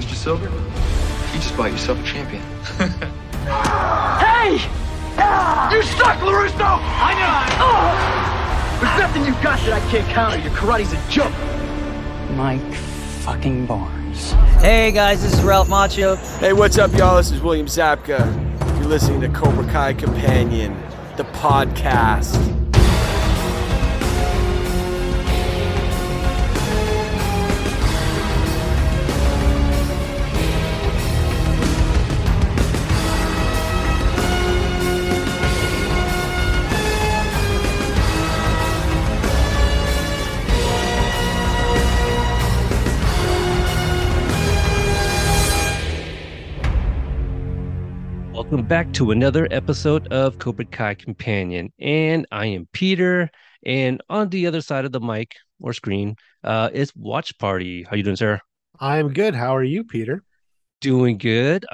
Mr. Silver, you just bought yourself a champion. Hey! You suck, LaRusso! I know! Oh! There's nothing you've got that I can't counter. Your karate's a joke. Mike fucking Barnes. Hey guys, this is Ralph Macchio. Hey, what's up, y'all? This is William Zabka. You're listening to Cobra Kai Companion, the podcast. Welcome back to another episode of Cobra Kai Companion, and I am Peter, and on the other side of the mic or screen is Watch Party. How you doing, Sarah? I'm good. How are you, Peter? Doing good.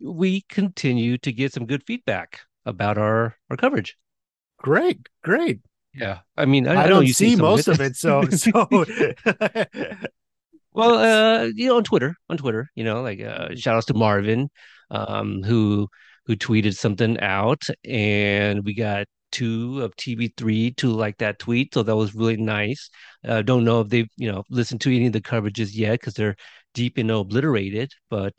We continue to get some good feedback about our coverage. Great. Yeah, I mean, I don't know, you see most of it, so. Well, on Twitter, shout outs to Marvin, who tweeted something out, and we got two of TB3 to like that tweet, so that was really nice. Don't know if they've listened to any of the coverages yet because they're deep and obliterated, but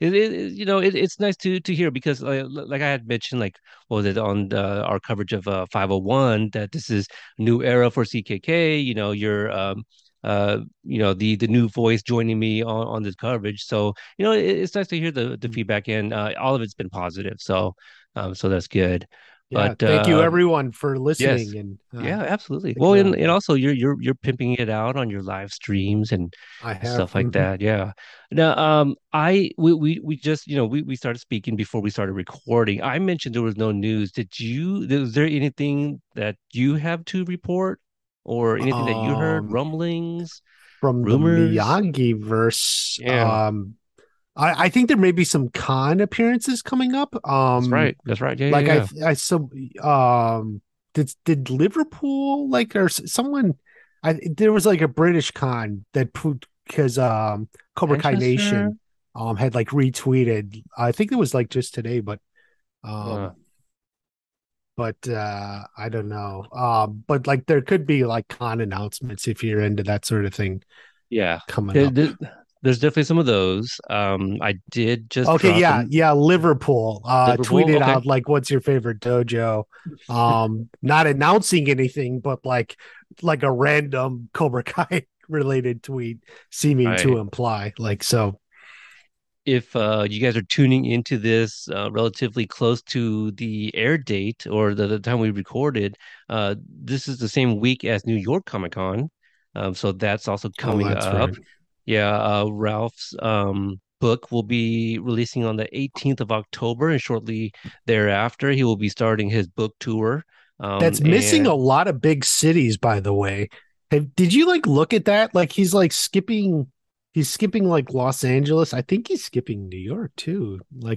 it's nice to hear because like I had mentioned, like what was it on our coverage of 501, that this is a new era for CKK. You're the new voice joining me on this coverage, so it's nice to hear the feedback, and all of it's been positive, so that's good. Yeah, but thank you everyone for listening. Yes. And yeah, absolutely. Well, and also you're pimping it out on your live streams and stuff like that. Yeah. Now, we just we started speaking before we started recording. I mentioned there was no news. Was there anything that you have to report? Or anything that you heard, rumblings from rumors? The Miyagi-verse? Yeah. I think there may be some con appearances coming up. That's right. Yeah, did Liverpool or someone? There was a British con that proved because Cobra Kai Nation had retweeted. I think it was just today, but. But I don't know. But there could be con announcements if you're into that sort of thing. Yeah, coming up. There's definitely some of those. I did just Liverpool. Liverpool tweeted out what's your favorite dojo? Not announcing anything, but like a random Cobra Kai related tweet seeming to imply so. If you guys are tuning into this relatively close to the air date or the time we recorded, this is the same week as New York Comic Con. So that's also coming up. Right. Yeah, Ralph's book will be releasing on the 18th of October, and shortly thereafter, he will be starting his book tour. That's missing a lot of big cities, by the way. Did you look at that? He's skipping... He's skipping Los Angeles. I think he's skipping New York too. I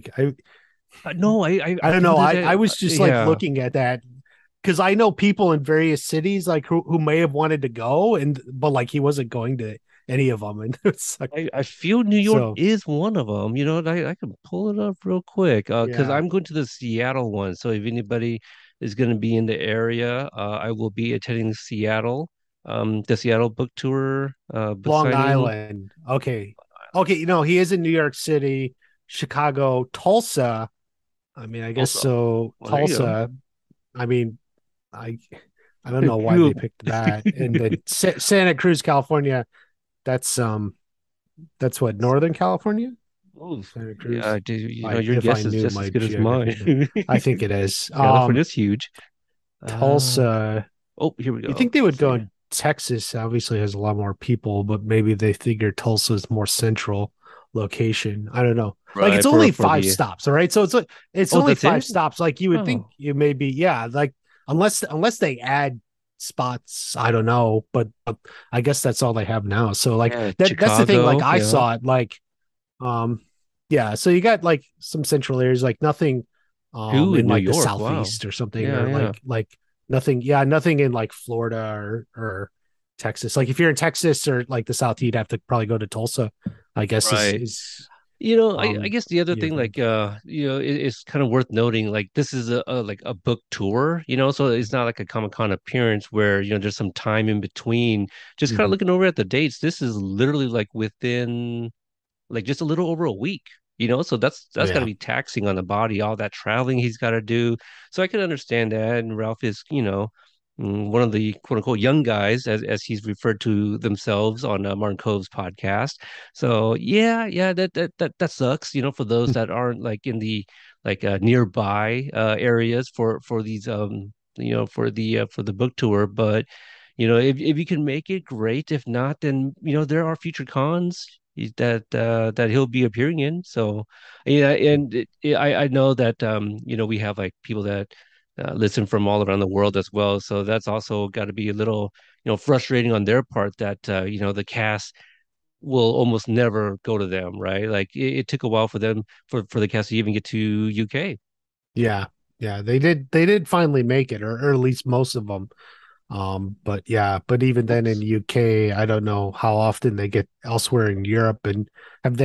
don't know. I was just looking at that because I know people in various cities who may have wanted to go, but he wasn't going to any of them. And it's I feel New York is one of them. I can pull it up real quick because I'm going to the Seattle one. So if anybody is going to be in the area, I will be attending Seattle. The Seattle book tour, Long Island. Okay. He is in New York City, Chicago, Tulsa. I mean, I guess so. Tulsa. I mean, I don't know why they picked that. And then Santa Cruz, California. That's what, Northern California. Oh, Santa Cruz. Yeah, your guess is just as good as mine. I think it is. California's huge. Tulsa. Here we go. You think they would go in Texas? Obviously has a lot more people, but maybe they figure Tulsa's more central location. I don't know. Right, it's only five stops, all right? So it's only five stops. You would think it may be, unless they add spots, I don't know. But I guess that's all they have now. So Chicago, that's the thing. I saw it. So you got some central areas, nothing in the southeast or something, Nothing. Yeah. Nothing in Florida or Texas. If you're in Texas or the South, you'd have to probably go to Tulsa I guess is you know, I guess the other thing, like, you know, it's kind of worth noting, like, this is a book tour, you know, so it's not like a Comic-Con appearance where, you know, there's some time in between. Just kind of looking over at the dates, this is literally like within, like, just a little over a week, you know, so that's got to be taxing on the body, all that traveling he's got to do. So I can understand that, and Ralph is, you know, one of the quote unquote young guys, as he's referred to themselves on Martin Cove's podcast. So that sucks, you know, for those that aren't like in the like nearby areas for these you know, for the book tour. But you know, if you can make it, great. If not, then you know there are future cons that he'll be appearing in. So yeah, and I know that you know, we have like people that listen from all around the world as well, so that's also got to be a little, you know, frustrating on their part that you know, the cast will almost never go to them, right? Like it took a while for them for the cast to even get to UK. They did finally make it, or at least most of them, but even then in UK, I don't know how often they get elsewhere in Europe. And have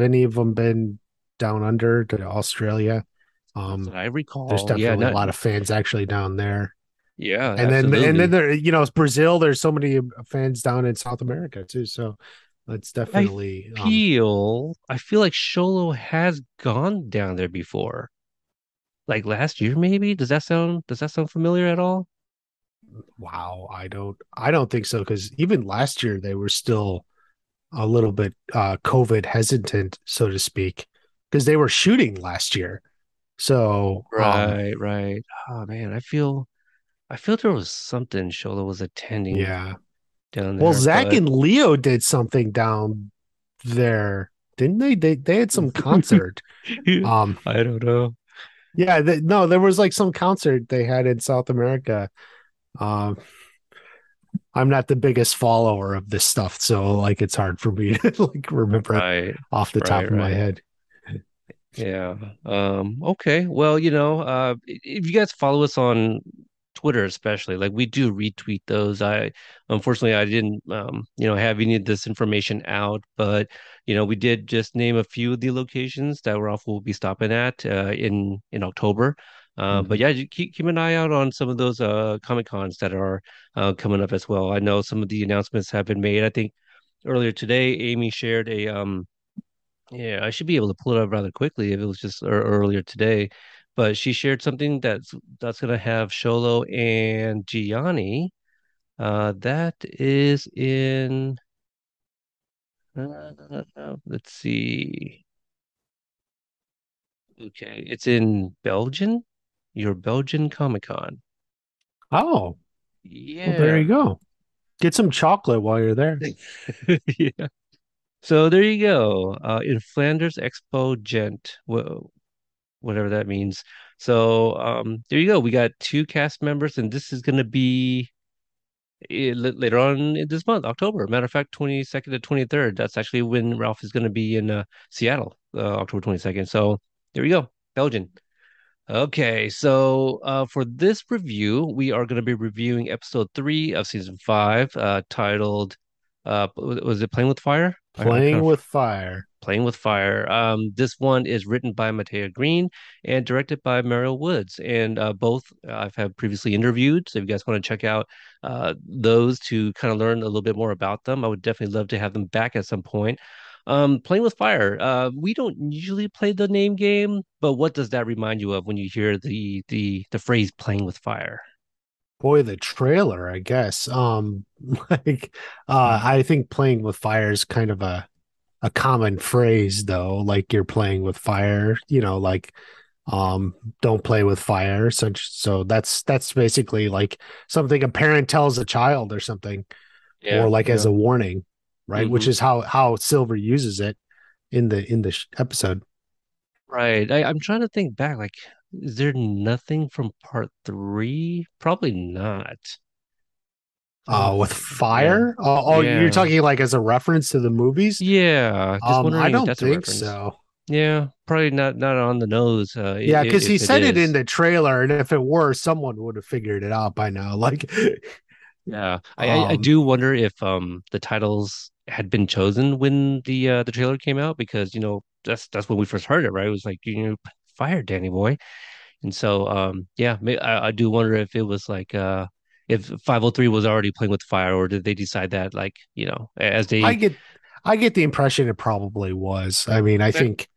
any of them been down under to Australia? I recall there's definitely a lot of fans actually down there. Yeah, and absolutely. then there, you know, Brazil. There's so many fans down in South America too. So it's definitely. I feel like Xolo has gone down there before, like last year maybe. Does that sound familiar at all? Wow, I don't think so, because even last year they were still a little bit COVID hesitant, so to speak, because they were shooting last year. So right. Oh man, I feel there was something Xolo was attending. Yeah, down there. Well, Zach and Leo did something down there, didn't they? They had some concert. I don't know. Yeah, there was like some concert they had in South America. I'm not the biggest follower of this stuff, so like it's hard for me to like remember off the top of my head. Yeah. Okay. Well, you know, if you guys follow us on Twitter, especially, like we do retweet those. Unfortunately I didn't, you know, have any of this information out, but you know, we did just name a few of the locations that Ralph will be stopping at in October. But yeah, keep an eye out on some of those Comic-Cons that are coming up as well. I know some of the announcements have been made. I think earlier today, Amy shared a I should be able to pull it up rather quickly if it was just earlier today. But she shared something that's going to have Xolo and Gianni. That is in... Let's see. Okay, it's in Belgium. Your Belgian Comic-Con. Oh. Yeah. Well, there you go. Get some chocolate while you're there. Yeah. So there you go, in Flanders Expo Gent, whatever that means. So there you go. We got two cast members, and this is going to be later on in this month, October. Matter of fact, 22nd to 23rd. That's actually when Ralph is going to be in Seattle, October 22nd. So there we go, Belgian. Okay, so for this review, we are going to be reviewing episode 3 of season 5, titled... was it Playing With Fire? Playing With Fire. This one is written by Matea Green and directed by Merrill Woods, and both I've had previously interviewed, so if you guys want to check out those to kind of learn a little bit more about them, I would definitely love to have them back at some point. Playing With Fire, we don't usually play the name game, but what does that remind you of when you hear the phrase Playing With Fire? Boy, the trailer, I guess. I think playing with fire is kind of a common phrase, though. Like you're playing with fire, you know, like don't play with fire. So that's basically like something a parent tells a child or something, or like as a warning, right? Mm-hmm. Which is how Silver uses it in the episode. Right. I'm trying to think back, like. Is there nothing from part 3? Probably not. With fire? Yeah. You're talking like as a reference to the movies? Yeah. Just I don't think so. Yeah, probably not on the nose. Yeah, because he said it in the trailer, and if it were, someone would have figured it out by now. Like, yeah, I do wonder if the titles had been chosen when the trailer came out, because, you know, that's when we first heard it, right? It was like, you know, fire Danny boy. And so, yeah, I do wonder if it was like, if 503 was already playing with fire, or did they decide that, like, you know, as they... I get the impression it probably was. I mean, I think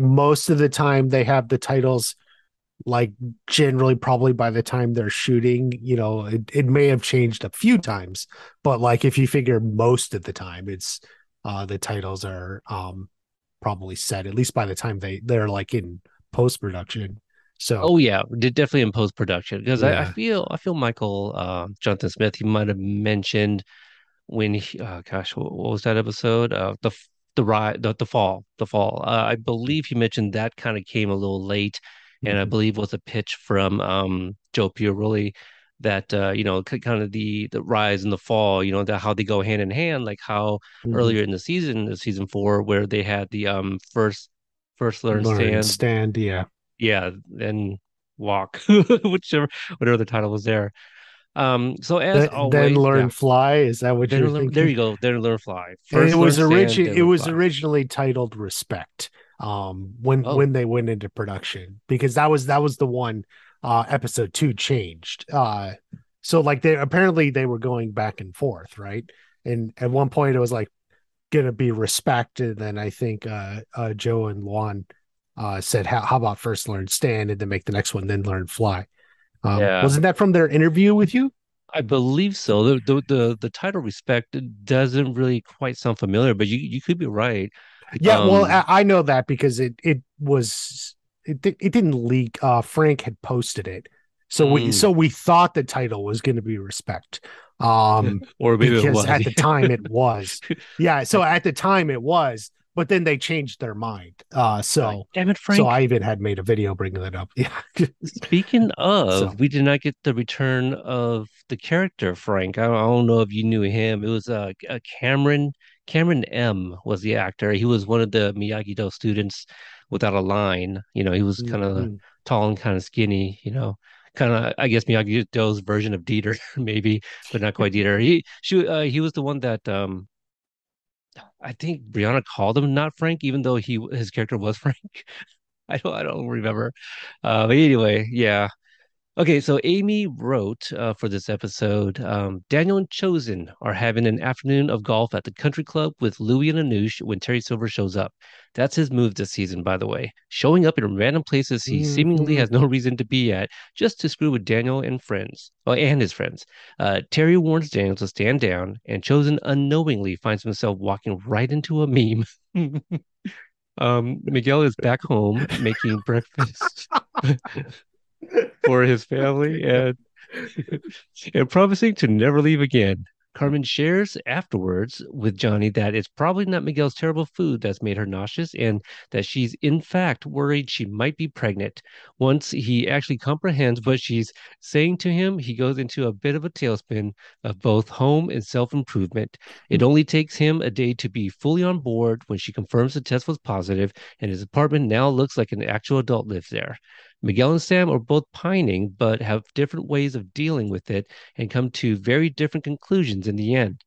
most of the time they have the titles, like, generally probably by the time they're shooting, you know, it may have changed a few times, but like if you figure most of the time it's the titles are probably set, at least by the time they're like in post-production. So definitely in post-production, because I feel Michael Jonathan Smith, he might have mentioned when he, what was that episode, the fall, I believe he mentioned that kind of came a little late. And I believe was a pitch from Joe Pieroli that, you know, kind of the rise and the fall, you know, that how they go hand in hand, like how earlier in the season, season 4, where they had the first learn stand. Yeah. Yeah. Then walk, whatever the title was there. So as always, then learn fly. Is that what you're thinking? There you go. Then learn fly. First, it was originally titled Respect. When they went into production, because that was the one episode 2 changed. So like they were going back and forth, right? And at one point it was like gonna be respected. Then I think Joe and Luan said, "How about first learn stand, and then make the next one, then learn fly." Wasn't that from their interview with you? I believe so. The title Respect doesn't really quite sound familiar, but you could be right. Yeah, well, I know that because it didn't leak. Frank had posted it, so we thought the title was going to be Respect, or maybe because it was. At the time it was. Yeah, so at the time it was, but then they changed their mind. So damn it, Frank. So I even had made a video bringing that up. Yeah. Speaking of, we did not get the return of the character Frank. I don't know if you knew him. It was a Cameron. Cameron M was the actor. He was one of the Miyagi-Do students without a line. You know, he was kind of tall and kind of skinny, you know, kind of, I guess, Miyagi-Do's version of Dieter, maybe, but not quite Dieter. He was the one that I think Brianna called him not Frank, even though his character was Frank. I don't remember. But anyway, yeah. Okay, so Amy wrote for this episode, Daniel and Chosen are having an afternoon of golf at the country club with Louie and Anoush when Terry Silver shows up. That's his move this season, by the way. Showing up in random places he seemingly has no reason to be at, just to screw with Daniel and friends, and his friends. Terry warns Daniel to stand down, and Chosen unknowingly finds himself walking right into a meme. Miguel is back home making breakfast. for his family and promising to never leave again. Carmen shares afterwards with Johnny that it's probably not Miguel's terrible food that's made her nauseous, and that she's in fact worried she might be pregnant. Once he actually comprehends what she's saying to him, he goes into a bit of a tailspin of both home and self-improvement. It only takes him a day to be fully on board when she confirms the test was positive, and his apartment now looks like an actual adult lives there. Miguel and Sam are both pining, but have different ways of dealing with it and come to very different conclusions in the end.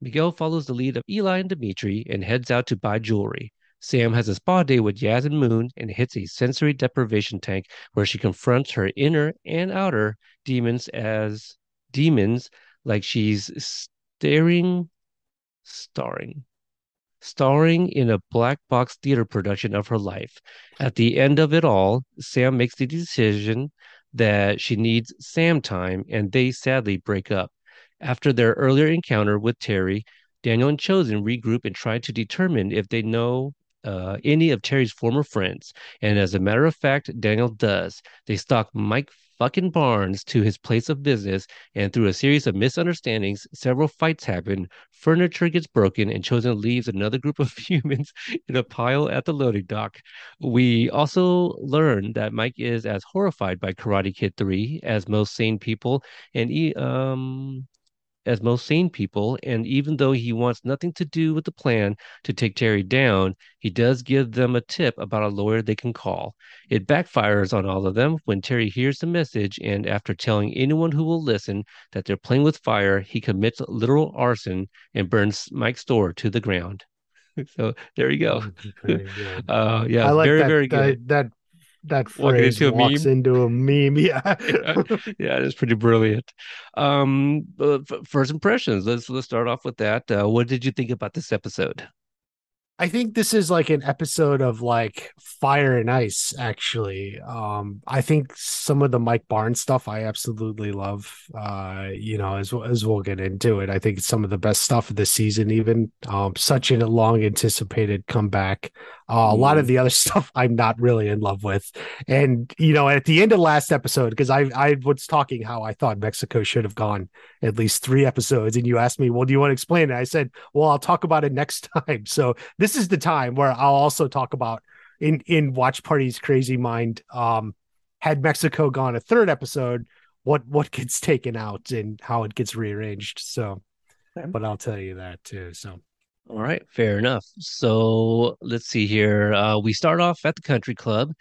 Miguel follows the lead of Eli and Dimitri and heads out to buy jewelry. Sam has a spa day with Yaz and Moon and hits a sensory deprivation tank where she confronts her inner and outer demons as demons, like she's starring in a black box theater production of her life. At the end of it all, Sam makes the decision that she needs Sam time, and they sadly break up. After their earlier encounter with Terry, Daniel and Chosen regroup and try to determine if they know any of Terry's former friends. And as a matter of fact, Daniel does. They stalk Mike fucking Barnes to his place of business, and through a series of misunderstandings, several fights happen, furniture gets broken, and Chosen leaves another group of humans in a pile at the loading dock. We also learn that Mike is as horrified by Karate Kid 3 as most sane people, and as most sane people, and even though he wants nothing to do with the plan to take Terry down, he does give them a tip about a lawyer they can call. It backfires on all of them when Terry hears the message, and after telling anyone who will listen that they're playing with fire, he commits literal arson and burns Mike's store to the ground. So there you go. Yeah, I like very good. That phrase walks into a meme. Yeah, yeah, it's pretty brilliant. First impressions. Let's start off with that. What did you think about this episode? I think this is like an episode of like Fire and Ice. Actually, I think some of the Mike Barnes stuff I absolutely love. You know, as we'll get into it, I think it's some of the best stuff of the season. Even such a long anticipated comeback. A lot of the other stuff I'm not really in love with. And, you know, at the end of last episode, because I was talking how I thought Mexico should have gone at least 3 episodes. And you asked me, well, do you want to explain it? I said, well, I'll talk about it next time. So this is the time where I'll also talk about, in Watch Party's crazy mind, had Mexico gone a 3rd episode, what gets taken out and how it gets rearranged. So, but I'll tell you that too, so. All right, fair enough. So let's see here. We start off at the country club.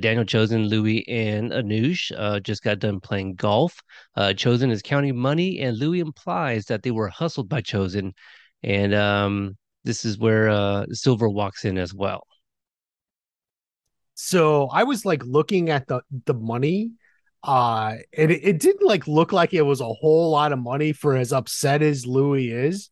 Daniel, Chosen, Louie, and Anush just got done playing golf. Chosen is counting money, and Louie implies that they were hustled by Chosen. And this is where Silver walks in as well. So I was like looking at the money, and it didn't like look like it was a whole lot of money for as upset as Louie is.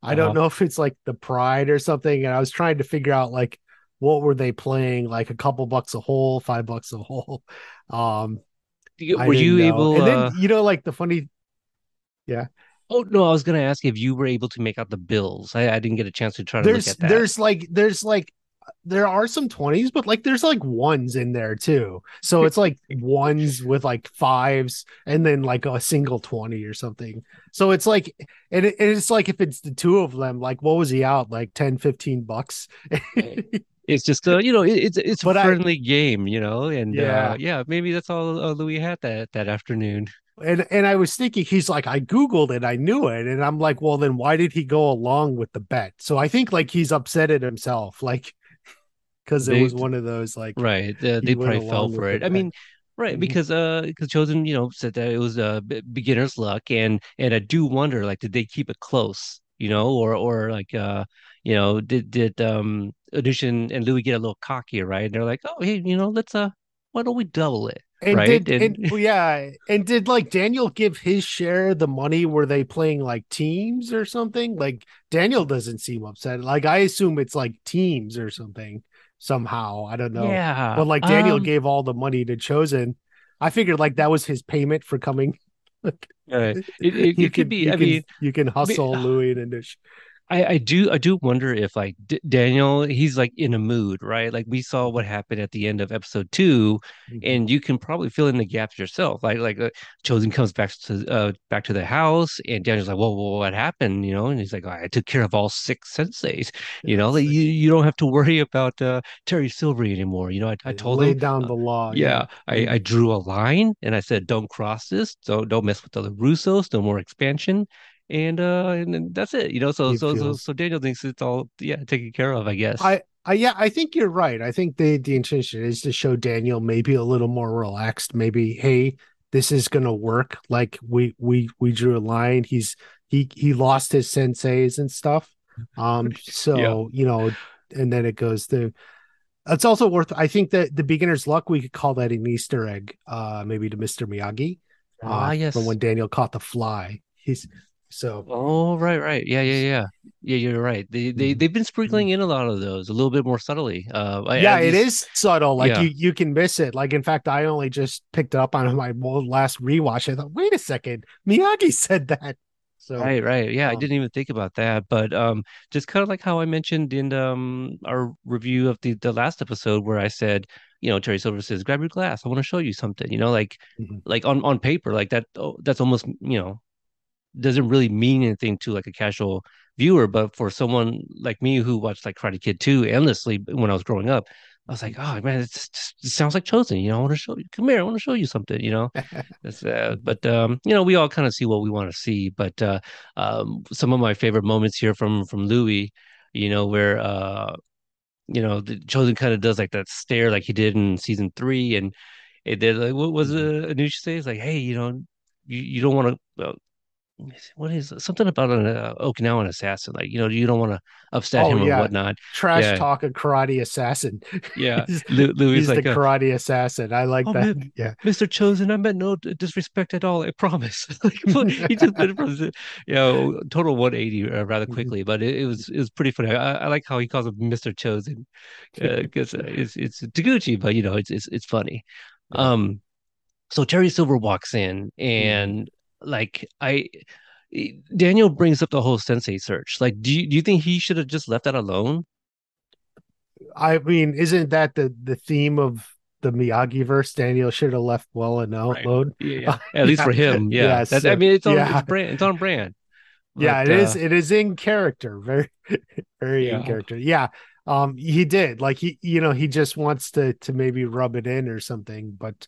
I don't know if it's like the pride or something. And I was trying to figure out like, what were they playing? Like a couple bucks a hole, $5 a hole. Were you able? And then, you know, like the funny. Yeah. Oh, no, I was going to ask if you were able to make out the bills. I didn't get a chance to try to look at that. There are some 20s, but like there's like ones in there too. So it's like ones with like 5s and then like a single 20 or something. So it's like, and it's like if it's the 2 of them, like what was he out? Like 10, $15? It's just, you know, it's a friendly game, you know? And yeah, yeah, maybe that's all Louis had that afternoon. And I was thinking, he's like, I Googled it, I knew it. And I'm like, well, then why did he go along with the bet? So I think like he's upset at himself. Like, because it was one of those like right, they probably fell for it. I mean, right, because Chosen, you know, said that it was a beginner's luck, and I do wonder, like, did they keep it close, you know, or like, you know, did Anush and Louie get a little cockier, right? And they're like, oh, hey, you know, let's why don't we double it? And right? Did like Daniel give his share of the money? Were they playing like teams or something? Like Daniel doesn't seem upset. Like I assume it's like teams or something. Somehow, I don't know. Yeah, but like Daniel gave all the money to Chosen. I figured like that was his payment for coming. It could be. You can hustle Louie and Anush. I do wonder if like Daniel, he's like in a mood, right? Like we saw what happened at the end of episode 2, and you can probably fill in the gaps yourself. Like Chosen comes back to the house, and Daniel's like, "Well, what happened?" You know, and he's like, "I took care of all 6 senseis." You know, like you don't have to worry about Terry Silver anymore. You know, I told him down the law. Yeah, I drew a line, and I said, "Don't cross this. Don't mess with the Russos. No more expansion." And that's it, you know. So Daniel thinks it's all taken care of, I guess. I think you're right. I think the intention is to show Daniel maybe a little more relaxed. Maybe, hey, this is gonna work. Like we drew a line. He lost his senseis and stuff. So you know, and then it goes through. It's also worth. I think that the beginner's luck, we could call that an Easter egg, maybe to Mr. Miyagi. Yes. From when Daniel caught the fly, he's. So right yeah you're right, they've been sprinkling in a lot of those a little bit more subtly. It is subtle, like you can miss it. Like in fact, I only just picked up on my last rewatch. I thought, wait a second, Miyagi said that. So right yeah, I didn't even think about that, but just kind of like how I mentioned in our review of the last episode, where I said, you know, Terry Silver says, grab your glass, I want to show you something, you know, like like on paper, like that, that's almost, you know, doesn't really mean anything to like a casual viewer, but for someone like me who watched like Karate Kid 2 endlessly when I was growing up, I was like, oh man, it sounds like Chosen. You know, I want to show you. Come here, I want to show you something. You know, but you know, we all kind of see what we want to see. But some of my favorite moments here from Louis, you know, where you know, the Chosen kind of does like that stare, like he did in season 3, and they're like, what was Anusha say? It's like, hey, you know, you don't want to. What is it? Something about an Okinawan assassin? Like, you know, you don't want to upset him or whatnot. Trash talk a karate assassin. Yeah, Louis like the karate assassin. I like that. Man, yeah, Mr. Chosen, I meant no disrespect at all. I promise. He just went from, you know, total 180 rather quickly. But it was pretty funny. I like how he calls him Mr. Chosen because it's Taguchi, but you know, it's funny. So Terry Silver walks in and. Like Daniel brings up the whole sensei search. Like, do you think he should have just left that alone? I mean, isn't that the theme of the Miyagi-verse? Daniel should have left well enough alone. Yeah. At least for him. Yeah. Yes. I mean, it's on brand. It's on brand. But, yeah, it is. It is in character. Very, very in character. Yeah. He did. Like he, you know, he just wants to maybe rub it in or something, but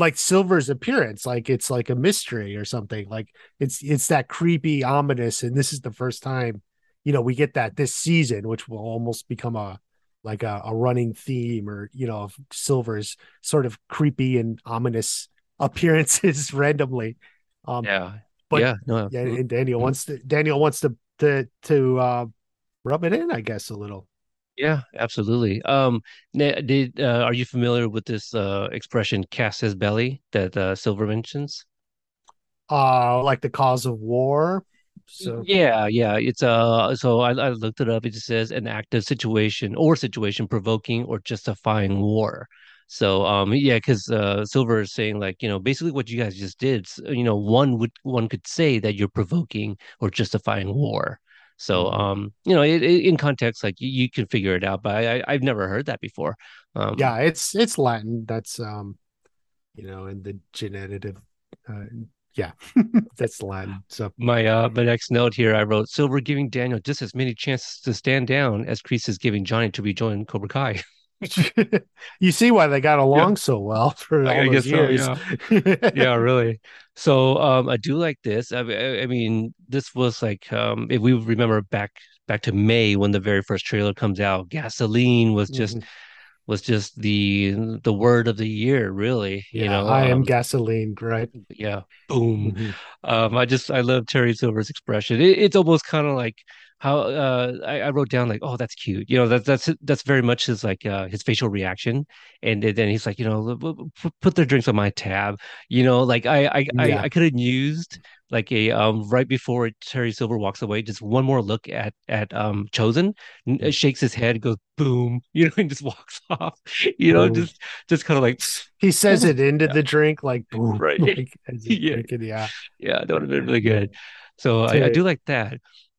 like Silver's appearance, like it's like a mystery or something, like it's that creepy, ominous. And this is the first time, you know, we get that this season, which will almost become a running theme, or, you know, of Silver's sort of creepy and ominous appearances randomly. And Daniel wants to rub it in, I guess, a little. Yeah, absolutely. Are you familiar with this expression, cast his belly, that Silver mentions? Like the cause of war? So yeah. It's so I looked it up. It just says an active situation provoking or justifying war. So because Silver is saying, like, you know, basically what you guys just did, you know, one could say that you're provoking or justifying war. So, you know, it, in context, like you can figure it out, but I've never heard that before. It's Latin. That's, you know, in the genitive. That's Latin. So my next note here, I wrote Silver giving Daniel just as many chances to stand down as Kreese is giving Johnny to rejoin Cobra Kai. You see why they got along so well for all those years. So, really. So I do like this. I mean, this was like if we remember back to May when the very first trailer comes out, gasoline was just the word of the year, really. Yeah, you know, I am gasoline, right? Yeah, boom. Mm-hmm. I love Terry Silver's expression. It's almost kind of like how I wrote down, like, oh, that's cute. You know, that's very much his, like, his facial reaction. And then he's like, you know, put their drinks on my tab. You know, like I could have used like a right before Terry Silver walks away, just one more look at Chosen, shakes his head, goes boom, you know, and just walks off. You know, just kind of like he says it into the drink, like boom, right? Like, that would have been really good. So I do like that.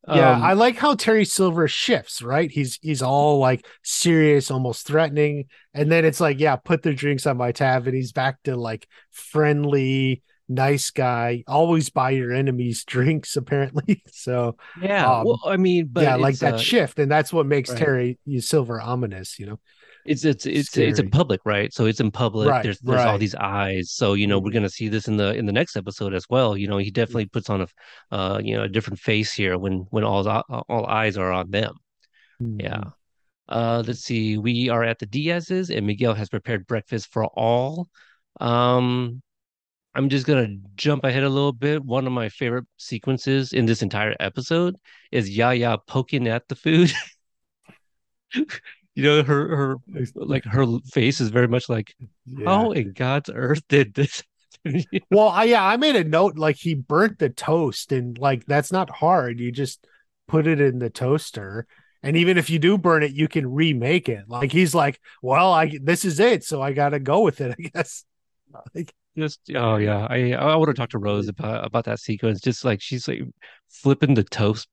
Yeah, I like how Terry Silver shifts, right? He's all like serious, almost threatening. And then it's like, put their drinks on my tab. And he's back to like friendly, nice guy. Always buy your enemies drinks, apparently. So, like that shift. And that's what makes Terry Silver ominous, you know? It's in public, right? So it's in public. Right, there's all these eyes. So, you know, we're gonna see this in the next episode as well. You know, he definitely puts on a different face here when all eyes are on them. Mm. Yeah. Let's see. We are at the Diaz's, and Miguel has prepared breakfast for all. I'm just gonna jump ahead a little bit. One of my favorite sequences in this entire episode is Yaya poking at the food. You know, her face is very much like, how in God's earth did this? Well, I made a note, like he burnt the toast, and like that's not hard. You just put it in the toaster, and even if you do burn it, you can remake it. Like he's like, well, this is it, so I gotta go with it, I guess. Like, I want to talk to Rose about that sequence. Just like she's like flipping the toast.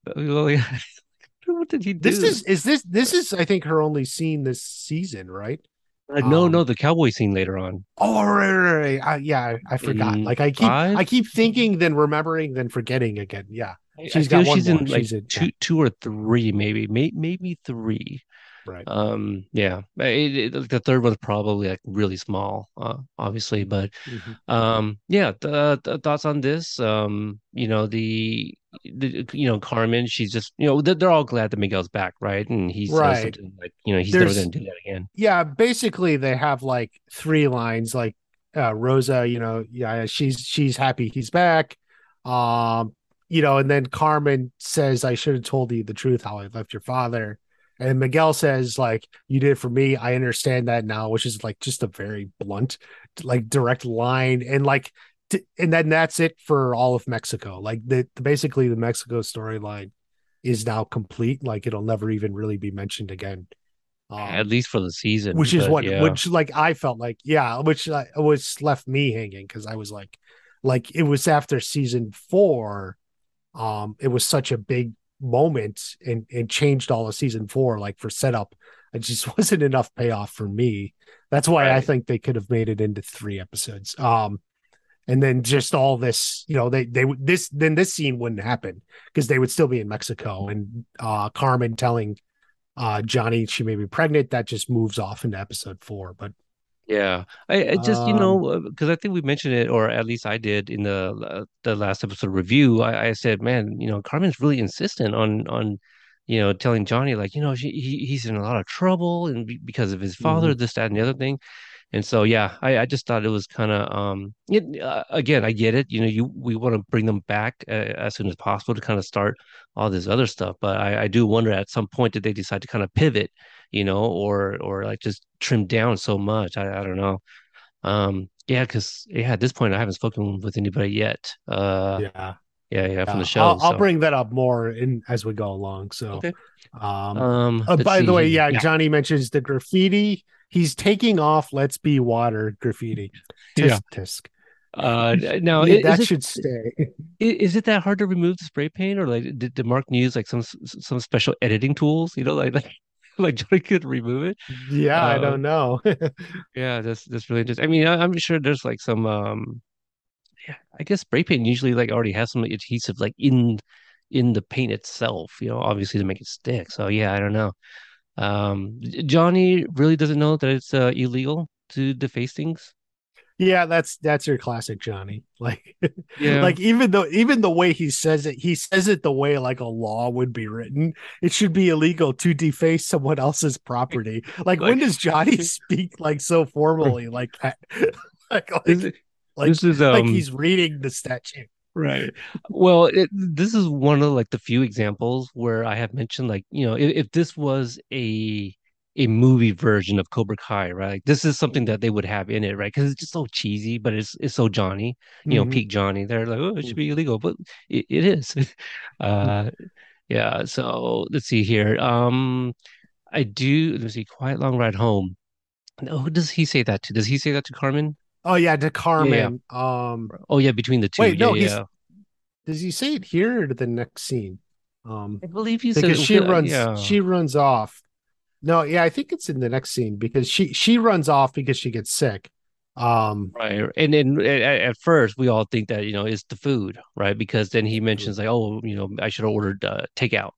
What did he do? This is I think her only scene this season, right? No, the cowboy scene later on. Oh, right. I forgot. Like I keep thinking, then remembering, then forgetting again. Yeah, she's in two or three, maybe three. Right. Yeah. The third one's probably like really small, obviously, but yeah. The thoughts on this? Carmen. She's just they're all glad that Miguel's back, right? And he says something like he's never going to do that again. Yeah. Basically, they have like three lines. Like Rosa, she's happy he's back. And then Carmen says, "I should have told you the truth how I left your father." And Miguel says, like, you did it for me. I understand that now, which is like just a very blunt, like direct line. And like, and then that's it for all of Mexico. Like basically the Mexico storyline is now complete. Like it'll never even really be mentioned again. At least for the season. Which is which left me hanging. Cause I was like it was after season 4. It was such a big moment and changed all of season 4 like for setup. It just wasn't enough payoff for me. That's why I think they could have made it into 3 episodes. And then just all this, this scene wouldn't happen because they would still be in Mexico, and Carmen telling Johnny she may be pregnant, that just moves off into episode 4. But yeah, I just because I think we mentioned it, or at least I did in the last episode review. I said, man, Carmen's really insistent on telling Johnny like he's in a lot of trouble and because of his father, this, that, and the other thing. And so yeah, I just thought it was kind of again, I get it. We want to bring them back as soon as possible to kind of start all this other stuff. But I do wonder at some point did they decide to kind of pivot, or like just trim down so much. I don't know. Because at this point I haven't spoken with anybody yet. From the show. I'll bring that up more as we go along. So okay. By the way, Johnny mentions the graffiti. He's taking off "Let's Be Water" graffiti. Tisk. Now that should stay. Is it that hard to remove the spray paint, or like did Mark use like some special editing tools? Like Johnny could remove it. Yeah, I don't know. Yeah, that's really interesting. I mean, I'm sure there's like some. I guess spray paint usually like already has some adhesive like in the paint itself. Obviously to make it stick. So yeah, I don't know. Johnny really doesn't know that it's illegal to deface things. Yeah, that's your classic Johnny. Like, yeah. Like even the way he says it the way like a law would be written. It should be illegal to deface someone else's property. Like when does Johnny speak like so formally? Like he's reading the statute. Right. Well, this is one of like the few examples where I have mentioned like, if this was a movie version of Cobra Kai, right? Like, this is something that they would have in it, right? Because it's just so cheesy, but it's so Johnny, peak Johnny. They're like, oh, it should be illegal, but it is. Yeah. So let's see here. Quiet Long Ride Home. No, who does he say that to? Does he say that to Carmen? Oh yeah, to Carmen. Yeah. Between the two. Wait, no, does he say it here or to the next scene? I believe he says she runs off. No, yeah, I think it's in the next scene because she runs off because she gets sick. Right, and then at first we all think that it's the food, right? Because then he mentions like, I should have ordered takeout.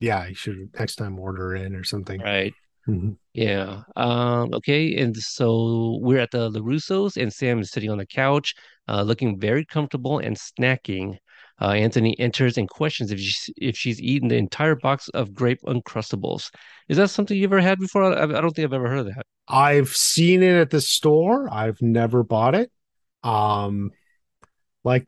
Yeah, I should next time order in or something, right? Mm-hmm. Yeah. Okay. And so we're at the LaRusso's, and Sam is sitting on the couch, looking very comfortable and snacking. Anthony enters and questions if she's eaten the entire box of grape Uncrustables. Is that something you've ever had before? I don't think I've ever heard of that. I've seen it at the store. I've never bought it.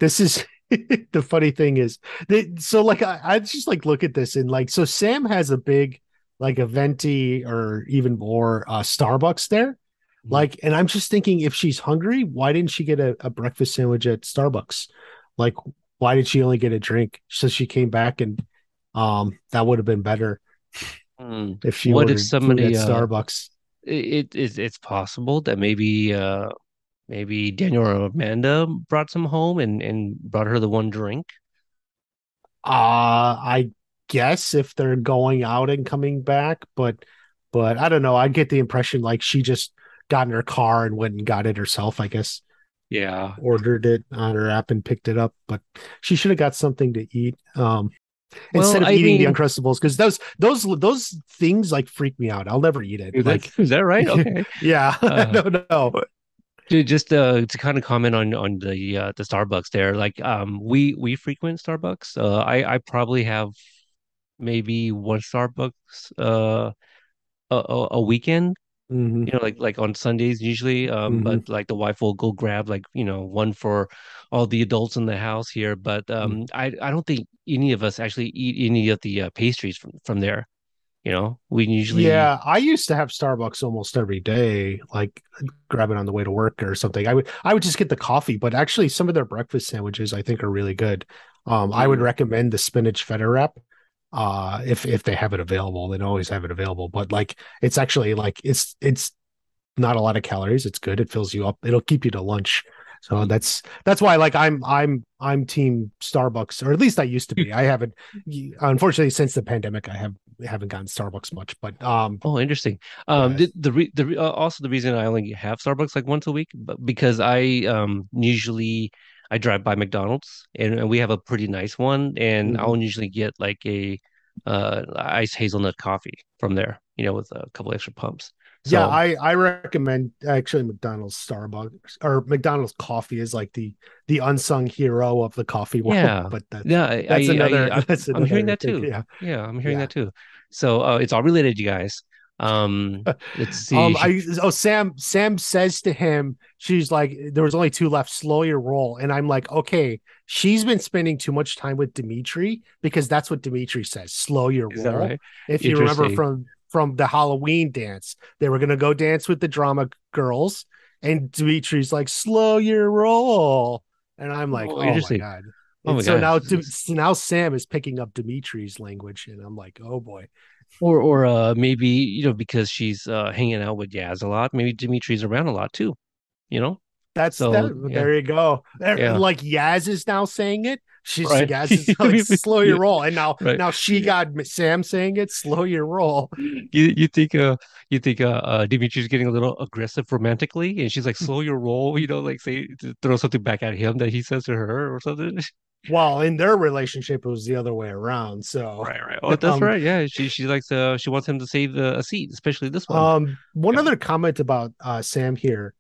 This is the funny thing is I just like look at this and like so Sam has a big. Like a venti or even more Starbucks there. Like, and I'm just thinking if she's hungry, why didn't she get a breakfast sandwich at Starbucks? Like, why did she only get a drink? So she came back and that would have been better if she ordered food at Starbucks. It's possible that maybe Daniel or Amanda brought some home and brought her the one drink. I guess if they're going out and coming back, but But I don't know. I get the impression like she just got in her car and went and got it herself, I guess. Yeah. Ordered it on her app and picked it up. But she should have got something to eat instead of eating the Uncrustables, because those things like freak me out. I'll never eat it. Is that right? Okay. Yeah. No. Dude, just to kind of comment on the Starbucks there, like we frequent Starbucks. I probably have maybe one Starbucks a weekend. Mm-hmm. You know, like on Sundays usually. Mm-hmm. But like the wife will go grab like, you know, one for all the adults in the house here. But mm-hmm. I don't think any of us actually eat any of the pastries from there. You know, we usually. Yeah, I used to have Starbucks almost every day, like grab it on the way to work or something. I would just get the coffee, but actually some of their breakfast sandwiches I think are really good. Mm-hmm. I would recommend the spinach feta wrap. If they have it available, they don't always have it available, but like, it's actually like, it's not a lot of calories. It's good. It fills you up. It'll keep you to lunch. So that's why like I'm team Starbucks, or at least I used to be. I haven't, unfortunately, since the pandemic, I haven't gotten Starbucks much, but, interesting. Yes. Also the reason I only have Starbucks like once a week, because I drive by McDonald's and we have a pretty nice one, and mm-hmm. I'll usually get like a iced hazelnut coffee from there, you know, with a couple extra pumps. So, yeah, I recommend actually McDonald's Starbucks, or McDonald's coffee is like the unsung hero of the coffee world. Yeah, but I'm hearing that too. Yeah, I'm hearing that too. So it's all related, you guys. Let's see. Sam says to him, she's like, there was only two left, slow your roll. And I'm like, okay, she's been spending too much time with Dimitri, because that's what Dimitri says, slow your roll. Right? If you remember from the Halloween dance, they were gonna go dance with the drama girls, and Dimitri's like, slow your roll. And I'm like, oh my god. And now Sam is picking up Dimitri's language, and I'm like, oh boy. Or maybe, you know, because she's hanging out with Yaz a lot, maybe Dimitri's around a lot too, you know? There you go. Yeah. Like Yaz is now saying it. Yaz is like, slow your roll. And now she got Sam saying it, slow your roll. You think Dimitri's getting a little aggressive romantically, and she's like, slow your roll, you know, like say, throw something back at him that he says to her or something. Well, in their relationship, it was the other way around. So right. Oh, that's right. Yeah, she likes she wants him to save a seat, especially this one. One other comment about Sam here,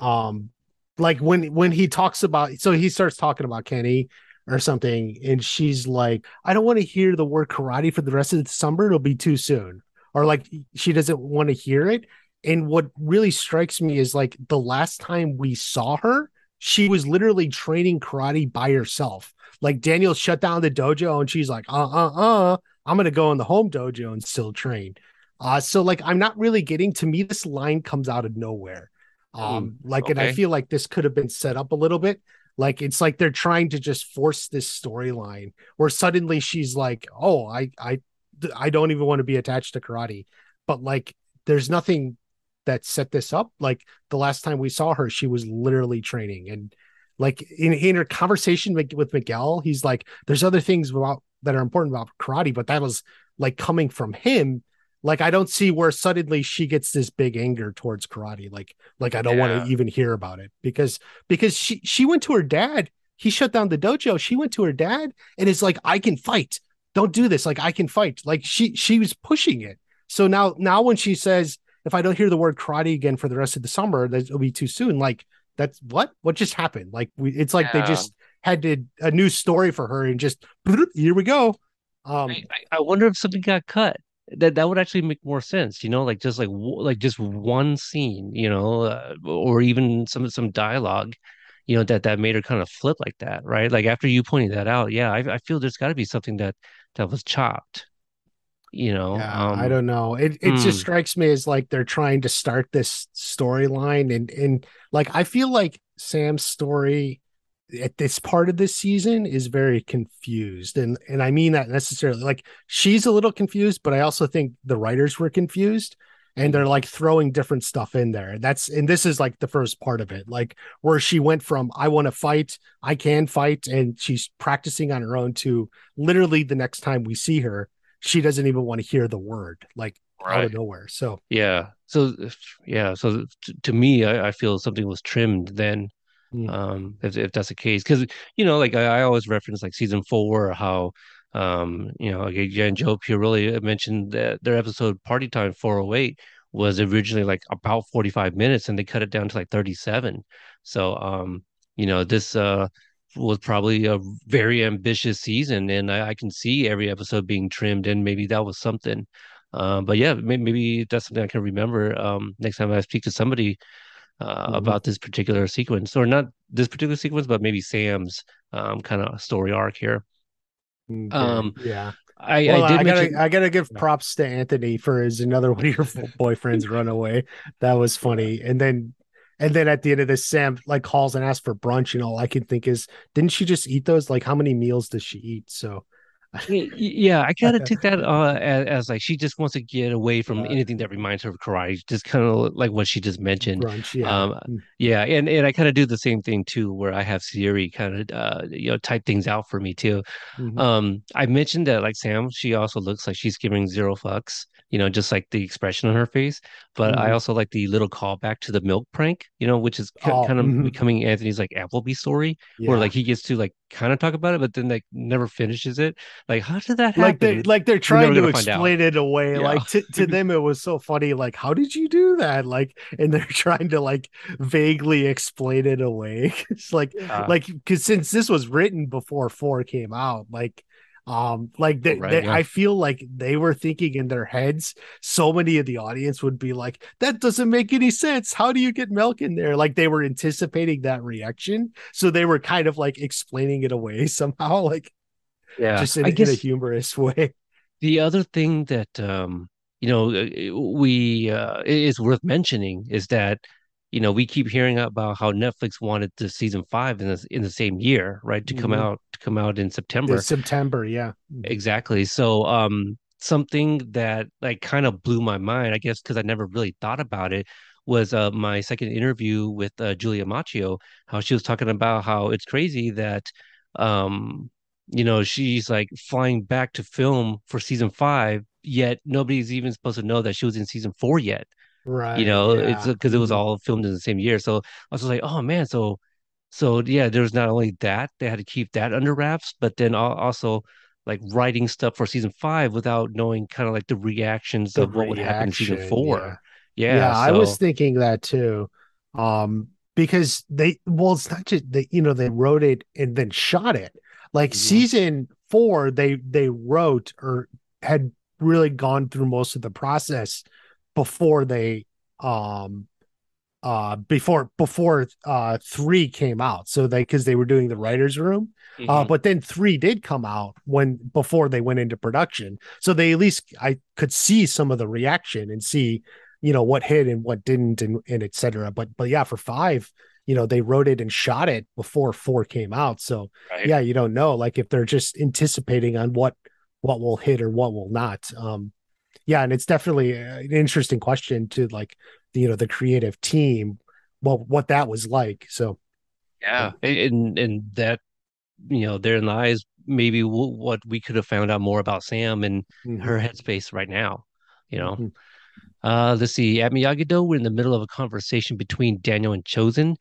like when he talks about, so he starts talking about Kenny or something, and she's like, "I don't want to hear the word karate for the rest of the summer. It'll be too soon," or like she doesn't want to hear it. And what really strikes me is like the last time we saw her, she was literally training karate by herself. Like Daniel shut down the dojo, and she's like, I'm going to go in the home dojo and still train. So like, I'm not really getting, to me, this line comes out of nowhere. And I feel like this could have been set up a little bit. Like, it's like they're trying to just force this storyline where suddenly she's like, oh, I don't even want to be attached to karate, but like, there's nothing that set this up. Like the last time we saw her, she was literally training, and like in her conversation with Miguel, he's like, there's other things that are important about karate, but that was like coming from him. Like, I don't see where suddenly she gets this big anger towards karate. Like I don't want to even hear about it, because she went to her dad. He shut down the dojo. She went to her dad and it's like, I can fight. Don't do this. Like, I can fight. Like she was pushing it. So now when she says, if I don't hear the word karate again for the rest of the summer, that'll be too soon. Like, that's what just happened. Like it's like they just had a new story for her, and just here we go. I wonder if something got cut. That would actually make more sense, you know, like just just one scene, you know, or even some dialogue, you know, that made her kind of flip like that, right? Like after you pointed that out, yeah, I feel there's got to be something that was chopped. You know, I don't know. It just strikes me as like they're trying to start this storyline, and like I feel like Sam's story at this part of this season is very confused, and I mean that necessarily. Like she's a little confused, but I also think the writers were confused, and they're like throwing different stuff in there. And this is like the first part of it, like where she went from I want to fight, I can fight, and she's practicing on her own to literally the next time we see her, she doesn't even want to hear the word. Like right. out of nowhere. So so to me, I feel something was trimmed then, if that's the case, because you know, like I always reference like season 4, how you know, again, Joe Pirilli mentioned that their episode Party Time 408 was originally like about 45 minutes, and they cut it down to like 37. So you know, this was probably a very ambitious season, and I can see every episode being trimmed, and maybe that was something. But yeah, maybe that's something I can remember next time I speak to somebody about this particular sequence, or not this particular sequence, but maybe Sam's kind of story arc here. Okay. Yeah. I gotta give props to Anthony for his another one of your boyfriends run away. That was funny. And then at the end of this, Sam like calls and asks for brunch, and all I can think is, didn't she just eat those? Like, how many meals does she eat? So yeah, I kind of took that as like she just wants to get away from anything that reminds her of karate, just kind of like what she just mentioned. Brunch, yeah. And I kind of do the same thing too, where I have Siri kind of type things out for me too. Mm-hmm. I mentioned that like Sam, she also looks like she's giving zero fucks, you know, just like the expression on her face. But I also like the little callback to the milk prank, you know, which is kind of becoming Anthony's like Applebee story, where like he gets to like kind of talk about it, but then like never finishes it. Like, how did that happen? They're trying to explain it away. Yeah. Like to them, it was so funny. Like, how did you do that? Like, and they're trying to like vaguely explain it away. It's like because since this was written before 4 came out, I feel like they were thinking in their heads. So many of the audience would be like, that doesn't make any sense. How do you get milk in there? Like they were anticipating that reaction, so they were kind of like explaining it away somehow. Like. Yeah, just in a humorous way. The other thing that is worth mentioning is that, you know, we keep hearing about how Netflix wanted the season 5 in the same year, right, to come out in September. It's September, yeah, exactly. So something that like kind of blew my mind, I guess, because I never really thought about it, was my second interview with Julia Macchio, how she was talking about how it's crazy that. You know, she's like flying back to film for season 5, yet nobody's even supposed to know that she was in season 4 yet. Right. You know, it's because it was all filmed in the same year. So I was just like, oh man. So yeah, there's not only that they had to keep that under wraps, but then also like writing stuff for season 5 without knowing kind of like the reactions of what would happen in season 4. Yeah, I was thinking that too. Because it's not just that, you know, they wrote it and then shot it. Like season 4, they wrote or had really gone through most of the process before they before 3 came out. So because they were doing the writer's room, but then 3 did come out before they went into production. So they at least I could see some of the reaction and see, you know, what hit and what didn't and et cetera. But yeah, for 5. You know, they wrote it and shot it before 4 came out. So right. Yeah, you don't know, like if they're just anticipating on what will hit or what will not. Yeah. And it's definitely an interesting question to like, you know, the creative team, what that was like. So. Yeah. And that, you know, therein lies maybe what we could have found out more about Sam and her headspace right now, you know? Let's see. At Miyagi-Do, we're in the middle of a conversation between Daniel and Chosen.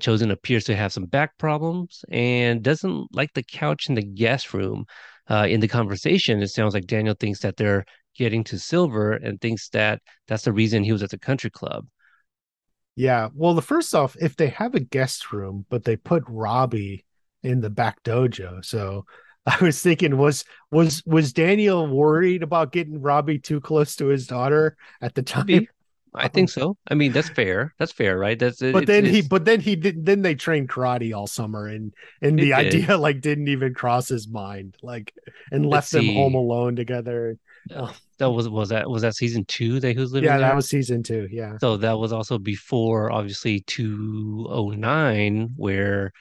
Chosen appears to have some back problems and doesn't like the couch in the guest room. In the conversation, it sounds like Daniel thinks that they're getting to Silver and thinks that that's the reason he was at the country club. Yeah. Well, first off, if they have a guest room, but they put Robbie in the back dojo. So I was thinking, was Daniel worried about getting Robbie too close to his daughter at the time? I think so. I mean, that's fair. Right? But then they trained karate all summer, and the idea like didn't even cross his mind, like, and left them home alone together. That was that season 2 that he was living? Yeah, there? That was season 2. Yeah. So that was also before, obviously, 209, where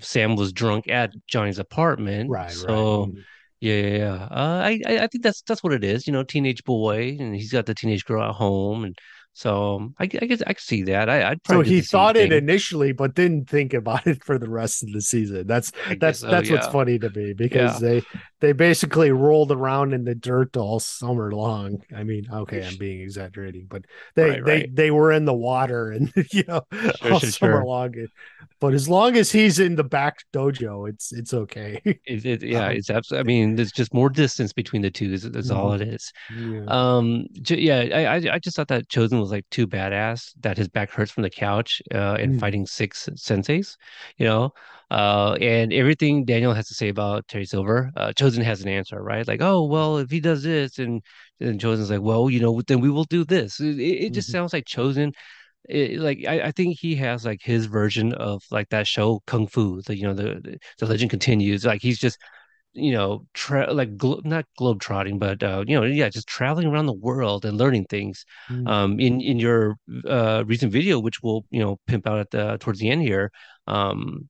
Sam was drunk at Johnny's apartment. Right. So right. Yeah. I think that's what it is. You know, teenage boy, and he's got the teenage girl at home, and So I guess I could see that. I'd probably so he thought it initially, but didn't think about it for the rest of the season. That's what's funny to me, because they basically rolled around in the dirt all summer long. I mean, okay, I'm being exaggerating, but they were in the water and all summer long. But as long as he's in the back dojo, it's okay. It's absolutely. I mean, there's just more distance between the two. That's all it is. Yeah. I just thought that Chosen was like too badass, that his back hurts from the couch and fighting six senseis, and everything Daniel has to say about Terry Silver, Chosen has an answer, right? Like, oh, well, if he does this, and Chosen's like, well, then we will do this. It just sounds like Chosen. I think he has like his version of like that show Kung Fu, the legend continues. Like he's just, not globe-trotting, but, just traveling around the world and learning things. In your recent video, which we'll, pimp out at towards the end here, where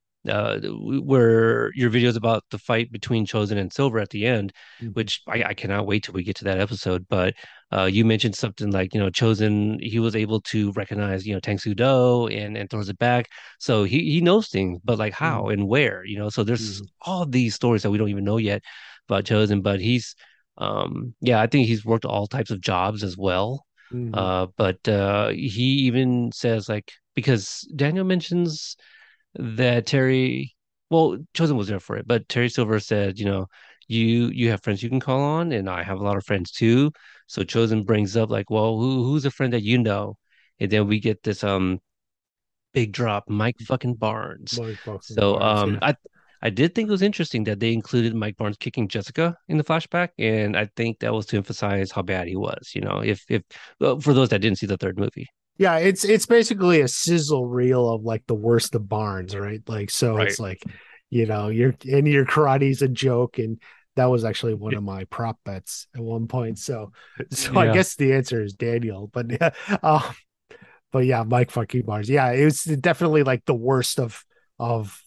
your videos about the fight between Chosen and Silver at the end, which I cannot wait till we get to that episode. But you mentioned something like, Chosen, he was able to recognize, Tang Soo Do and throws it back. So he knows things, but like how and where, so there's all these stories that we don't even know yet about Chosen, but he's, I think he's worked all types of jobs as well. But he even says like, because Daniel mentions that Chosen was there for it, but Terry Silver said, you have friends you can call on, and I have a lot of friends too. So Chosen brings up like, well, who's a friend that and then we get this big drop, Mike fucking Barnes. I did think it was interesting that they included Mike Barnes kicking Jessica in the flashback, and I think that was to emphasize how bad he was. For those that didn't see the third movie. Yeah, it's basically a sizzle reel of like the worst of Barnes, right? Like, so it's like, your karate's a joke, and that was actually one of my prop bets at one point. So I guess the answer is Daniel, but Mike fucking Barnes. Yeah, it was definitely like the worst of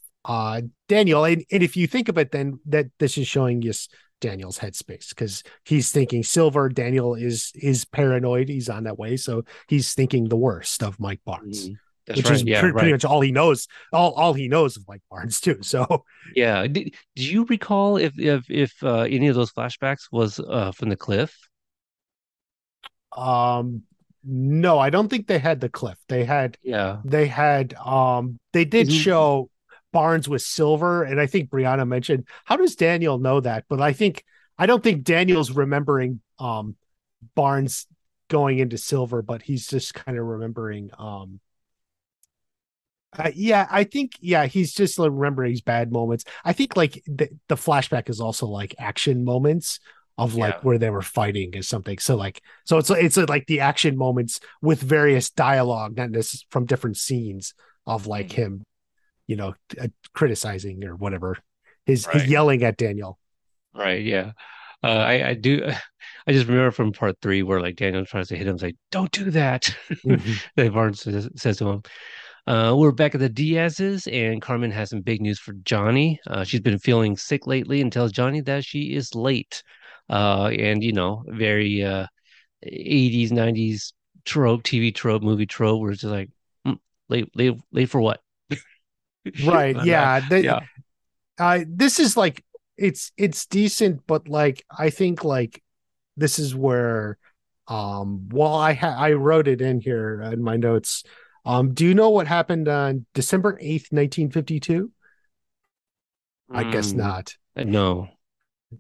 Daniel, and if you think of it, then that this is showing us Daniel's headspace, because he's thinking Silver. Daniel is paranoid. He's on that way, so he's thinking the worst of Mike Barnes, pretty much all he knows. All he knows of Mike Barnes too. So yeah, do you recall if any of those flashbacks was from the cliff? No, I don't think they had the cliff. They did show Barnes with Silver, and I think Brianna mentioned, how does Daniel know that? But I don't think Daniel's remembering Barnes going into Silver, but he's just kind of remembering he's just remembering his bad moments. I think like the flashback is also like action moments of like where they were fighting or something. So like, so it's like the action moments with various dialogue, not necessarily from different scenes of like him criticizing or whatever, his yelling at Daniel. Right. Yeah. I do. I just remember from part 3 where like Daniel tries to hit him, like, don't do that. That Barnes says to him. We're back at the Diaz's, and Carmen has some big news for Johnny. She's been feeling sick lately and tells Johnny that she is late. Very 80s, 90s trope, TV trope, movie trope, where it's just like, late for what? Right. This is like, it's decent, but like I think like this is where I wrote it in here in my notes. Do you know what happened on December 8th, 1952? I guess not. No.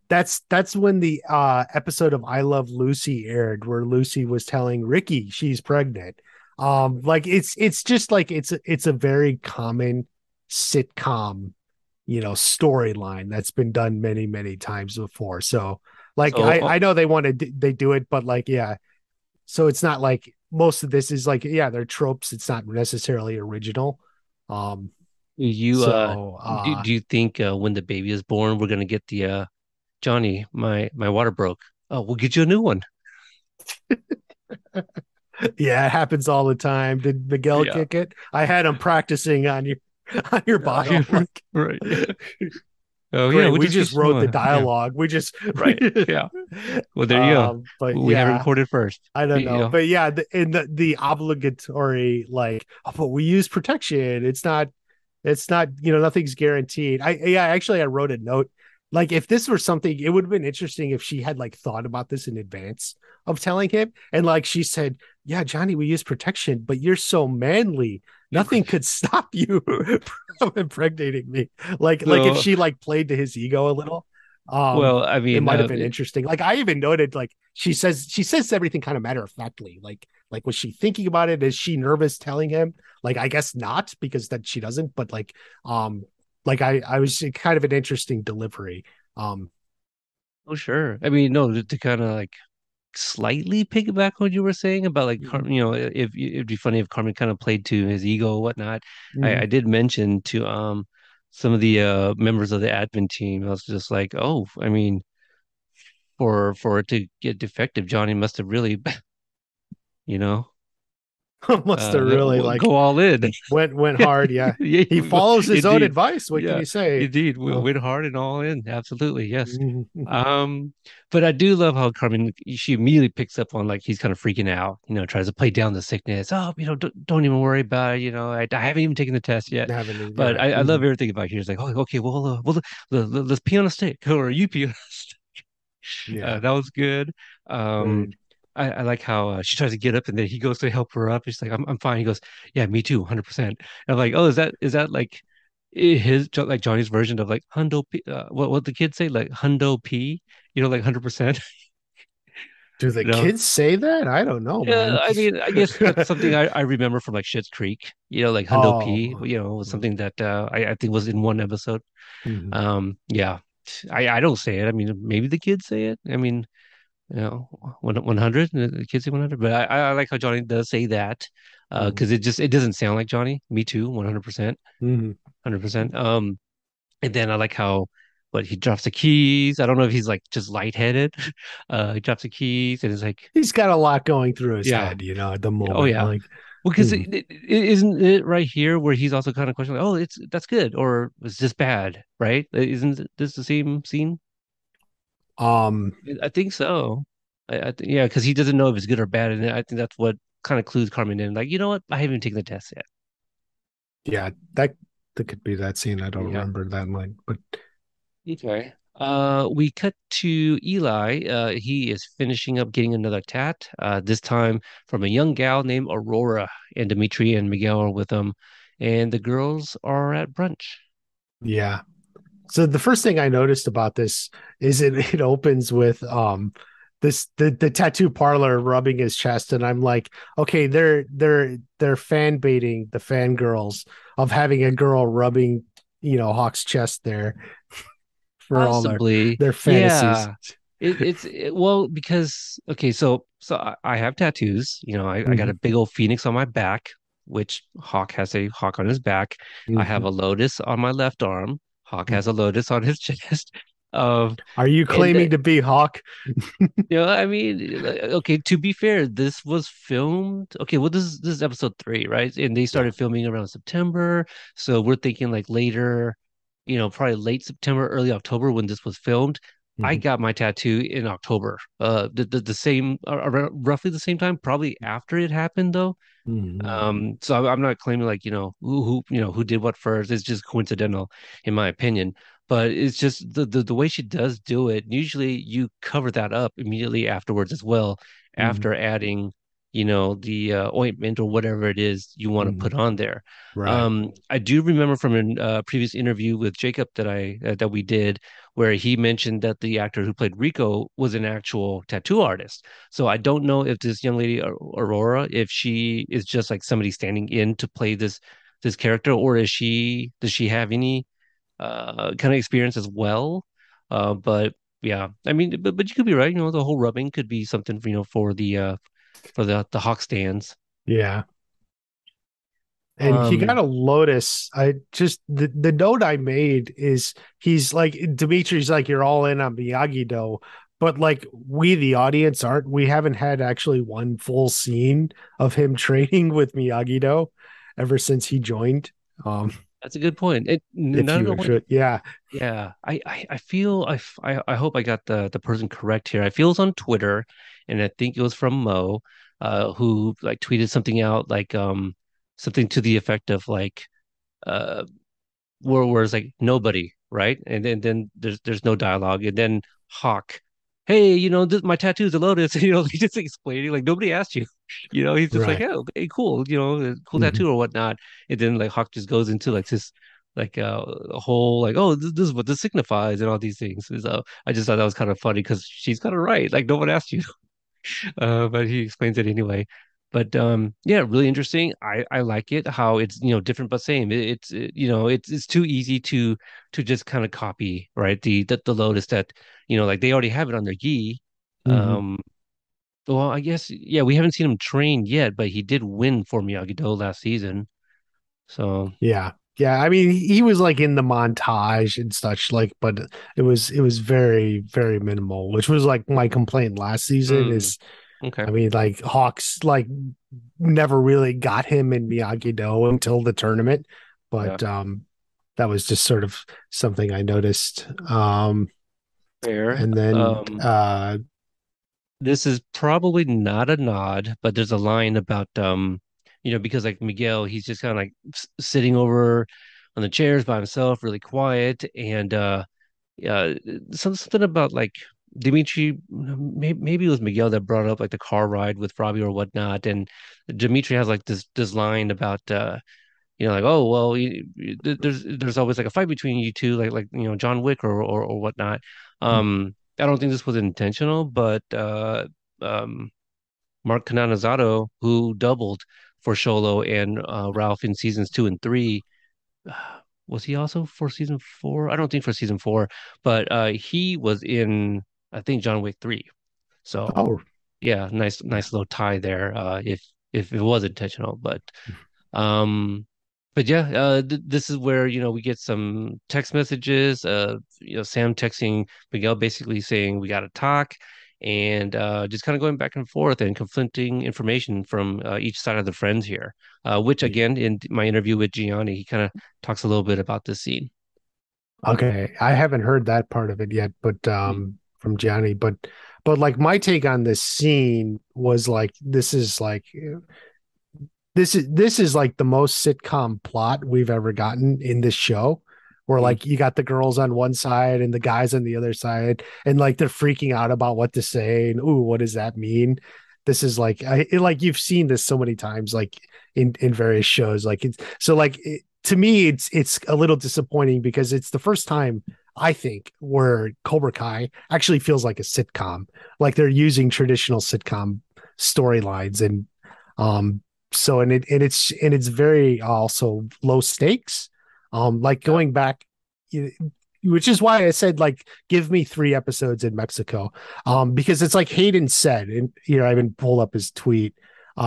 That's when the episode of I Love Lucy aired, where Lucy was telling Ricky she's pregnant. It's just like it's a very common sitcom storyline that's been done many times before, so like I know they do it, but like so it's not like most of this is like they're tropes, it's not necessarily original. Do you think when the baby is born we're gonna get the Johnny, my water broke, oh we'll get you a new one? Yeah, it happens all the time. Did Miguel kick it? I had him practicing on your body. Right. Oh yeah, we just wrote the dialogue. Yeah. We just right. Yeah. Well, there you go. But we haven't recorded first. I don't know, but yeah, in the obligatory like, oh, but we use protection. It's not. You know, nothing's guaranteed. I wrote a note. Like if this were something, it would have been interesting if she had like thought about this in advance of telling him. And like she said, yeah, Johnny, we use protection, but you're so manly. Nothing could stop you from impregnating me. Like if she like played to his ego a little. Well, I mean, it might have been interesting. Like I even noted, like she says everything kind of matter of factly. Like was she thinking about it? Is she nervous telling him? Like I guess not, because that she doesn't. But I was kind of an interesting delivery. Oh, sure. I mean, no, to kind of like slightly piggyback on what you were saying about like, Carmen, you know, if it'd be funny if Carmen kind of played to his ego, whatnot. Mm-hmm. I did mention to some of the members of the admin team, I was just like, oh, I mean, for it to get defective, Johnny must have really, you know. Must have really like go all in. Went hard, yeah. Yeah, he follows his own advice. What can you say? Indeed, went hard and all in. Absolutely, yes. But I do love how Carmen, she immediately picks up on like he's kind of freaking out. You know, tries to play down the sickness. Oh, you know, don't even worry about it. You know, I haven't even taken the test yet. But I love everything about here. It's like, oh, okay, well, let's pee on a stick, or you pee on a stick. Yeah, that was good. I like how she tries to get up and then he goes to help her up. He's like, I'm fine. He goes, yeah, me too, 100%. I'm like, oh, is that like his, like Johnny's version of like hundo P, what the kids say? Like hundo P, you know, like 100%. Do the kids say that? I don't know. Yeah, man. I mean, I guess that's something I remember from like Schitt's Creek, you know, like hundo P, you know, something that I think was in one episode. Mm-hmm. Yeah, I don't say it. I mean, maybe the kids say it. I mean, you know, 100, the kids say 100, but I like how Johnny does say that because it doesn't sound like Johnny. Me too, 100%, 100%. And then I like how, but he drops the keys. I don't know if he's like just lightheaded. He drops the keys and it's like he's got a lot going through his head, you know, at the moment. Oh yeah, like, because isn't it right here where he's also kind of questioning, like, oh, that's good or is this bad, right? Isn't this the same scene? I think so. I because he doesn't know if it's good or bad, and I think that's what kind of clues Carmen in. Like, you know what? I haven't even taken the test yet. Yeah, that could be that scene. I don't remember that line, but okay. We cut to Eli. He is finishing up getting another tat. This time from a young gal named Aurora, and Dimitri and Miguel are with them, and the girls are at brunch. Yeah. So the first thing I noticed about this is it opens with the tattoo parlor rubbing his chest, and I'm like, okay, they're fan baiting the fangirls of having a girl rubbing, you know, Hawk's chest there for possibly all their fantasies. Yeah. Well, because okay, so I have tattoos, you know, I got a big old phoenix on my back, which Hawk has a hawk on his back. Mm-hmm. I have a lotus on my left arm. Hawk has a lotus on his chest. Are you claiming to be Hawk? You know, I mean, okay, to be fair, this was filmed. Okay, well, this is episode 3, right? And they started filming around September. So we're thinking like later, you know, probably late September, early October when this was filmed. Mm-hmm. I got my tattoo in October, the same, roughly the same time, probably after it happened though. Mm-hmm. So I'm not claiming like, you know, who did what first. It's just coincidental in my opinion, but it's just the way she does do it. Usually you cover that up immediately afterwards as well, after adding, you know, the ointment or whatever it is you want to put on there. Right. I do remember from a previous interview with Jacob that we did, where he mentioned that the actor who played Rico was an actual tattoo artist. So I don't know if this young lady Aurora, if she is just like somebody standing in to play this character, or is she, does she have any kind of experience as well? But yeah, I mean, but you could be right. You know, the whole rubbing could be something, you know, for the Hawk stands. Yeah. And he got a lotus. I just, the note I made is he's like, Dimitri's like, you're all in on Miyagi-Do, but like we, the audience, aren't, we haven't had actually one full scene of him training with Miyagi-Do ever since he joined. That's a good point. I hope I got the person correct here. I feel it's on Twitter, and I think it was from Mo, who like tweeted something out, like something to the effect of like, where it's like nobody, right? And then there's no dialogue, and then Hawk, hey, my tattoo's a lotus. He's just explaining, like, nobody asked you. He's just right. Like, oh, okay, cool. Cool tattoo or whatnot. And then, like, Hawk just goes into, like, this, like, a whole, like, oh, this is what this signifies and all these things. So I just thought that was kind of funny because she's kind of right. Like, no one asked you. But he explains it anyway. But, yeah, really interesting. I like it, how it's, different but same. It's too easy to just kind of copy, right? The lotus that, like they already have it on their gi. Mm-hmm. Well, I guess, yeah, we haven't seen him train yet, but he did win for Miyagi-Do last season. So. Yeah. Yeah. I mean, he was like in the montage and such, like, but it was very, very minimal, which was like my complaint last season is. Okay. I mean, like Hawks, like never really got him in Miyagi-Do until the tournament, but yeah. That was just sort of something I noticed. Fair. And then this is probably not a nod, but there's a line about because like Miguel, he's just kind of like sitting over on the chairs by himself, really quiet, and something about like. Dimitri, maybe it was Miguel that brought up like the car ride with Robbie or whatnot, and Dimitri has like this line about like, oh well, there's always like a fight between you two, like John Wick or whatnot. I don't think this was intentional, but Mark Cananizato, who doubled for Xolo and Ralph in seasons 2 and 3. Was he also for season 4? I don't think for season 4, but he was in, I think, John Wick 3. So, yeah, nice little tie there. If it was intentional, but yeah, this is where we get some text messages. Sam texting Miguel, basically saying we got to talk, and just kind of going back and forth and conflicting information from each side of the friends here, which again, in my interview with Gianni, he kind of talks a little bit about this scene. Okay. I haven't heard that part of it yet, but from Gianni, but like my take on this scene was like, this is like the most sitcom plot we've ever gotten in this show. Where like you got the girls on one side and the guys on the other side, and like they're freaking out about what to say and ooh, what does that mean? This is like you've seen this so many times, like in various shows. Like it's so like to me, it's a little disappointing because it's the first time I think where Cobra Kai actually feels like a sitcom, like they're using traditional sitcom storylines and so and it's very also low stakes. Like going back, which is why I said, like, give me 3 episodes in Mexico, because it's like Hayden said, and I even pulled up his tweet.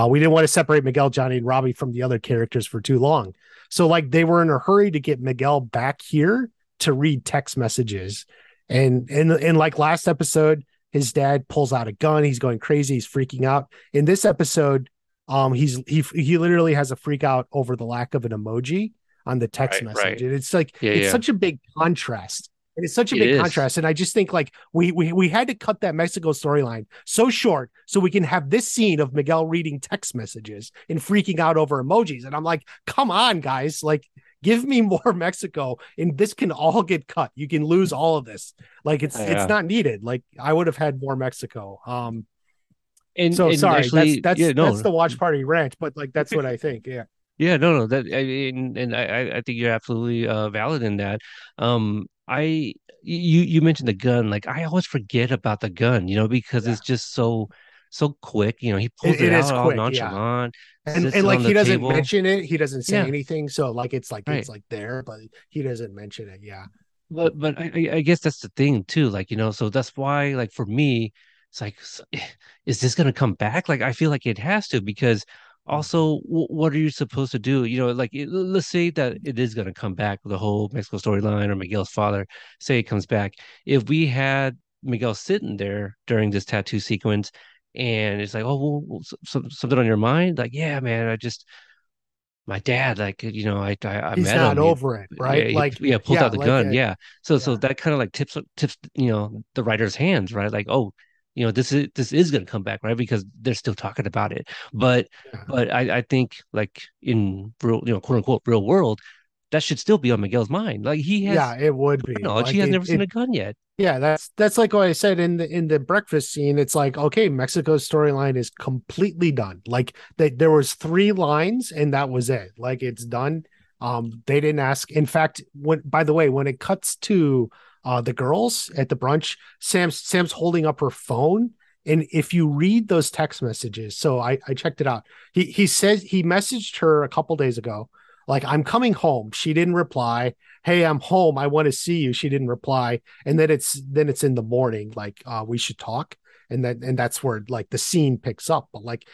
We didn't want to separate Miguel, Johnny, and Robbie from the other characters for too long. So like they were in a hurry to get Miguel back here to read text messages. And like last episode, his dad pulls out a gun. He's going crazy. He's freaking out. In this episode, he literally has a freak out over the lack of an emoji on the text message. Right. And it's like, such a big contrast. And it's such a big contrast. And I just think like we had to cut that Mexico storyline so short so we can have this scene of Miguel reading text messages and freaking out over emojis. And I'm like, come on guys, like give me more Mexico and this can all get cut. You can lose all of this. Like it's not needed. Like I would have had more Mexico. That's the watch party rant, but like, that's what I think. Yeah. Yeah, no, that I think you're absolutely valid in that. You mentioned the gun. Like I always forget about the gun, because it's just so quick. He pulls it out all nonchalant, and like he doesn't mention it. He doesn't say anything. So like it's like it's like there, but he doesn't mention it. Yeah, but I guess that's the thing too. Like so that's why like for me, it's like, is this gonna come back? Like I feel like it has to because. Also, what are you supposed to do? Like let's say that it is going to come back, the whole Mexico storyline or Miguel's father, say it comes back. If we had Miguel sitting there during this tattoo sequence and it's like, oh, well, something on your mind? Like, yeah, man, I just my dad, like, you know, I he's met not him. Over it, right? Pulls out the gun. So that kind of like tips, you know, the writer's hands, right? Like, oh, you know, this is going to come back, right? Because they're still talking about it. But I think, like, in real, you know, quote unquote real world, that should still be on Miguel's mind. Like, he has, it would be. Like, he has never seen a gun yet. Yeah, that's like what I said in the breakfast scene. It's like, okay, Mexico's storyline is completely done. Like, there was 3 lines and that was it. Like, it's done. They didn't ask. In fact, when it cuts to the girls at the brunch, Sam's holding up her phone. And if you read those text messages, so I checked it out. He says he messaged her a couple days ago. Like, I'm coming home. She didn't reply. Hey, I'm home. I want to see you. She didn't reply. And then it's in the morning. Like, we should talk. And that's where, like, the scene picks up. But, like,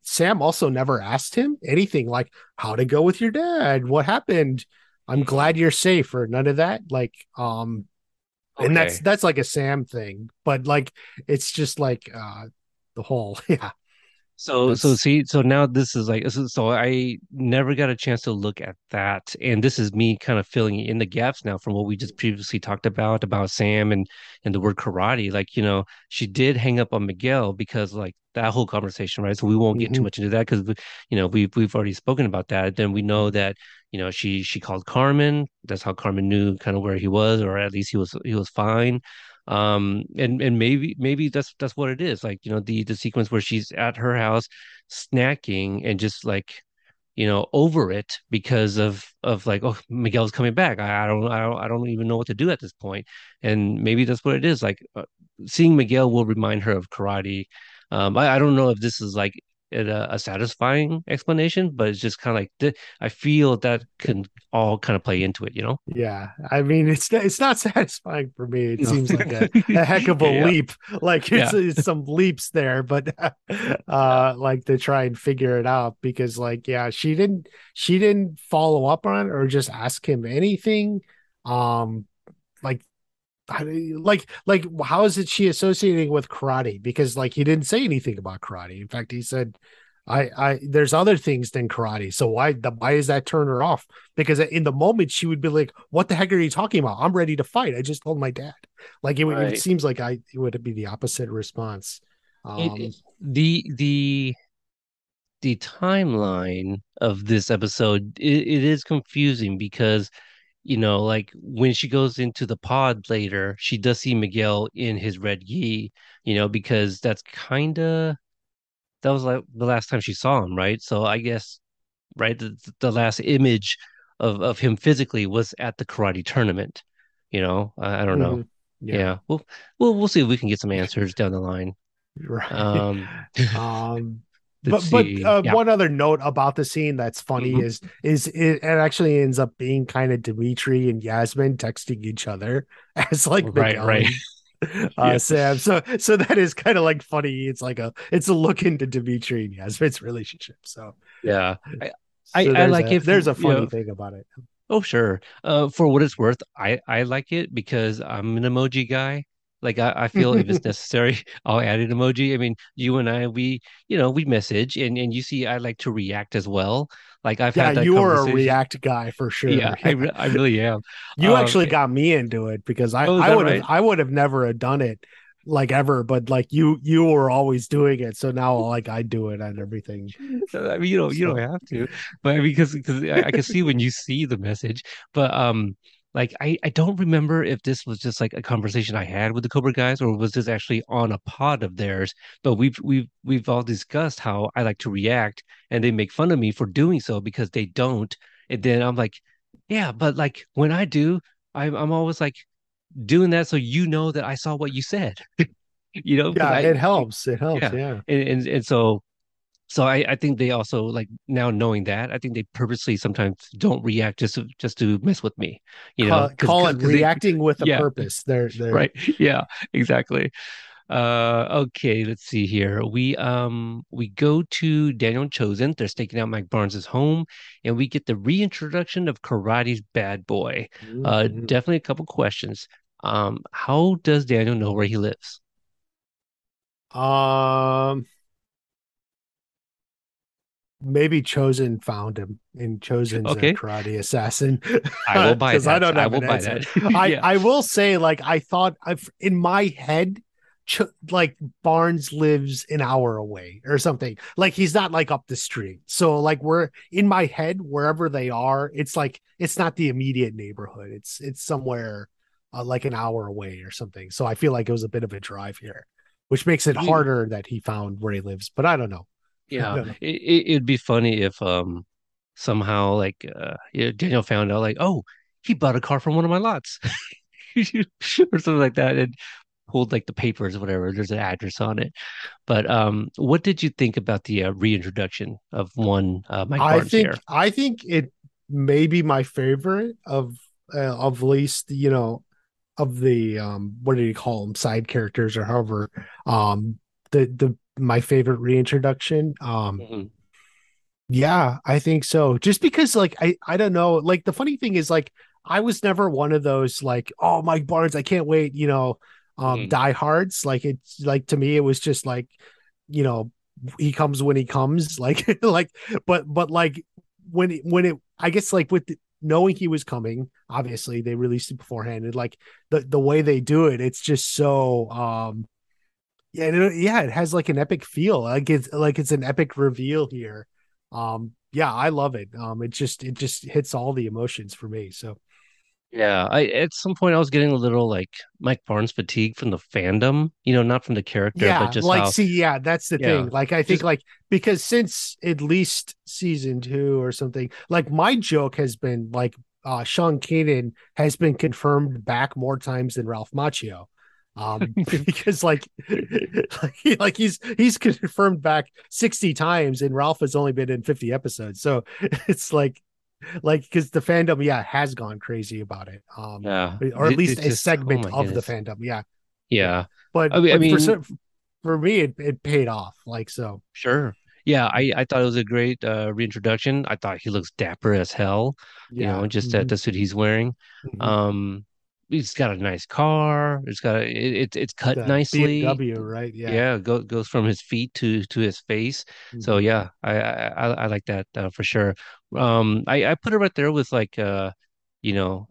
Sam also never asked him anything. Like, how'd it go with your dad? What happened? I'm glad you're safe, or none of that. Like, okay. And that's like a Sam thing. But, like, it's just like the whole, yeah. So now this is like, so I never got a chance to look at that. And this is me kind of filling in the gaps now from what we just previously talked about Sam and the word karate. Like, you know, she did hang up on Miguel because, like, that whole conversation, right? So we won't get too much into that because, you know, we've already spoken about that. Then we know that, you know, she called Carmen. That's how Carmen knew kind of where he was, or at least he was fine. And maybe that's what it is. Like, you know, the sequence where she's at her house snacking and just, like, you know, over it because of like, oh, Miguel's coming back. I don't even know what to do at this point. And maybe that's what it is. Like, seeing Miguel will remind her of karate. I don't know if this is like a satisfying explanation, but it's just kind of like I feel that can all kind of play into it, you know? Yeah, I mean, it's not satisfying for me. It seems like a heck of a leap. Like, it's some leaps there, but like, to try and figure it out, because, like, yeah, she didn't follow up on it or just ask him anything. Like, how is it she associating with karate? Because, like, he didn't say anything about karate. In fact, he said, I there's other things than karate. So why is that turn her off? Because in the moment she would be like, what the heck are you talking about? I'm ready to fight. I just told my dad. Like, it seems like it would be the opposite response. The timeline of this episode, it is confusing because, you know, like, when she goes into the pod later, she does see Miguel in his red gi, you know, because that was, like, the last time she saw him, right? So I guess, right, the last image of him physically was at the karate tournament, you know? I don't know. Yeah. We'll see if we can get some answers down the line. Right. But one other note about the scene that's funny is it actually ends up being kind of Dimitri and Yasmin texting each other as, like, right. Sam. So that is kind of, like, funny. It's like a look into Dimitri and Yasmin's relationship. So yeah, I like it. There's a funny thing about it. Oh sure. For what it's worth, I like it because I'm an emoji guy. Like, I feel if it's necessary, I'll add an emoji. I mean, you and I, we message and you see, I like to react as well. Like, I've had that you're a react guy for sure. Yeah, I really am. You actually got me into it because I would have never done it, like, ever, but, like, you were always doing it, so now, like, I do it and everything. I mean, you don't have to, but because I can see when you see the message, but like, I don't remember if this was just, like, a conversation I had with the Cobra guys, or was this actually on a pod of theirs? But we've all discussed how I like to react, and they make fun of me for doing so because they don't. And then I'm like, yeah, but, like, when I do, I'm always, like, doing that so you know that I saw what you said. You know? Yeah, it helps. It helps. Yeah. And so. So I think they also, like, now knowing that, I think they purposely sometimes don't react just to mess with me, you know, cause reacting with a purpose. They're right. Yeah, exactly. Okay. Let's see here. We go to Daniel and Chosen. They're staking out Mike Barnes' home, and we get the reintroduction of karate's bad boy. Definitely a couple questions. How does Daniel know where he lives? Maybe Chosen found him, and Chosen's a karate assassin. I will buy that. I don't have I will an buy answer. That. I will say, like, I thought in my head, like Barnes lives an hour away or something. Like, he's not like up the street. So like, we're in my head, wherever they are, it's like, it's not the immediate neighborhood. It's somewhere like an hour away or something. So I feel like it was a bit of a drive here, which makes it harder that he found where he lives. But I don't know. Yeah, it'd be funny if somehow like Daniel found out like, oh, he bought a car from one of my lots or something like that, and pulled like the papers or whatever. There's an address on it. But what did you think about the reintroduction of Mike Barnes here? I think it may be my favorite of least, you know, of the what do you call them, side characters or however, my favorite reintroduction. Yeah, I think so. Just because like, I don't know. Like, the funny thing is, like, I was never one of those like, oh, Mike Barnes, I can't wait, you know, diehards. Like, it's like, to me, it was just like, you know, he comes when he comes, like, but like when it, I guess like with knowing he was coming, obviously they released it beforehand, and like the way they do it, it's just so, it has like an epic feel. It's an epic reveal here. Yeah, I love it. It just hits all the emotions for me. So yeah, at some point I was getting a little like Mike Barnes fatigue from the fandom, you know, not from the character, but just like that's the thing. Like, I think like, because since at least season 2 or something, like my joke has been like Sean Kanan has been confirmed back more times than Ralph Macchio. Because like he's confirmed back 60 times and Ralph has only been in 50 episodes. So it's like because the fandom, has gone crazy about it. Or at least a segment of the fandom. Yeah. But I mean, for me, it paid off. Like, so sure. Yeah, I thought it was a great reintroduction. I thought he looks dapper as hell. You know, just that the suit he's wearing. He's got a nice car. It's cut nicely. BMW, right? Yeah. Goes from his feet to his face. Mm-hmm. So yeah, I like that for sure. I put it right there with like Kim Da-eun. You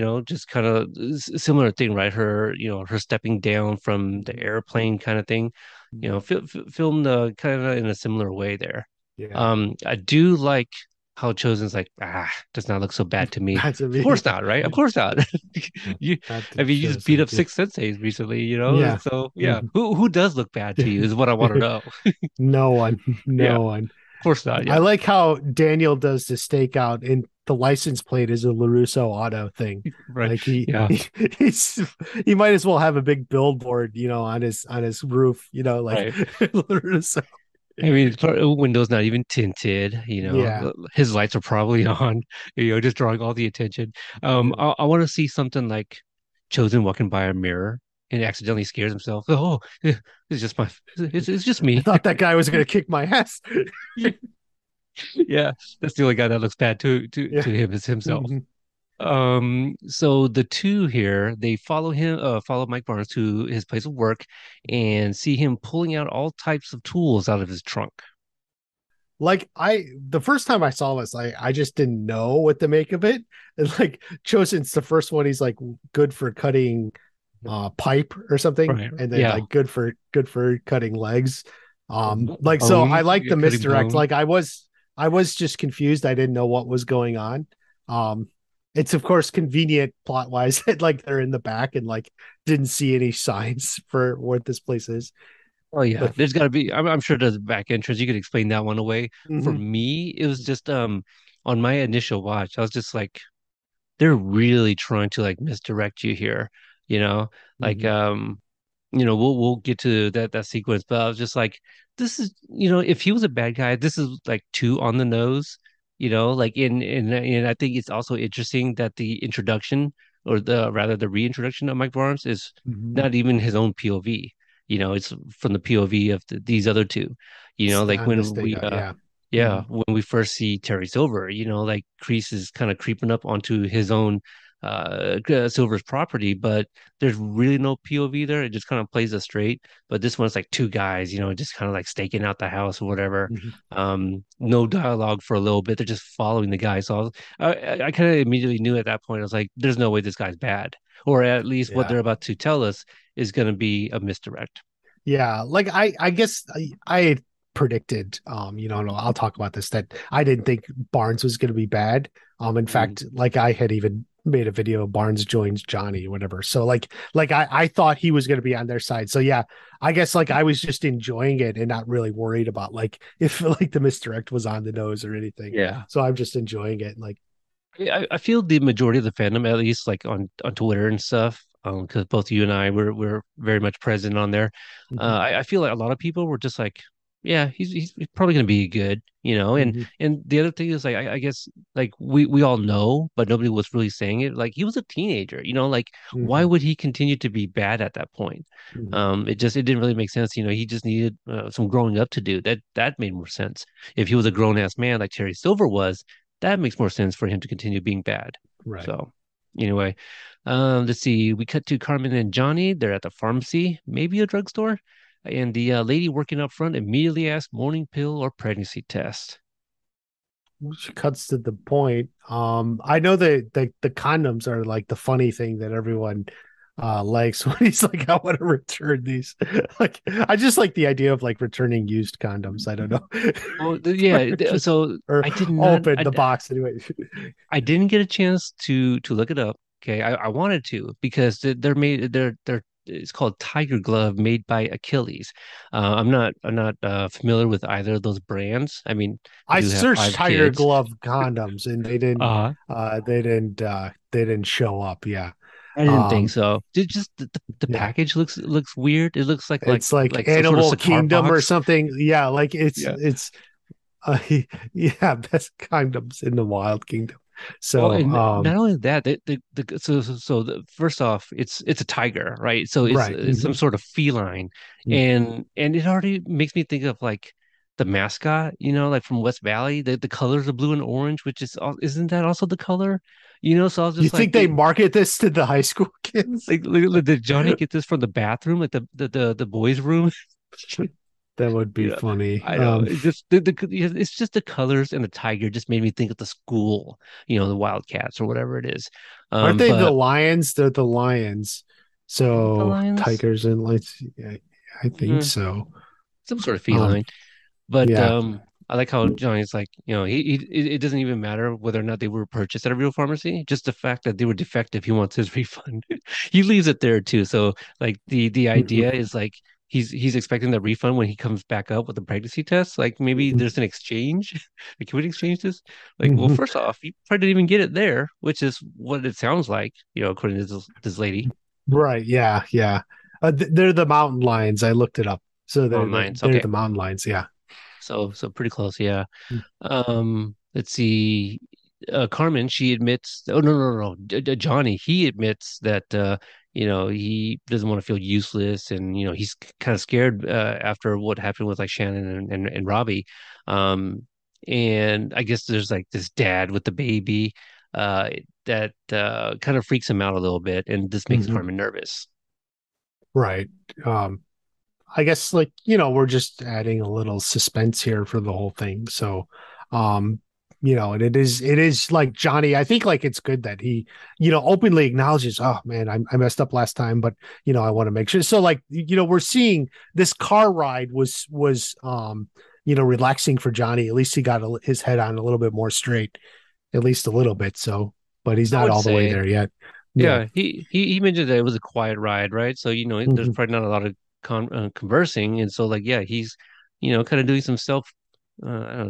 know, just kind of similar thing, right? Her, you know, her stepping down from the airplane kind of thing. Mm-hmm. You know, filmed kind of in a similar way there. Yeah. I do like how Chosen's like, does not look so bad to me. Of course not, right? Of course not. You just beat up 6 senseis recently, you know? Yeah. So, yeah. Who does look bad to you is what I want to know. No one. No one. Of course not. Yeah. I like how Daniel does the stakeout and the license plate is a LaRusso Auto thing. Right. Like he might as well have a big billboard, you know, on his roof, you know, like LaRusso. I mean, windows not even tinted, you know, his lights are probably on, you know, just drawing all the attention. I want to see something like Chosen walking by a mirror and accidentally scares himself. Oh, it's just me. I thought that guy was going to kick my ass. Yeah. That's the only guy that looks bad to him is himself. Mm-hmm. So the two here, they follow Mike Barnes to his place of work and see him pulling out all types of tools out of his trunk. Like, the first time I saw this, I just didn't know what to make of it. And like, Chosen's the first one, he's like good for cutting pipe or something. Right. And then like good for cutting legs. Like, so I like the misdirect. Like, I was just confused. I didn't know what was going on. It's of course convenient plot wise that like they're in the back and like didn't see any signs for what this place is. Oh yeah, but there's got to be. I'm sure there's a back entrance. You could explain that one away. Mm-hmm. For me, it was just on my initial watch, I was just like, they're really trying to like misdirect you here. You know, like you know, we'll get to that sequence, but I was just like, this is, you know, if he was a bad guy, this is like too on the nose. You know, like and I think it's also interesting that the introduction or the reintroduction of Mike Barnes is not even his own POV. You know, it's from the POV of these other two. You know, like when we when we first see Terry Silver, you know, like Kreese is kind of creeping up onto his own Silver's property, but there's really no POV there. It just kind of plays us straight. But this one's like two guys, you know, just kind of like staking out the house or whatever. Mm-hmm. No dialogue for a little bit. They're just following the guy. So I kind of immediately knew at that point. I was like, there's no way this guy's bad, or at least what they're about to tell us is going to be a misdirect. Yeah, like I guess I predicted, I'll talk about this, that I didn't think Barnes was going to be bad. In fact, like I had even made a video, Barnes joins Johnny or whatever. So I thought he was going to be on their side. So yeah, I guess like I was just enjoying it and not really worried about like if like the misdirect was on the nose or anything. Yeah. So I'm just enjoying it. And, like, I feel the majority of the fandom, at least like on Twitter and stuff, because both you and I were very much present on there. Mm-hmm. I feel like a lot of people were just like, yeah, he's probably going to be good, you know. And and the other thing is, like, I guess, like, we all know, but nobody was really saying it. Like, he was a teenager, you know. Like, why would he continue to be bad at that point? Mm-hmm. It didn't really make sense, you know. He just needed some growing up to do. That made more sense. If he was a grown ass man like Terry Silver was, that makes more sense for him to continue being bad. Right. So anyway, let's see. We cut to Carmen and Johnny. They're at the pharmacy, maybe a drugstore. And the lady working up front immediately asked morning pill or pregnancy test. Which cuts to the point. I know that the condoms are like the funny thing that everyone likes when he's like, I want to return these. Like, I just like the idea of like returning used condoms. I don't know. Well, yeah. So I didn't open the box anyway. I didn't get a chance to look it up. Okay. I wanted to, because they're it's called Tiger Glove, made by Achilles. I'm not familiar with either of those brands. I mean, I searched Tiger Glove condoms, and they didn't show up. Yeah, I didn't think so. It just the package looks weird. It looks like it's like Animal sort of Kingdom box or something. Yeah, like it's best condoms in the Wild Kingdom. So not only that, so first off, it's a tiger, right? So it's some sort of feline, and it already makes me think of like the mascot, you know, like from West Valley. The colors are blue and orange, which isn't that also the color? You know, so I was just think they market this to the high school kids? Like, did Johnny get this from the bathroom, like the boys' room? That would be funny. I know. It's just the colors and the tiger just made me think of the school, you know, the Wildcats or whatever it is. Aren't they the Lions? They're the Lions. So the Lions? Tigers and lions. I think so. Some sort of feline. I like how Johnny's like, you know, it doesn't even matter whether or not they were purchased at a real pharmacy. Just the fact that they were defective, he wants his refund. He leaves it there too. So like the idea is like, He's expecting the refund when he comes back up with the pregnancy test. Like, maybe there's an exchange. Like, can we exchange this? Like, well, first off, you probably didn't even get it there, which is what it sounds like, you know, according to this lady. Right. Yeah. Yeah. They're the mountain lions. I looked it up. So they're the mountain lions. Yeah. So pretty close. Yeah. Let's see. Carmen, she admits. Oh no. Johnny, he admits that. You know, he doesn't want to feel useless, and you know he's kind of scared after what happened with like Shannon and Robbie. And I guess there's like this dad with the baby that kind of freaks him out a little bit, and this makes Carmen nervous. Right. I guess like, you know, we're just adding a little suspense here for the whole thing. So, you know, and it is like Johnny, I think like it's good that he, you know, openly acknowledges, oh man, I messed up last time, but you know, I want to make sure. So like, you know, we're seeing this car ride was you know, relaxing for Johnny. At least he got his head on a little bit more straight, at least a little bit. So, but he's not all the way there yet. Yeah. He mentioned that it was a quiet ride. Right. So, you know, there's probably not a lot of conversing. And so like, yeah, he's, you know, kind of doing some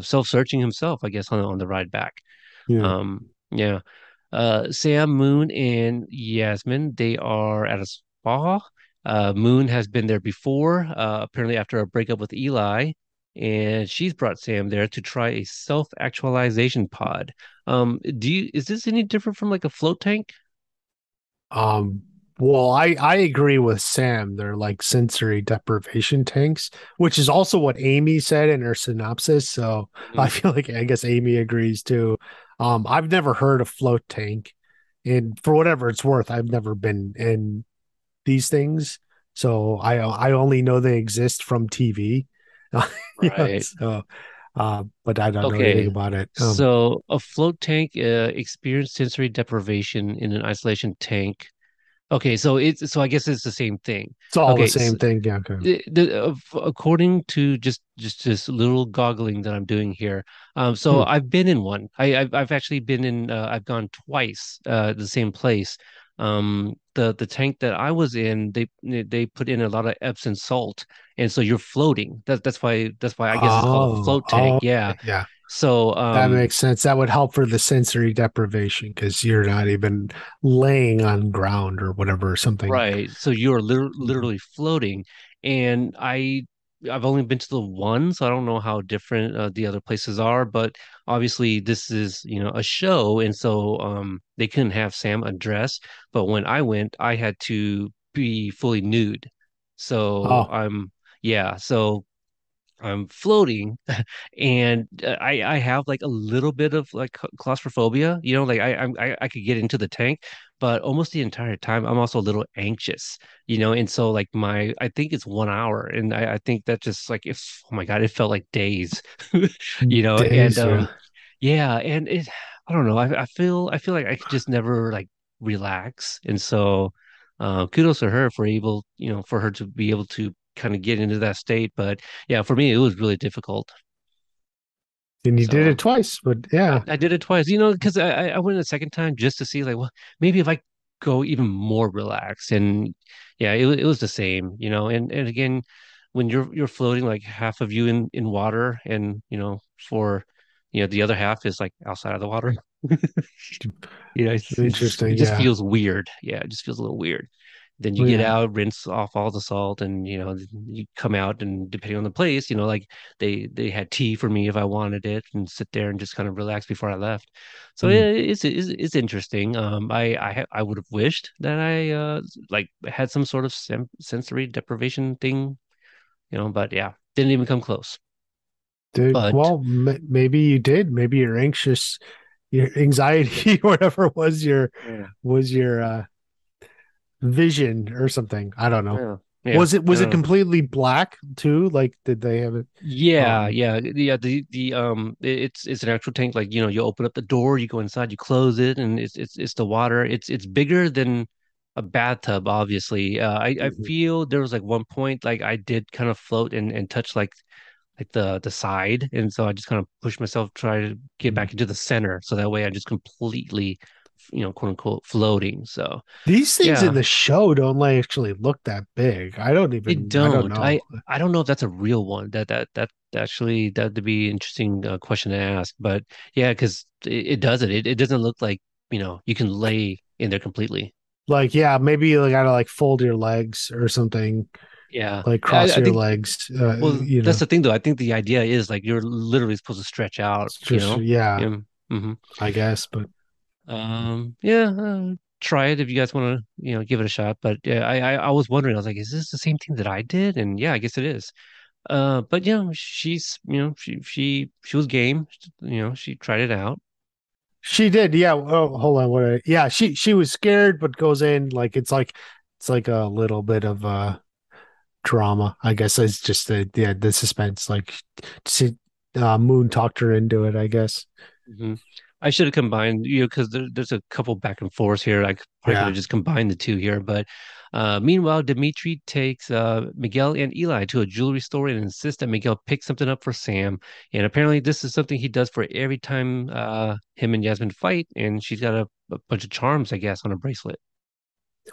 self-searching himself, I guess, on the ride back. Yeah. Sam, Moon, and Yasmin, they are at a spa. Moon has been there before, apparently after a breakup with Eli, and she's brought Sam there to try a self-actualization pod. Is this any different from like a float tank? Well, I agree with Sam. They're like sensory deprivation tanks, which is also what Amy said in her synopsis. So I feel like I guess Amy agrees too. I've never heard of float tank, And for whatever it's worth, I've never been in these things, so I only know they exist from TV. Right. So, but I don't know anything about it. So a float tank experienced sensory deprivation in an isolation tank. Okay, so I guess it's the same thing. It's all the same thing, yeah. Okay. According to just this little goggling that I'm doing here, I've been in one. I've actually been in. I've gone twice. The same place. The tank that I was in, they put in a lot of Epsom salt, and so you're floating. That's why I guess it's called a float tank. Yeah. So that makes sense. That would help for the sensory deprivation because you're not even laying on ground or whatever, or something. Right. So you're literally floating, and I've only been to the one, so I don't know how different the other places are. But obviously, this is a show, and so they couldn't have Sam undressed. But when I went, I had to be fully nude. So I'm floating, and I have like a little bit of like claustrophobia, like I could get into the tank, but almost the entire time I'm also a little anxious, and so like I think it's 1 hour, and I think that just like, if, oh my God, it felt like days, days, and and it, I don't know, I feel like I could just never like relax, and so kudos to her for for her to be able to kind of get into that state. But yeah, for me it was really difficult. And you did it twice. But yeah, I did it twice, because I went a second time just to see like, well, maybe if I go even more relaxed. And yeah, it was the same, and again, when you're floating, like half of you in water, and the other half is like outside of the water. It's interesting. It just feels weird. Yeah, it just feels a little weird. Then you get out, rinse off all the salt, and you come out, and depending on the place, like they had tea for me if I wanted it, and sit there and just kind of relax before I left. So it's interesting. I would have wished that I like had some sort of sensory deprivation thing, but yeah, didn't even come close. Maybe you did. Maybe you're anxious, your anxiety, whatever was your vision or something. I don't know. Yeah. Was it completely black too? Like, did they have it? Yeah. The it's an actual tank. Like, you open up the door, you go inside, you close it, and it's the water. It's bigger than a bathtub, obviously. I feel there was like one point like I did kind of float and touch like the side, and so I just kind of pushed myself, try to get back into the center, so that way I just completely, quote unquote, floating. So these things in the show don't actually look that big. I don't know. I don't know if that's a real one. That actually, that'd be an interesting question to ask. But yeah, because it doesn't. It doesn't look like you can lay in there completely. Like, yeah, maybe you gotta like fold your legs or something. Yeah, like cross your legs. That's the thing, though. I think the idea is like you're literally supposed to stretch out. Yeah. Mm-hmm. I guess, but. Try it if you guys want to, give it a shot. But yeah, I was wondering, I was like, is this the same thing that I did? And yeah, I guess it is. But she's, she was game. She tried it out. She did. Yeah. Oh, hold on. Yeah. She was scared, but goes in like, it's like a little bit of drama. I guess it's just the suspense, like Moon talked her into it, I guess. Mm-hmm. I should have combined, because there's a couple back and forth here. I probably could have just combined the two here. But meanwhile, Dimitri takes Miguel and Eli to a jewelry store and insists that Miguel pick something up for Sam. And apparently this is something he does for every time him and Yasmin fight. And she's got a bunch of charms, I guess, on her bracelet.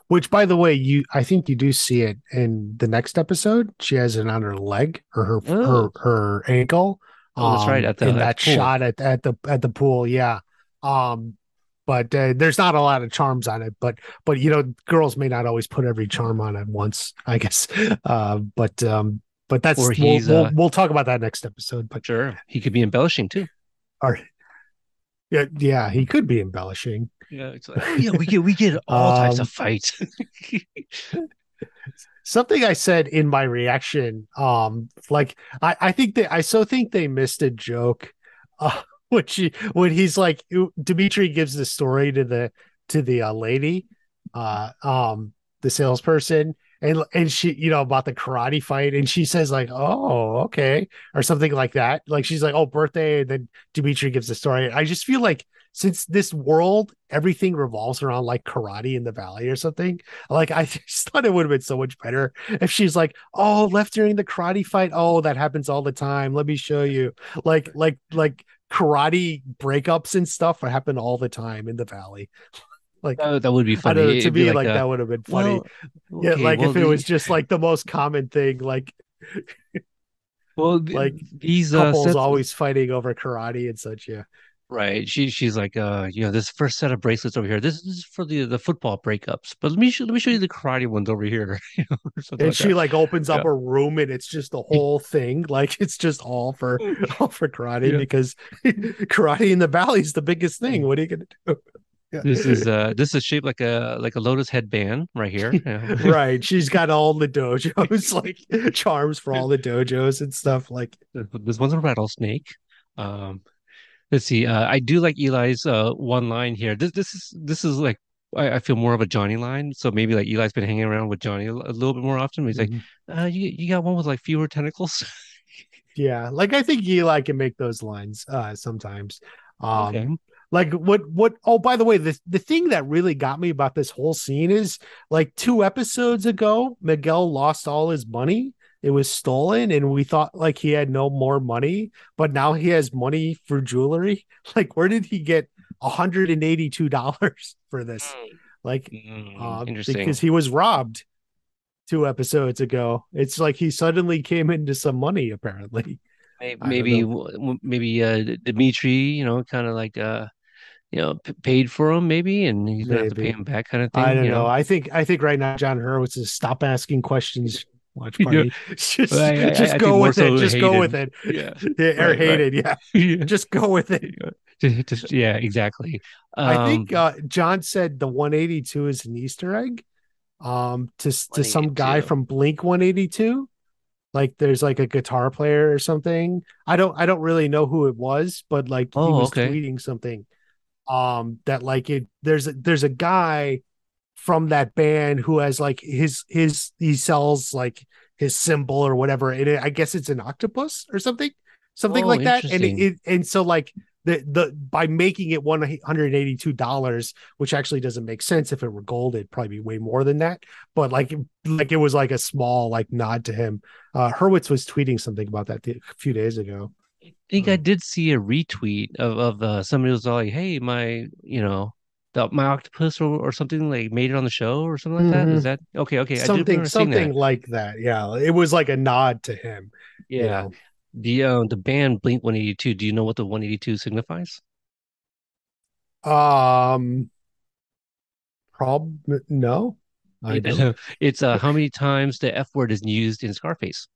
Which, by the way, I think you do see it in the next episode. She has it on her leg or her ankle. Oh, that's right. Shot at the pool, yeah. But there's not a lot of charms on it, but girls may not always put every charm on at once, I guess. But that's we'll talk about that next episode. But sure, he could be embellishing too. Or yeah, he could be embellishing. Yeah, it's like, we get all types of fights. Something I said in my reaction, like I think that I think they missed a joke, when he's like, Dimitri gives the story to the to the lady, the salesperson, and she, you know, about the karate fight, and she says like, "Oh, okay," or something like that. Like she's like, "Oh, birthday," and then Dimitri gives the story. I just feel like since this world, everything revolves around like karate in the valley or something. Like I just thought it would have been so much better if she's like, "Oh, left during the karate fight. Oh, that happens all the time. Let me show you." Like karate breakups and stuff happen all the time in the valley. Like that would be funny. To me, like that would have been funny. Well, okay, yeah, like well, if it was just like the most common thing, like. Well, like these couples always fighting over karate and such. Yeah. Right. She's like, you know, this first set of bracelets over here. This is for the football breakups. But let me show you the karate ones over here. You know, or something. And like she that. Like opens up a room and it's just the whole thing. Like it's just all for karate because karate in the valley is the biggest thing. What are you gonna do? Yeah. This is shaped like a lotus headband right here. Yeah. Right. She's got all the dojos, like charms for all the dojos and stuff. Like this one's a rattlesnake. Let's see. I do like Eli's one line here. This is like I feel more of a Johnny line. So maybe like Eli's been hanging around with Johnny a little bit more often. He's like, you got one with like fewer tentacles. Yeah, like I think Eli can make those lines sometimes. Okay. Like what? Oh, by the way, the thing that really got me about this whole scene is like 2 episodes ago, Miguel lost all his money. It was stolen, and we thought like he had no more money, but now he has money for jewelry. Like, where did he get $182 for this? Like, interesting, because he was robbed 2 episodes ago. It's like he suddenly came into some money, apparently. Maybe Dimitri, you know, kind of like you know, paid for him maybe, and he's gonna have to pay him back, kind of thing. I don't know. I think right now John Hurwitz is stop asking questions. Watch party. Just go with it. Just go with it. Yeah. Or hated. Yeah. Just go with it. Yeah, exactly. I think John said the 182 is an Easter egg to some guy from Blink 182. Like there's like a guitar player or something. I don't really know who it was, but like he was tweeting something that like it there's a guy from that band who has like he sells like his symbol or whatever, and I guess it's an octopus or something like that, and so like the by making it $182, which actually doesn't make sense. If it were gold, it'd probably be way more than that, but like it was like a small like nod to him. Hurwitz was tweeting something about that a few days ago. I think I did see a retweet of somebody was all like, hey, my, you know, my octopus or something, like made it on the show or something like that. Is that okay? Something like that. Yeah, it was like a nod to him. Yeah. You know? The band Blink 182. Do you know what the 182 signifies? Probably no. I don't. It's how many times the F word is used in Scarface.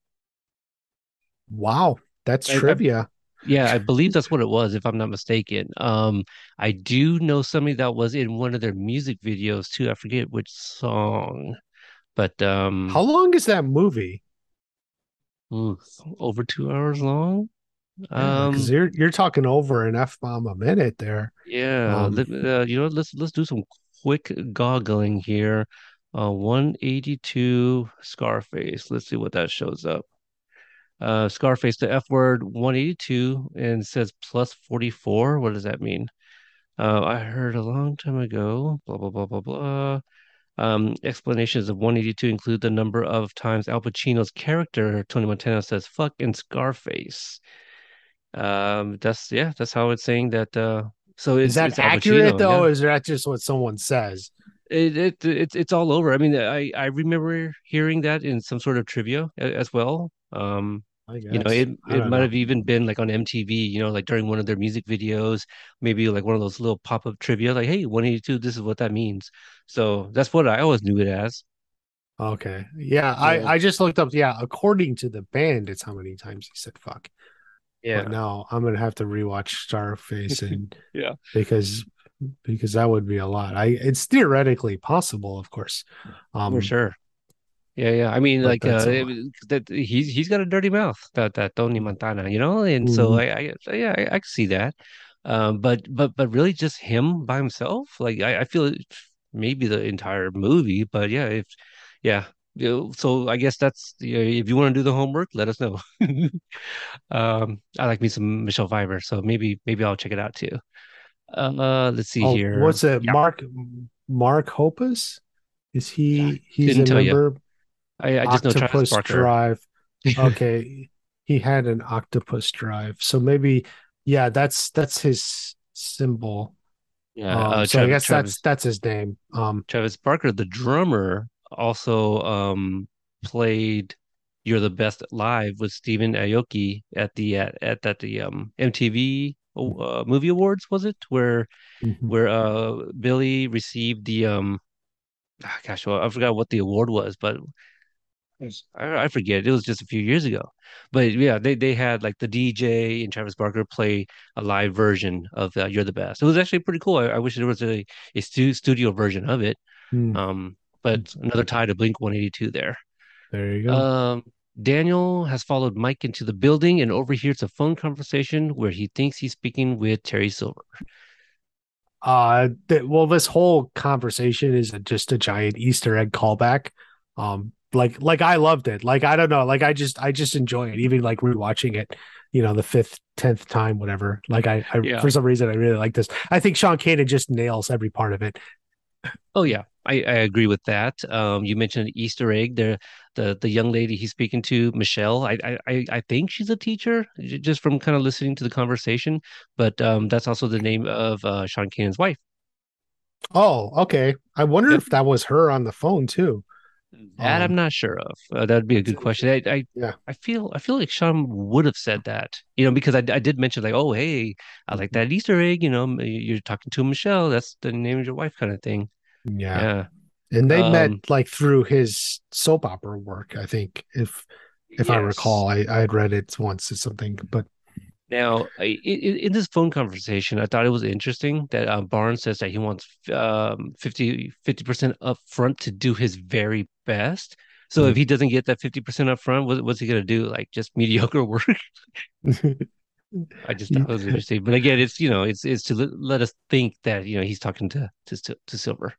Wow, that's trivia. Yeah, I believe that's what it was, if I'm not mistaken. I do know somebody that was in one of their music videos too. I forget which song, but how long is that movie? Over 2 hours long. You're talking over an F-bomb a minute there. Yeah, you know, let's do some quick googling here. 182 Scarface. Let's see what that shows up. Scarface, the F word, 182, and says plus 44. What does that mean? I heard a long time ago, blah, blah, blah, blah, blah. Explanations of 182 include the number of times Al Pacino's character, Tony Montana, says fuck in Scarface. That's how it's saying that. So is that accurate, though? Yeah. Or is that just what someone says? It's all over. I mean, I remember hearing that in some sort of trivia as well. You know, it might have even been like on MTV, you know, like during one of their music videos, maybe like one of those little pop-up trivia, like, hey, 182, this is what that means. So that's what I always knew it as. Okay. Yeah. I just looked up. Yeah. According to the band, it's how many times he said fuck. Yeah. But now I'm going to have to rewatch Starface. And yeah, because that would be a lot. It's theoretically possible, of course. For sure. Yeah. I mean, but like that he's got a dirty mouth, that Tony Montana, you know, and so I can see that. But really just him by himself. Like I feel maybe the entire movie, but yeah, if yeah. So I guess that's, if you want to do the homework, let us know. I like me some Michelle Pfeiffer, so maybe I'll check it out too. Let's see here. What's it? Yeah. Mark Hoppus? Is he's a member? I just know Travis Barker. Drive. Okay, he had an octopus drive, so maybe that's his symbol. Yeah, so I guess that's his name. Travis Barker, the drummer, also played "You're the Best" live with Stephen Aoki at the MTV Movie Awards, was it, where Billy received the I forgot what the award was, but I forget. It was just a few years ago. But yeah, they had like the DJ and Travis Barker play a live version of "You're the Best." It was actually pretty cool. I wish there was a studio version of it. But another tie to Blink 182 there. There you go. Daniel has followed Mike into the building and overhears a phone conversation where he thinks he's speaking with Terry Silver. This whole conversation is just a giant Easter egg callback. Like I loved it. Like, I don't know. Like, I just enjoy it. Even like rewatching it, the 10th time, whatever. Like for some reason, I really like this. I think Sean Kanan just nails every part of it. Oh yeah, I agree with that. You mentioned Easter egg there. The young lady he's speaking to, Michelle. I think she's a teacher, just from kind of listening to the conversation. But that's also the name of Sean Kanan's wife. Oh, okay. I wonder if that was her on the phone too. That I'm not sure of. That'd be a good question. I feel like Sean would have said that, because I did mention like, oh hey, I like that Easter egg. You're talking to Michelle. That's the name of your wife, kind of thing. Yeah. And they met like through his soap opera work. I think if I recall, I had read it once or something, but. Now, in this phone conversation, I thought it was interesting that Barnes says that he wants 50% up front to do his very best. So if he doesn't get that 50% up front, what's he going to do? Like just mediocre work? I just thought it was interesting. But again, it's, it's to let us think that, he's talking to Silver.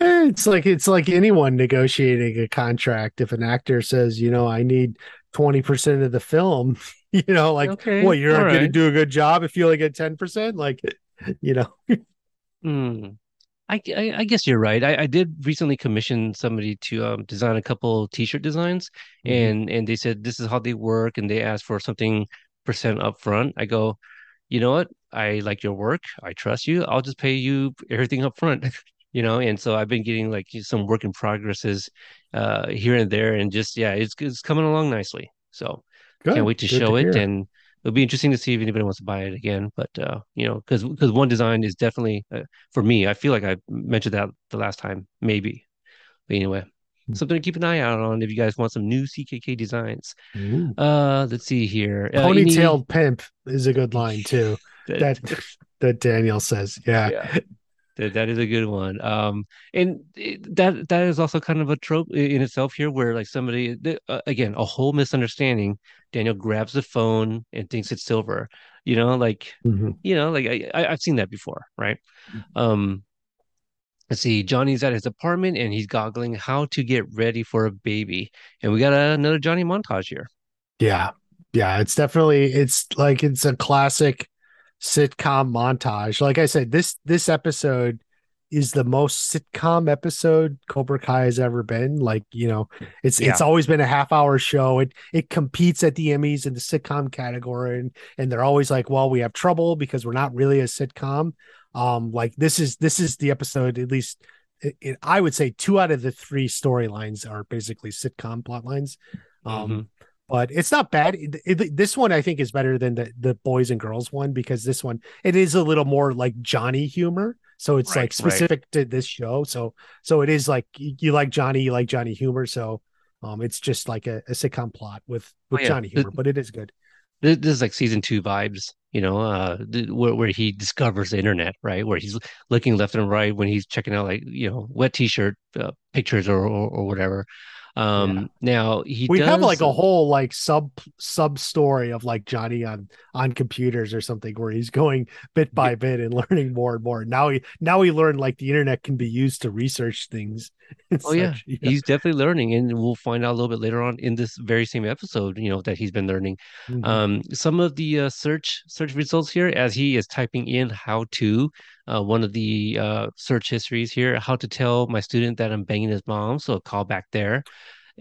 It's like anyone negotiating a contract. If an actor says, I need 20% of the film, you're not going to do a good job if you only get 10%. I guess you're right. I did recently commission somebody to design a couple T-shirt designs, and they said this is how they work, and they asked for something percent up front. I go, you know what? I like your work. I trust you. I'll just pay you everything up front. And so I've been getting like some work in progresses here and there, and just it's coming along nicely. So good. Can't wait to show it, and it'll be interesting to see if anybody wants to buy it again. But because one design is definitely for me. I feel like I mentioned that the last time, maybe. But anyway, something to keep an eye out on if you guys want some new CKK designs. Let's see here. Ponytailed pimp is a good line too. that Daniel says, yeah. That is a good one. And that is also kind of a trope in itself here, where like somebody, again, a whole misunderstanding. Daniel grabs the phone and thinks it's Silver. Like I've seen that before, right? Let's see. Johnny's at his apartment and he's goggling how to get ready for a baby, and we got another Johnny montage here. Yeah. It's definitely it's a classic sitcom montage. Like I said, this episode is the most sitcom episode Cobra Kai has ever been. Like, it's always been a half hour show. It competes at the Emmys in the sitcom category, and they're always like, well, we have trouble because we're not really a sitcom. Like this is the episode, at least it, I would say 2 out of the 3 storylines are basically sitcom plot lines. But it's not bad. This one, I think, is better than the boys and girls one, because this one, it is a little more like Johnny humor. So it's specific to this show. So it is like you like Johnny humor. So it's just like a sitcom plot with Johnny humor, but it is good. This is like season 2 vibes, where he discovers the internet, right? Where he's looking left and right when he's checking out like, wet T-shirt pictures or whatever. Now we have like a whole like sub story of like Johnny on computers or something where he's going bit by bit and learning more and more. Now he learned like the internet can be used to research things. He's definitely learning, and we'll find out a little bit later on in this very same episode, you know, that he's been learning. Mm-hmm. Some of the search results here as he is typing in how to one of the search histories here, how to tell my student that I'm banging his mom. So a call back there.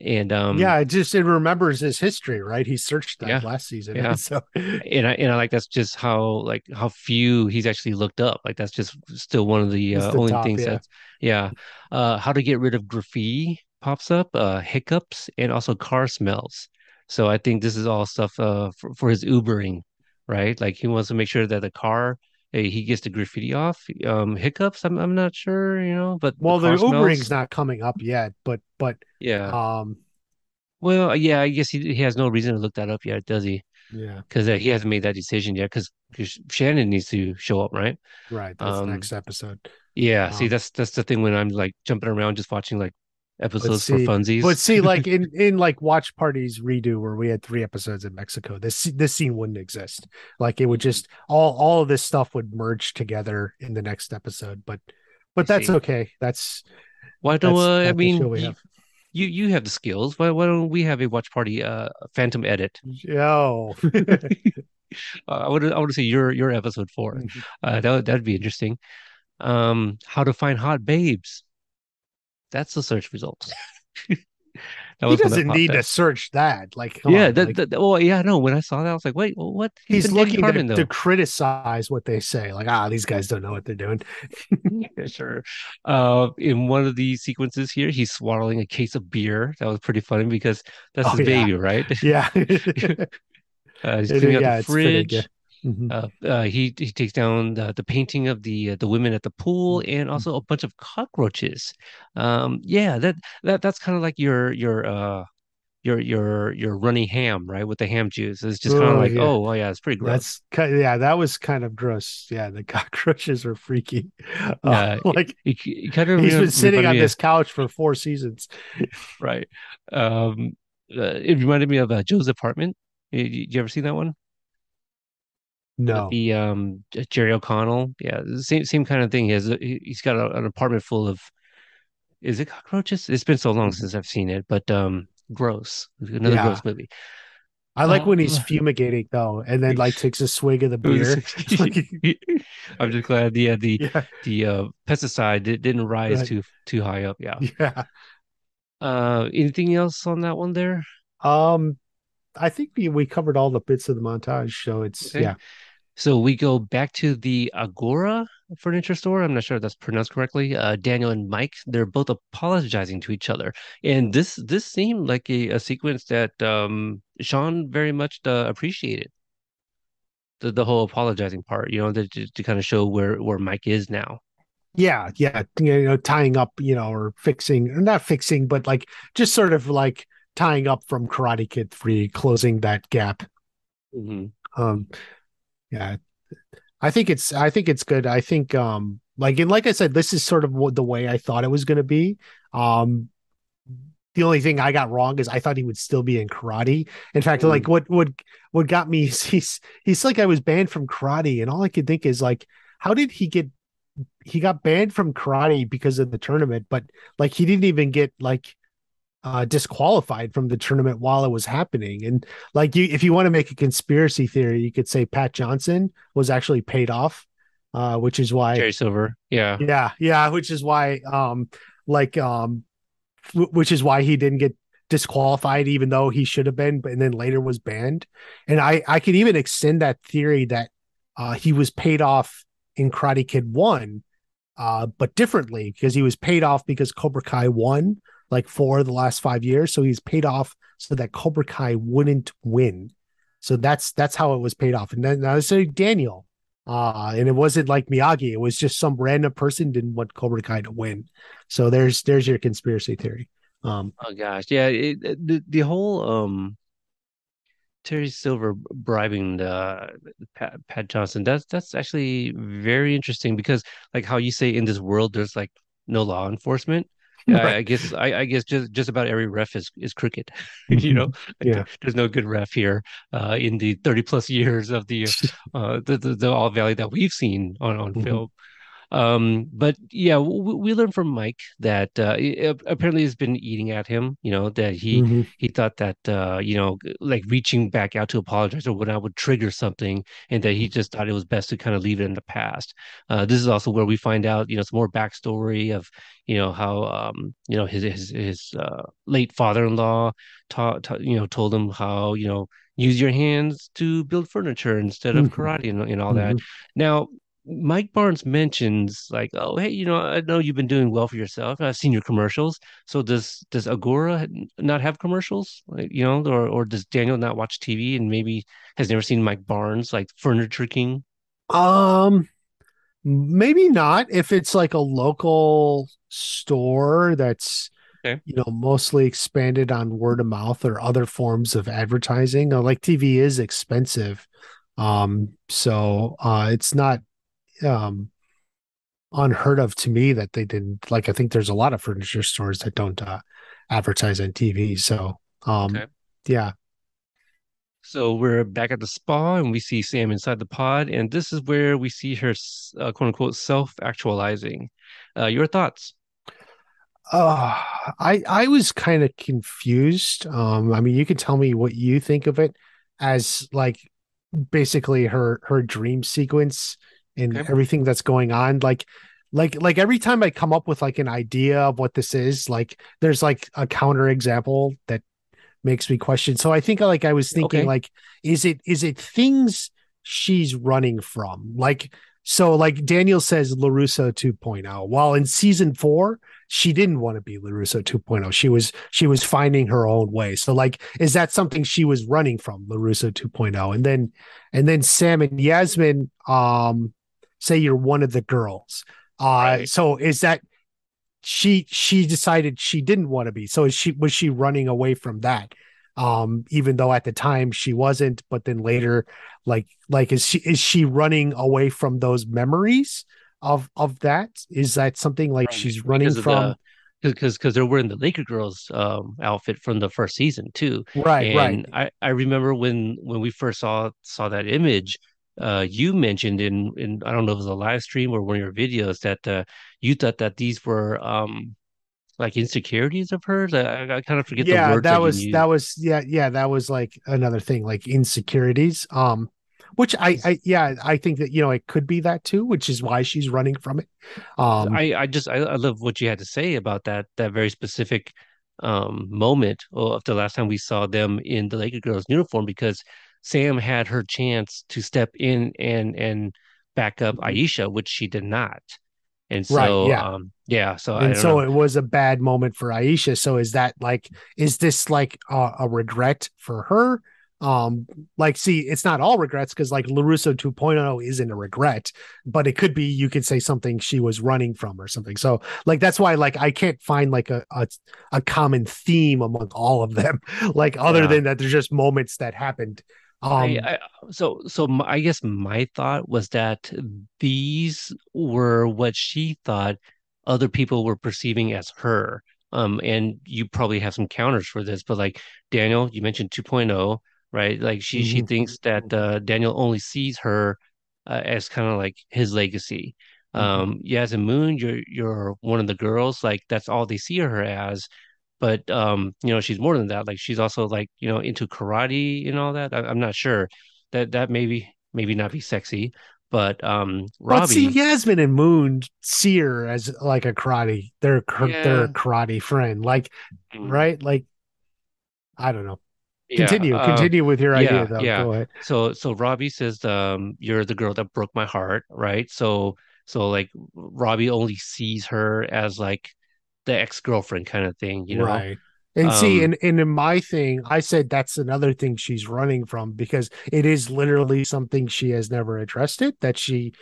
And it remembers his history, right? He searched that last season. Yeah. So and I like that's just how few he's actually looked up. Like that's just still one of the only top things. How to get rid of graffiti pops up, hiccups, and also car smells. So I think this is all stuff for his Ubering, right? Like he wants to make sure that the car he gets the graffiti off. Hiccups, I'm not sure, you know, but the Ubering's not coming up yet, but yeah. I guess he has no reason to look that up yet, does he? Yeah, because he hasn't made that decision yet. Because Shannon needs to show up, right? Right. That's the next episode. Yeah. See, that's the thing when I'm like jumping around, just watching like episodes for funsies. But see, like in like watch parties redo where we had 3 episodes in Mexico, this scene wouldn't exist. Like it would just all of this stuff would merge together in the next episode. But that's okay. That's why don't I mean you have the skills. Why don't we have a watch party phantom edit? Yo. I would say your episode 4. Mm-hmm. That'd be interesting. How to find hot babes. That's the search results. He doesn't need to search that. Like, yeah. No. When I saw that, I was like, wait, what? He's looking to criticize what they say. Like, these guys don't know what they're doing. Yeah, sure. In one of the sequences here, he's swallowing a case of beer. That was pretty funny because that's his baby, right? Yeah. He's cleaning out the fridge. Mm-hmm. He takes down the painting of the women at the pool and also a bunch of cockroaches. That's kind of like your runny ham, right? With the ham juice, it's just kind of like it's pretty gross. That was kind of gross. Yeah, the cockroaches were freaky. He's been sitting on this couch for 4 seasons, right? It reminded me of Joe's Apartment. You ever seen that one? No, the Jerry O'Connell, same kind of thing. He's got an apartment full of, is it cockroaches? It's been so long since I've seen it, but gross. Another gross movie. I like when he's fumigating though, and then like takes a swig of the beer. I'm just glad the pesticide didn't rise too high up. Yeah, yeah. Anything else on that one there? I think we covered all the bits of the montage, so it's okay. Yeah. So we go back to the Agora furniture store. I'm not sure if that's pronounced correctly. Daniel and Mike, they're both apologizing to each other, and this seemed like a sequence that Sean very much appreciated. The whole apologizing part, you know, to kind of show where Mike is now. Yeah, you know, tying up, you know, or fixing, or not fixing, but like just sort of like tying up from Karate Kid 3, closing that gap. Mm-hmm. I think it's good. I think like I said, this is sort of the way I thought it was going to be. The only thing I got wrong is I thought he would still be in karate. In fact, like what got me is he's like, I was banned from karate, and all I could think is like, how did he got banned from karate because of the tournament, but like he didn't even get like disqualified from the tournament while it was happening. And like, if you want to make a conspiracy theory, you could say Pat Johnson was actually paid off, which is why Terry Silver. Yeah. Which is why, which is why he didn't get disqualified, even though he should have been, and then later was banned. And I could even extend that theory that he was paid off in Karate Kid 1, but differently, because he was paid off because Cobra Kai won like for the last 5 years. So he's paid off so that Cobra Kai wouldn't win. So that's how it was paid off. And then I was saying Daniel, and it wasn't like Miyagi. It was just some random person didn't want Cobra Kai to win. So there's your conspiracy theory. Oh gosh. Yeah. The whole, Terry Silver bribing Pat Johnson. That's actually very interesting because like how you say in this world, there's like no law enforcement. Right. I guess just about every ref is crooked. You know, there's no good ref here in the 30 plus years of the All Valley that we've seen on film. But yeah, we learned from Mike that apparently has been eating at him. You know, that he thought that like reaching back out to apologize or when I would trigger something, and that he just thought it was best to kind of leave it in the past. This is also where we find out, you know, some more backstory of, you know, how his late father-in-law told him how, you know, use your hands to build furniture instead of karate and all that. Now, Mike Barnes mentions like, oh, hey, you know, I know you've been doing well for yourself. I've seen your commercials. So does Agora not have commercials? Like, you know, or does Daniel not watch TV and maybe has never seen Mike Barnes, like Furniture King? Maybe not. If it's like a local store that's, you know, mostly expanded on word of mouth or other forms of advertising. Like TV is expensive. So it's not unheard of to me that they didn't. Like, I think there's a lot of furniture stores that don't advertise on TV. So yeah. So we're back at the spa and we see Sam inside the pod, and this is where we see her quote unquote self-actualizing. Your thoughts? I was kind of confused. I mean, you can tell me what you think of it as, like, basically her dream sequence and everything that's going on. Like every time I come up with like an idea of what this is, like there's like a counter example that makes me question. So I think I was thinking like, is it things she's running from? Like, so like Daniel says La Russa 2.0. While in season 4, she didn't want to be La Russa 2.0. She was finding her own way. So like, is that something she was running from, La Russa 2.0? And then Sam and Yasmin say you're one of the girls. Right. So is that she decided she didn't want to be? So was she running away from that? Even though at the time she wasn't, but then later, like is she running away from those memories of that? Is that something like she's running from? Because they're wearing the Laker girls outfit from the first season too, right? And I remember when we first saw that image, you mentioned in I don't know if it was a live stream or one of your videos that you thought that these were like insecurities of hers. I kind of forget the words that was like another thing, like insecurities, which I think that, you know, it could be that too, which is why she's running from it. I love what you had to say about that very specific moment of the last time we saw them in the Laker girls uniform, because Sam had her chance to step in and back up Aisha, which she did not. And so, it was a bad moment for Aisha. So is that like, is this like a regret for her? Like, see, it's not all regrets, because like La Russa 2.0 isn't a regret, but it could be, you could say something she was running from or something. So like, that's why, like, I can't find like a common theme among all of them, like other than that, there's just moments that happened. I guess my thought was that these were what she thought other people were perceiving as her. And you probably have some counters for this, but like Daniel, you mentioned 2.0, right? Like she thinks that Daniel only sees her as kind of like his legacy. Yaz and Moon, you're one of the girls. Like that's all they see her as. But, you know, she's more than that. Like, she's also like, you know, into karate and all that. I'm not sure that maybe not be sexy, but Robbie. But see, Yasmin and Moon see her as like a karate, their karate friend, like, right? Like, I don't know. Continue with your idea though. Yeah. Go ahead. So Robbie says, you're the girl that broke my heart. Right. So like Robbie only sees her as like the ex-girlfriend kind of thing, you know? Right. And see, and in my thing, I said that's another thing she's running from, because it is literally something she has never addressed, it that she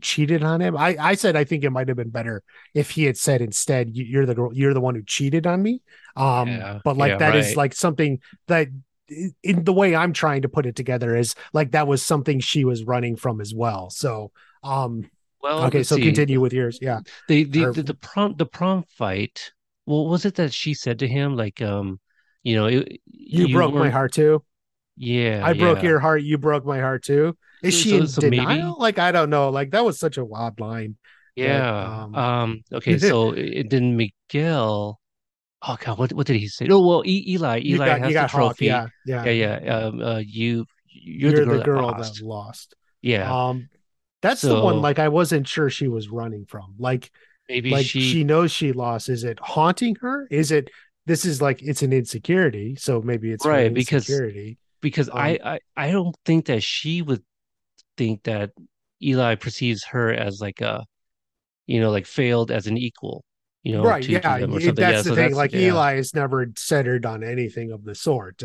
cheated on him. I said I think it might have been better if he had said instead, you're the girl, you're the one who cheated on me. But like that is like something that, in the way I'm trying to put it together, is like that was something she was running from as well. So Well, okay, so continue with yours. Yeah, the prom fight what was it that she said to him? Like, you know, you broke my heart too. Yeah. I broke your heart. You broke my heart too. Is she in denial? Maybe? Like, I don't know. Like, that was such a wild line. Yeah. But, okay. So then Miguel. Oh God. What did he say? Oh, well, Eli has the trophy. Hawk, yeah. You're the girl that lost. Yeah. That's the one. Like, I wasn't sure she was running from. Like, maybe like she knows she lost. Is it haunting her? Is it? This is like, it's an insecurity. So maybe it's right because I don't think that she would think that Eli perceives her as like a, you know, like failed as an equal. You know, right? That's the thing. Like Eli has never centered on anything of the sort.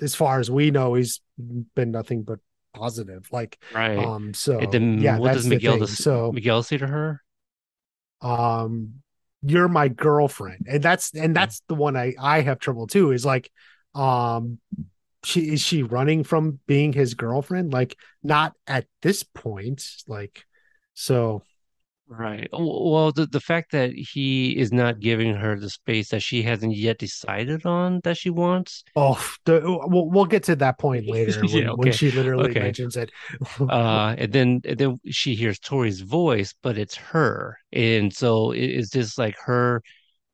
As far as we know, he's been nothing but positive. Like, right. So and then what does Miguel say to her? You're my girlfriend, and that's the one I have trouble too. Is like, is she running from being his girlfriend? Like, not at this point. Like, so. Right. Well, the fact that he is not giving her the space that she hasn't yet decided on that she wants. Oh, we'll get to that point later when she literally mentions it. and then she hears Tori's voice, but it's her. And so is this like her,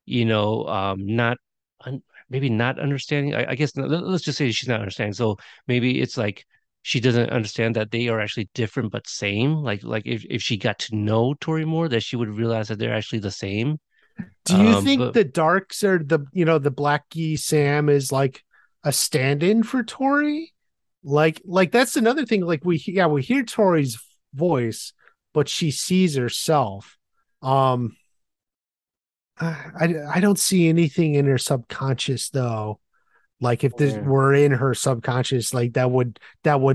you know, maybe not understanding? I guess let's just say she's not understanding. So maybe it's like, she doesn't understand that they are actually different but same. Like if she got to know Tori more, that she would realize that they're actually the same. Do you think the darks or the blackie Sam is like a stand-in for Tori? Like that's another thing. Like we hear Tori's voice, but she sees herself. I don't see anything in her subconscious though. Like if this were in her subconscious, like that would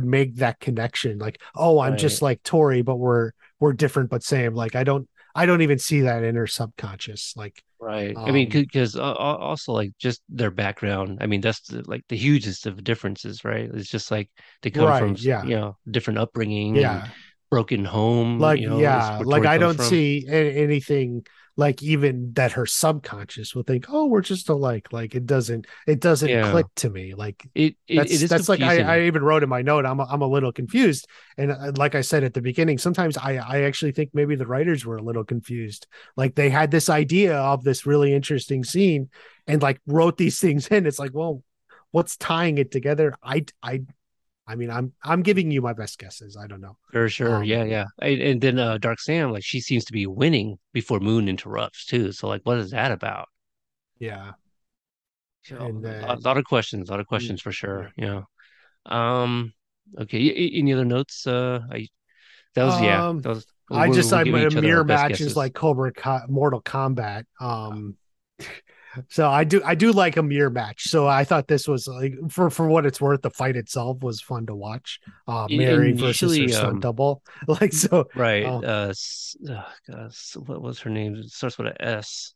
make that connection. Like, oh, I'm just like Tori, but we're different, but same. Like I don't even see that in her subconscious. Like, right. I mean, because also like just their background. I mean, that's like the hugest of differences, right? It's just like they come from, you know, different upbringing, and broken home. Like, you know, like I don't see anything. Like even that her subconscious will think, oh, we're just alike. Like it doesn't click to me. Like that's like I even wrote in my note, I'm a little confused. And like I said at the beginning, sometimes I actually think maybe the writers were a little confused. Like they had this idea of this really interesting scene and like wrote these things in. It's like, well, what's tying it together? I mean, I'm giving you my best guesses. I don't know. Sure. Yeah. And then Dark Sam, like she seems to be winning before Moon interrupts too. So like, what is that about? Yeah. So a lot of questions for sure. Yeah. Okay. Any other notes? A mirror match is like Cobra Kai, Mortal Kombat. So I do like a mirror match. So I thought this was like for what it's worth, the fight itself was fun to watch. Mary versus her stunt double, like so. Right. What was her name? It starts with an S.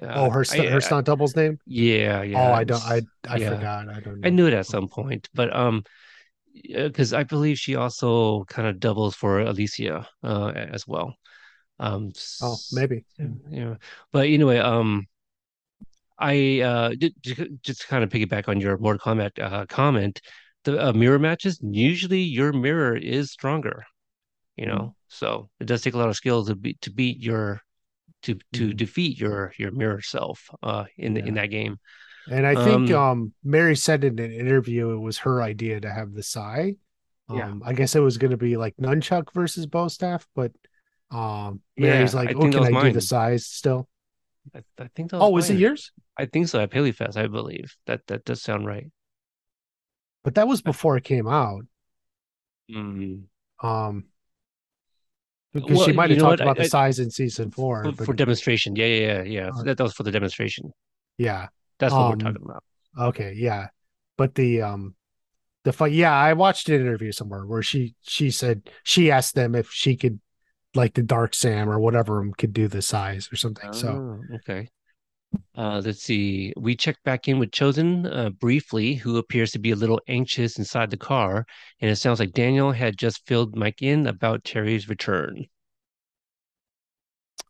Her stunt double's name. Yeah. Oh, I forgot. I don't know. I knew it at some point, but because I believe she also kind of doubles for Alicia as well. Maybe. Yeah. But anyway, I just kind of piggyback on your Mortal Kombat comment. The mirror matches, usually your mirror is stronger, you know. So it does take a lot of skill to defeat your mirror self in that game. And I think Mary said in an interview it was her idea to have the Sai. I guess it was going to be like nunchuck versus bow staff, but. Mary's like, oh, can I do the size still? I think that was mine. Is it yours? I think so. At PaleyFest, I believe that does sound right. But that was before it came out. Because she might have talked about the size in season 4 for demonstration. Yeah. That was for the demonstration. Yeah, that's what we're talking about. Okay, yeah, but the fight. Yeah, I watched an interview somewhere where she said she asked them if she could. Like the Dark Sam or whatever could do the size or something. Okay. Let's see. We check back in with Chosen briefly, who appears to be a little anxious inside the car. And it sounds like Daniel had just filled Mike in about Terry's return.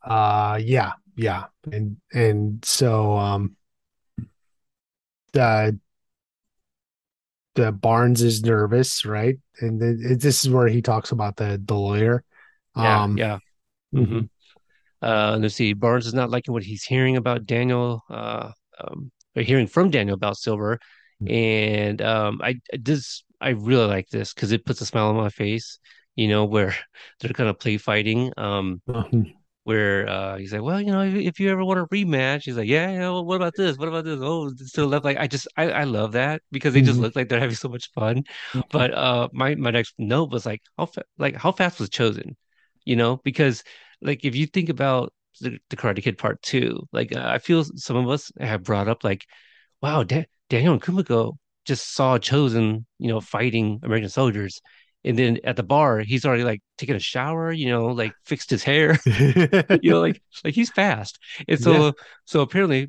Yeah. And so the Barnes is nervous, right? And this is where he talks about the lawyer. Let's see. Barnes is not liking what he's hearing about Daniel, or hearing from Daniel about Silver. And I really like this because it puts a smile on my face, you know, where they're kind of play fighting. Where he's like, well, you know, if you ever want a rematch, he's like, yeah, you know, what about this? What about this? Oh, it's to the left. Like, I love that because they just look like they're having so much fun. But my next note was like, how fast was Chosen? You know, because like if you think about the Karate Kid Part 2, like I feel some of us have brought up like, wow, Daniel and Kumiko just saw Chosen, you know, fighting American soldiers. And then at the bar, he's already like taking a shower, you know, like fixed his hair, you know, like he's fast. And so, so apparently,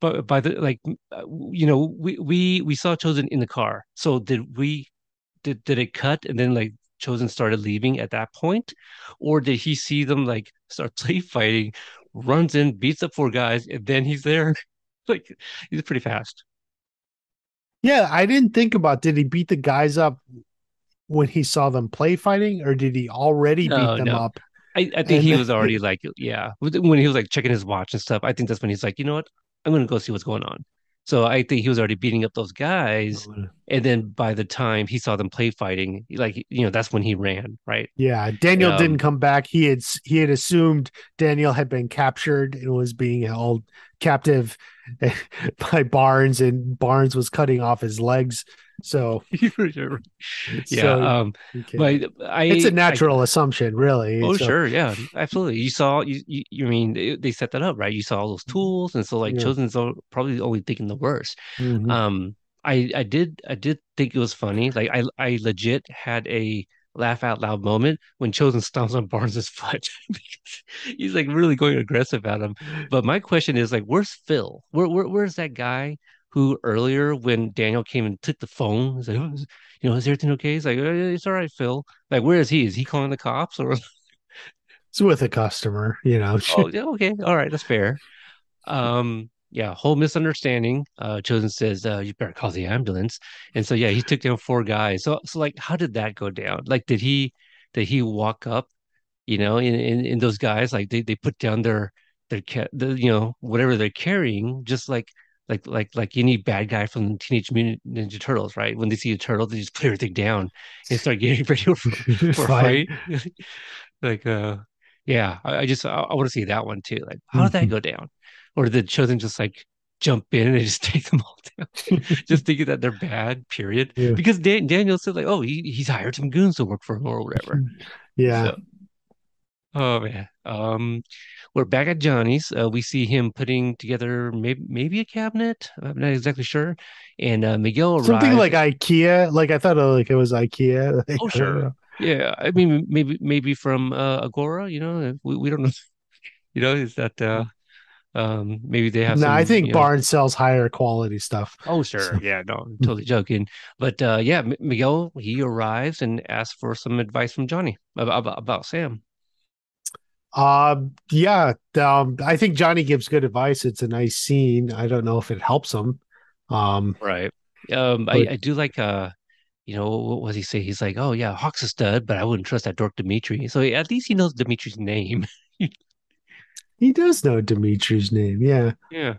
but by the, like, you know, we saw Chosen in the car. So did it cut? And then like Chosen started leaving at that point, or did he see them like start play fighting, runs in, beats up four guys, and then he's there? Like he's pretty fast. Yeah, I didn't think about, did he beat the guys up when he saw them play fighting, or did he already beat them up? I think he was already like, yeah, when he was like checking his watch and stuff, I think that's when he's like, you know what, I'm going to go see what's going on. So I think he was already beating up those guys. And then by the time he saw them play fighting, like, you know, that's when he ran, right? Yeah, Daniel didn't come back. He had assumed Daniel had been captured and was being held captive by Barnes, and Barnes was cutting off his legs. So it's a natural assumption, really. Oh, so. Sure, yeah, absolutely. You mean they set that up, right? You saw all those tools, and so like Chosen's probably only thinking the worst. I did think it was funny. Like I legit had a laugh out loud moment when Chosen stomps on Barnes's foot. He's like really going aggressive at him. But my question is like, where's Phil? Where's that guy who earlier when Daniel came and took the phone, he's like, oh, you know, is everything okay? He's like, oh, it's all right, Phil. Like, where is he? Is he calling the cops or? It's with a customer, you know. Oh, okay. All right. That's fair. Yeah. Whole misunderstanding. Chosen says, you better call the ambulance. And so, yeah, he took down four guys. So like, how did that go down? Like, did he walk up, you know, in those guys, like they put down their you know, whatever they're carrying, just like any bad guy from Teenage Mutant Ninja Turtles, right? When they see a turtle, they just put everything down and start getting ready for a fight. Like, I want to see that one too. Like, how did that go down? Or did Chosen just like jump in and just take them all down, just thinking that they're bad? Period. Yeah. Because Daniel said like, oh, he's hired some goons to work for him or whatever. Yeah. So, oh man. We're back at Johnny's. We see him putting together maybe a cabinet. I'm not exactly sure. And Miguel arrives. Something like IKEA. Like I thought, like it was IKEA. Like, oh sure. Yeah. I mean, maybe from Agora. You know, we don't know. You know, is that maybe they have? No, I think Barnes sells higher quality stuff. Oh sure. So. Yeah. No, I'm totally joking. But yeah, Miguel he arrives and asks for some advice from Johnny about Sam. I think Johnny gives good advice. It's a nice scene. I don't know if it helps him. Right. But I do like you know, what was he say? He's like, oh yeah, Hawk's a stud, but I wouldn't trust that dork Dimitri. So at least he knows Dimitri's name. He does know Dimitri's name. Yeah. Yeah.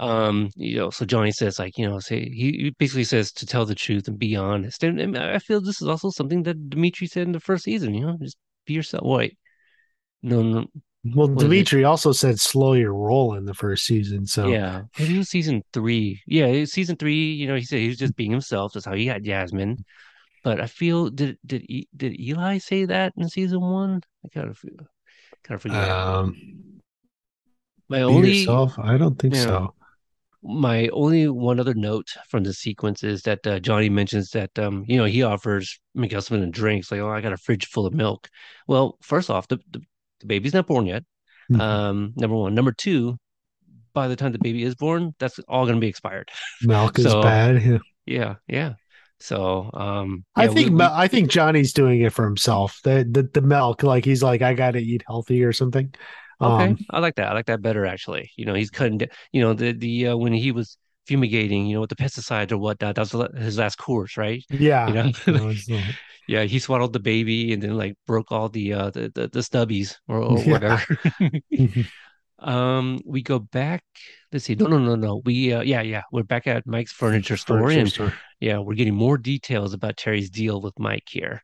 You know, so Johnny says like, you know, he basically says to tell the truth and be honest. And I feel this is also something that Dimitri said in the first season. You know, just be yourself. Wait. No. Well, what Dimitri also said slow your roll in the first season. So yeah, it was season 3. Yeah, it was season 3. You know, he said he was just being himself. That's how he got Yasmin. But I feel did Eli say that in season 1? I kind of forget. I don't think so. My only one other note from the sequence is that Johnny mentions that, you know, he offers Miguel something to drink. Like, oh, I got a fridge full of milk. Well, first off, the baby's not born yet. Number one. Number two, by the time the baby is born, that's all going to be expired. Milk is bad. Yeah. So I think Johnny's doing it for himself. The milk, like he's like, I got to eat healthy or something. Okay, I like that. I like that better, actually. You know, he's cutting, you know, the when he was fumigating, you know, with the pesticides or whatnot, that was his last course, right? Yeah. You know? No, it's not. Yeah, he swaddled the baby and then like broke all the stubbies or whatever. Yeah. We go back. Let's see. No. We're back at Mike's furniture store. Yeah, we're getting more details about Terry's deal with Mike here.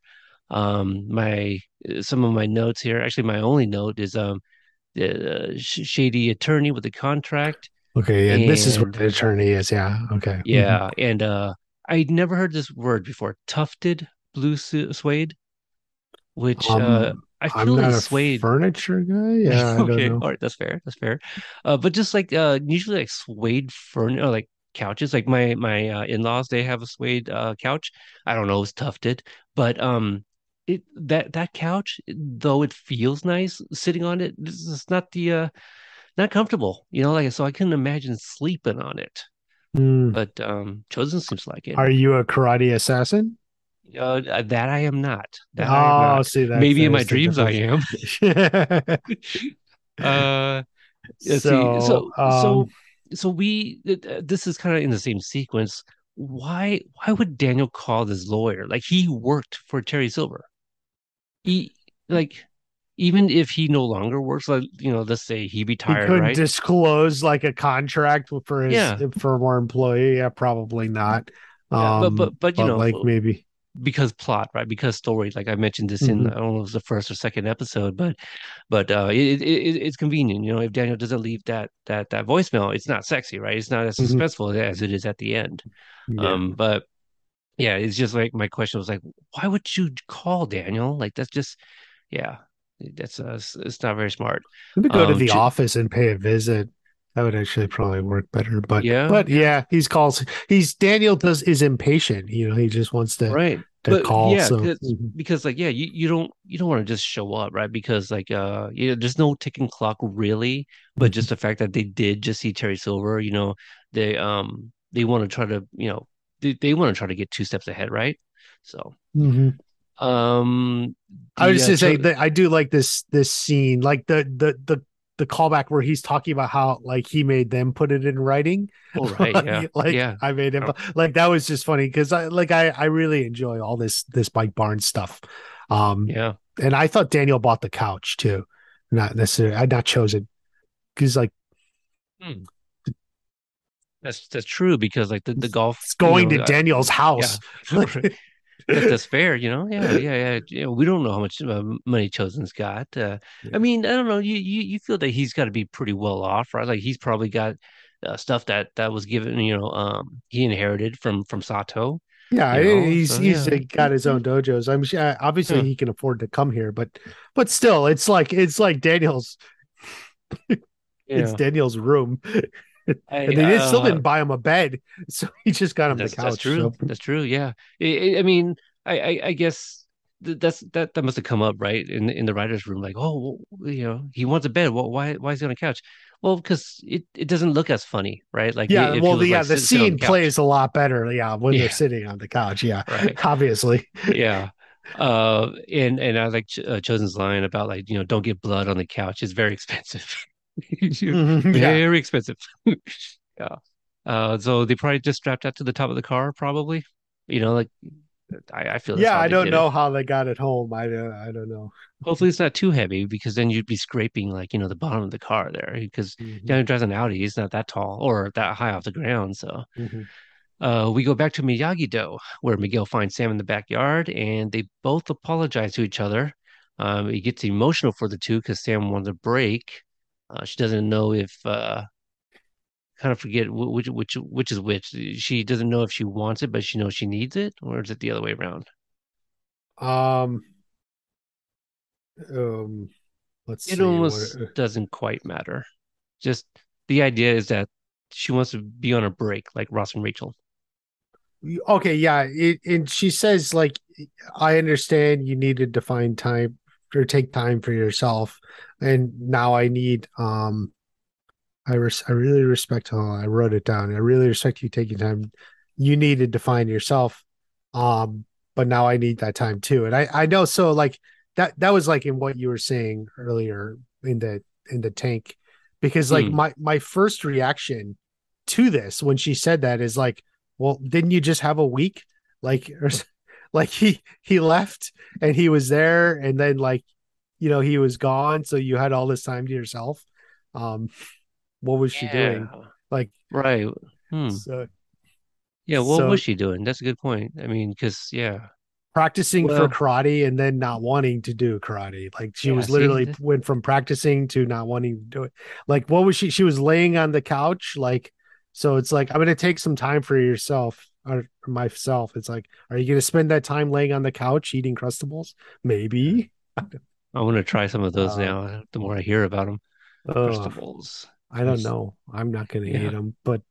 Some of my notes here. Actually, my only note is the shady attorney with the contract. Okay, and this is where the attorney is. Yeah. Okay. Yeah, mm-hmm. And I'd never heard this word before. Tufted blue suede, which I feel I'm not like a suede furniture guy. Yeah. Okay. I don't know. All right. That's fair. But just like usually like suede furniture, like couches. Like my in-laws, they have a suede couch. I don't know. It's tufted, but that couch, though it feels nice sitting on it, it's not the not comfortable. You know, like so I couldn't imagine sleeping on it. Mm. But Chosen seems like it. Are you a karate assassin? That I am not. See that. Maybe in my dreams I am. This is kind of in the same sequence. Why would Daniel call this lawyer? Like he worked for Terry Silver. Even if he no longer works, like, you know, let's say he retired, right? He couldn't disclose like a contract for his former employee. Yeah, probably not. Yeah, but you know, like maybe. Because plot, right? Because story, like I mentioned this in, I don't know if it was the first or second episode, but it's convenient, you know. If Daniel doesn't leave that voicemail, it's not sexy, right? It's not as suspenseful as it is at the end. Yeah. But yeah, it's just like my question was like, why would you call Daniel? Like that's just, yeah, that's it's not very smart. Let me go to the office and pay a visit. That would actually probably work better, but Daniel is impatient. You know, he just wants to call. Yeah, so. Because like, yeah, you don't want to just show up, right? Because like, you know, there's no ticking clock really, but just the fact that they did just see Terry Silver, you know, they want to try to, you know, they want to try to get two steps ahead, right? So. Mm-hmm. I was just saying that I do like this scene, like the callback where he's talking about how like he made them put it in writing. Oh, right. Yeah. I made him like, that was just funny. Cause I really enjoy all this Mike Barnes stuff. Yeah. And I thought Daniel bought the couch too. Not necessarily. I'd not chosen. Cause like, that's true. Because like the golf, it's going to Daniel's house. Yeah. That's fair, you know. Yeah. We don't know how much money Chosen's got. I mean, I don't know. You feel that he's got to be pretty well off, right? Like he's probably got stuff that was given, you know, he inherited from Sato. Yeah, you know? He's got his own dojos. I'm sure, obviously he can afford to come here, but still, it's like Daniel's. It's Daniel's room. And they still didn't buy him a bed, so he just got him the couch. That's true. So. That's true. Yeah, I mean, I guess that must have come up right in the writer's room. Like, oh, well, you know, he wants a bed. Well, why is he on a couch? Well, because it doesn't look as funny, right? Like, yeah. Well, the scene plays a lot better. Yeah, when they're sitting on the couch. Yeah, right. Obviously. Yeah. And I like Chosen's line about like, you know, don't get blood on the couch. It's very expensive. Very expensive. Yeah. So they probably just strapped that to the top of the car, probably. You know, like I feel. Yeah, I don't know how they got it home. I don't know. Hopefully, it's not too heavy because then you'd be scraping like, you know, the bottom of the car there because Johnny drives an Audi. He's not that tall or that high off the ground. So we go back to Miyagi-Do where Miguel finds Sam in the backyard and they both apologize to each other. It gets emotional for the two because Sam wants a break. She doesn't know if kind of forget which is which. She doesn't know if she wants it, but she knows she needs it, or is it the other way around? Let's see. It almost doesn't quite matter. Just the idea is that she wants to be on a break, like Ross and Rachel. Okay, yeah, and she says like, I understand you needed to find time. Or take time for yourself, and now I need. I really respect. I wrote it down. I really respect you taking time. You needed to find yourself, but now I need that time too. And I know. So like that was like in what you were saying earlier in the in the tank, because like my first reaction to this when she said that is like, well, didn't you just have a week? Like he left and he was there, and then like, you know, he was gone, so you had all this time to yourself. What was she doing? Like, right. So, yeah. What was she doing? That's a good point. I mean, because practicing for karate and then not wanting to do karate. Like she was literally went from practicing to not wanting to do it. Like, what was she? She was laying on the couch. Like, so it's like, I'm going to take some time for yourself or myself. It's like, are you going to spend that time laying on the couch eating Crustables? Maybe. I want to try some of those now. The more I hear about them, Crustables. I don't know. I'm not going to eat them, but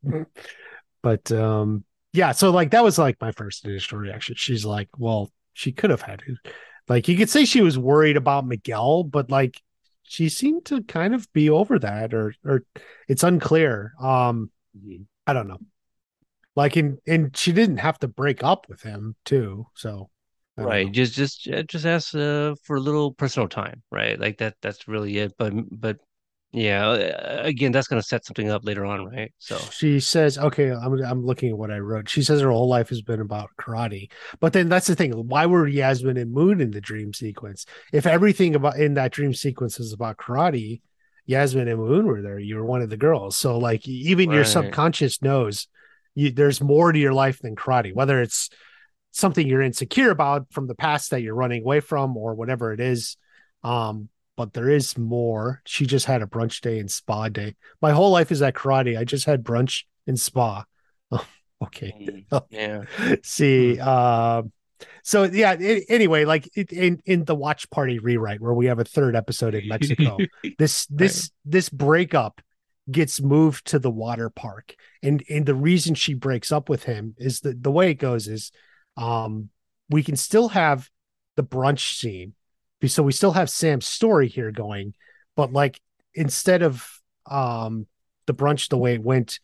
yeah. So like, that was like my first initial reaction. She's like, well, she could have had it. Like, you could say she was worried about Miguel, but like, she seemed to kind of be over that, or it's unclear. I don't know. Like, and she didn't have to break up with him too. So. Right. Know. Just ask for a little personal time. Right. Like that's really it. But yeah, again, that's going to set something up later on, right? So she says, okay, I'm looking at what I wrote. She says her whole life has been about karate. But then that's the thing. Why were Yasmin and Moon in the dream sequence? If everything about in that dream sequence is about karate, Yasmin and Moon were there. You were one of the girls. So like, even your subconscious knows there's more to your life than karate, whether it's something you're insecure about from the past that you're running away from or whatever it is. But there is more. She just had a brunch day and spa day. My whole life is at karate. I just had brunch and spa. Oh, okay. Yeah. See. So yeah. Anyway, like in the watch party rewrite where we have a third episode in Mexico, this breakup gets moved to the water park, and the reason she breaks up with him is the way it goes is, we can still have the brunch scene. So we still have Sam's story here going, but like instead of the brunch, the way it went,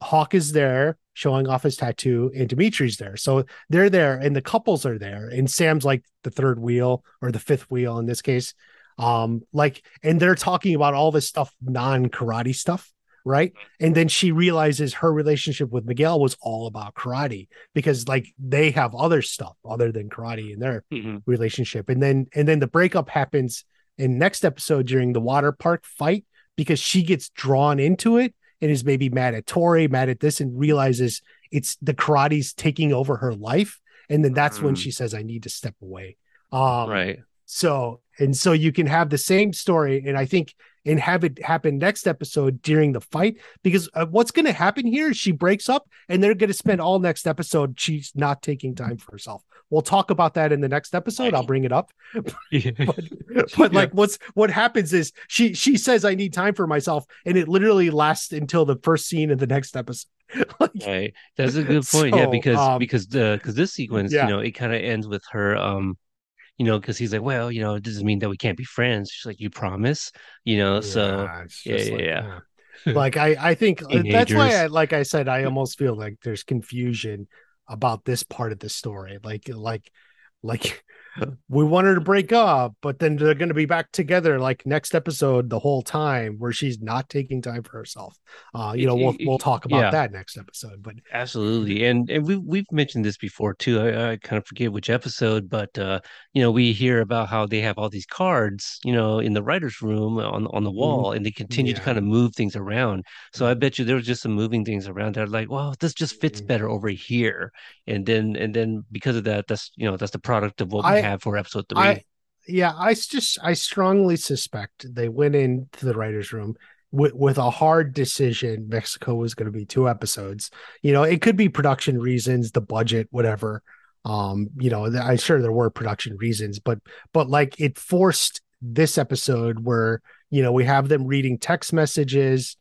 Hawk is there showing off his tattoo and Dimitri's there. So they're there and the couples are there. And Sam's like the third wheel or the fifth wheel in this case. Like, and they're talking about all this stuff, non-karate stuff. Right. And then she realizes her relationship with Miguel was all about karate because like they have other stuff other than karate in their relationship. And then the breakup happens in next episode during the water park fight because she gets drawn into it and is maybe mad at Tori, mad at this, and realizes it's the karate's taking over her life. And then that's when she says, I need to step away. Right. So you can have the same story. And I think, and have it happen next episode during the fight, because what's going to happen here is she breaks up and they're going to spend all next episode. She's not taking time for herself. We'll talk about that in the next episode. I'll bring it up. But like what happens is she says, I need time for myself. And it literally lasts until the first scene of the next episode. Like, right. That's a good point. So, yeah. Because this sequence, you know, it kind of ends with her, you know, because he's like, well, you know, it doesn't mean that we can't be friends. She's like, you promise, you know, so yeah. Like, I think that's why, like I said, I almost feel like there's confusion about this part of the story. Like we want her to break up, but then they're going to be back together like next episode the whole time where she's not taking time for herself. You know, we'll talk about that next episode. But absolutely. And we've mentioned this before, too. I kind of forget which episode, but, you know, we hear about how they have all these cards, you know, in the writer's room on the wall, and they continue to kind of move things around. So I bet you there was just some moving things around there like, well, this just fits better over here. And then because of that, that's, you know, that's the product of what we have for episode 3. I strongly suspect they went into the writer's room with a hard decision. Mexico was going to be 2 episodes. You know, it could be production reasons, the budget, whatever. You know, I'm sure there were production reasons, but like it forced this episode where, you know, we have them reading text messages,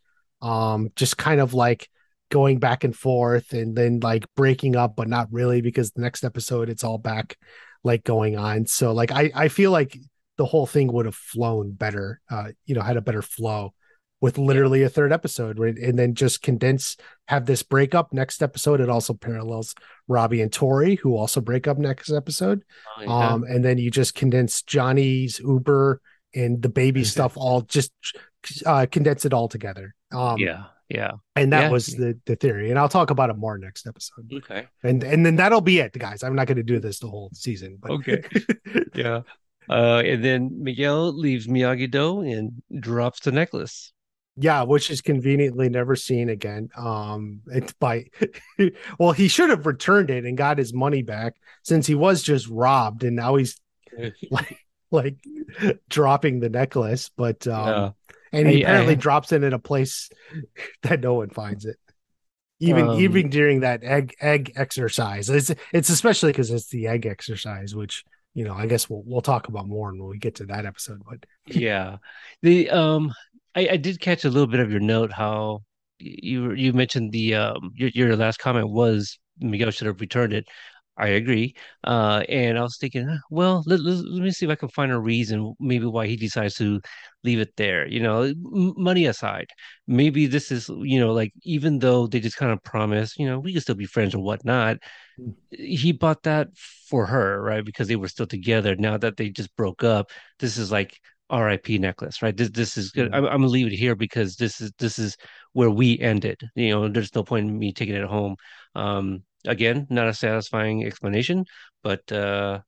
just kind of like going back and forth and then like breaking up, but not really, because the next episode it's all back like going on. So like, I feel like the whole thing would have flown better, you know, had a better flow with literally a third episode, right? And then just condense, have this breakup next episode. It also parallels Robbie and Tori, who also break up next episode. And then you just condense Johnny's Uber and the baby stuff all just condense it all together. And that was the theory. And I'll talk about it more next episode. Okay. And then that'll be it, guys. I'm not going to do this the whole season. But okay. Yeah. And then Miguel leaves Miyagi-Do and drops the necklace. Yeah, which is conveniently never seen again. It's by well, he should have returned it and got his money back since he was just robbed, and now he's like dropping the necklace. But and he apparently drops it in a place that no one finds it, even during that egg exercise. It's especially because it's the egg exercise, which. You know, I guess we'll talk about more when we get to that episode. But yeah, the I did catch a little bit of your note how you mentioned the your last comment was Miguel should have returned it. I agree, and I was thinking, well, let me see if I can find a reason maybe why he decides to leave it there. You know, money aside, maybe this is like even though they just kind of promised, we can still be friends or whatnot. He bought that for her, right? Because they were still together. Now that they just broke up, this is like RIP necklace, right? This is good. I'm gonna leave it here because this is where we ended. There's no point in me taking it home. Again, not a satisfying explanation, but again,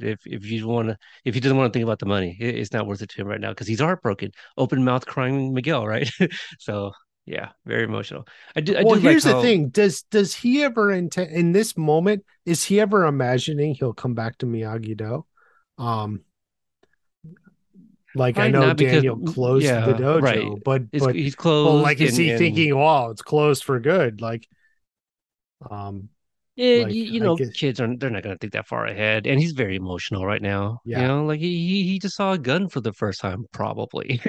if he doesn't want to think about the money, it's not worth it to him right now because he's heartbroken, open mouth crying Miguel, right? So. Yeah, very emotional. Here's the thing. Does he ever intend in this moment? Is he ever imagining he'll come back to Miyagi-Do? I know Daniel closed the dojo, right. but he's closed. Well, is he thinking, "Oh, it's closed for good"? Kids are—they're not going to think that far ahead. And he's very emotional right now. Yeah. He just saw a gun for the first time, probably.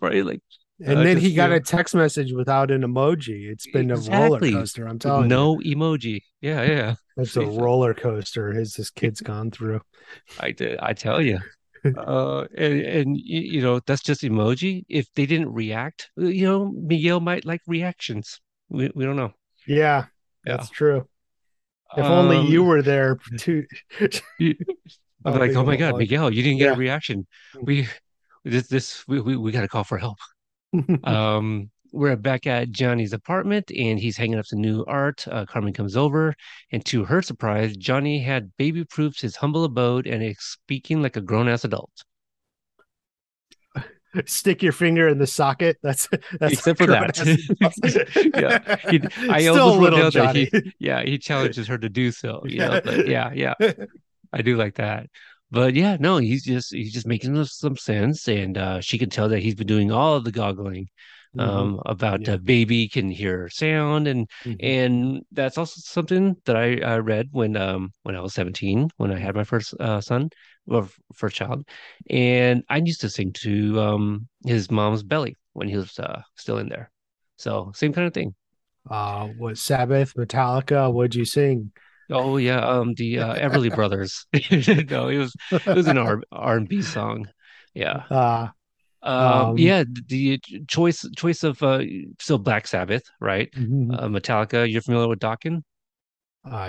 Right, And then he got a text message without an emoji. It's been a roller coaster, I'm telling you. No emoji. Yeah. That's a roller coaster this kid's gone through. I tell you. That's just emoji. If they didn't react, Miguel might like reactions. We don't know. Yeah, that's true. If only you were there too. I'm like, oh my God, Miguel, you didn't get a reaction. We got to call for help. We're back at Johnny's apartment and he's hanging up some new art. Carmen comes over and to her surprise, Johnny had baby proofs his humble abode and is speaking like a grown-ass adult. Stick your finger in the socket. That's except for that. Yeah, he challenges her to do so. I do like that. But yeah, no, he's just making some sense, and she can tell that he's been doing all of the goggling baby can hear sound, and that's also something that I read when I was 17 when I had my first son or first child, and I used to sing to his mom's belly when he was still in there, so same kind of thing. What Sabbath, Metallica? What'd you sing? Oh yeah, the Everly Brothers. No, it was an R&B song. Yeah, the choice of still Black Sabbath, right? Mm-hmm. Metallica. You're familiar with Dokken?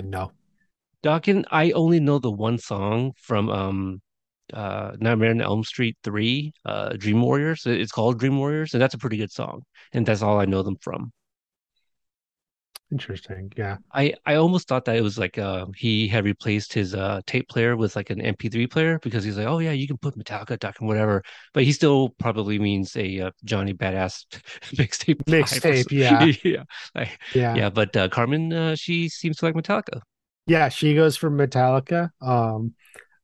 No, Dokken. I only know the one song from Nightmare on Elm Street 3, Dream Warriors. It's called Dream Warriors, and that's a pretty good song, and that's all I know them from. Interesting. Yeah, I almost thought that it was like he had replaced his tape player with like an MP3 player because he's like, oh yeah, you can put Metallica, Dokken, whatever, but he still probably means a Johnny Badass mixtape. But Carmen, she seems to like Metallica. Yeah, she goes for Metallica.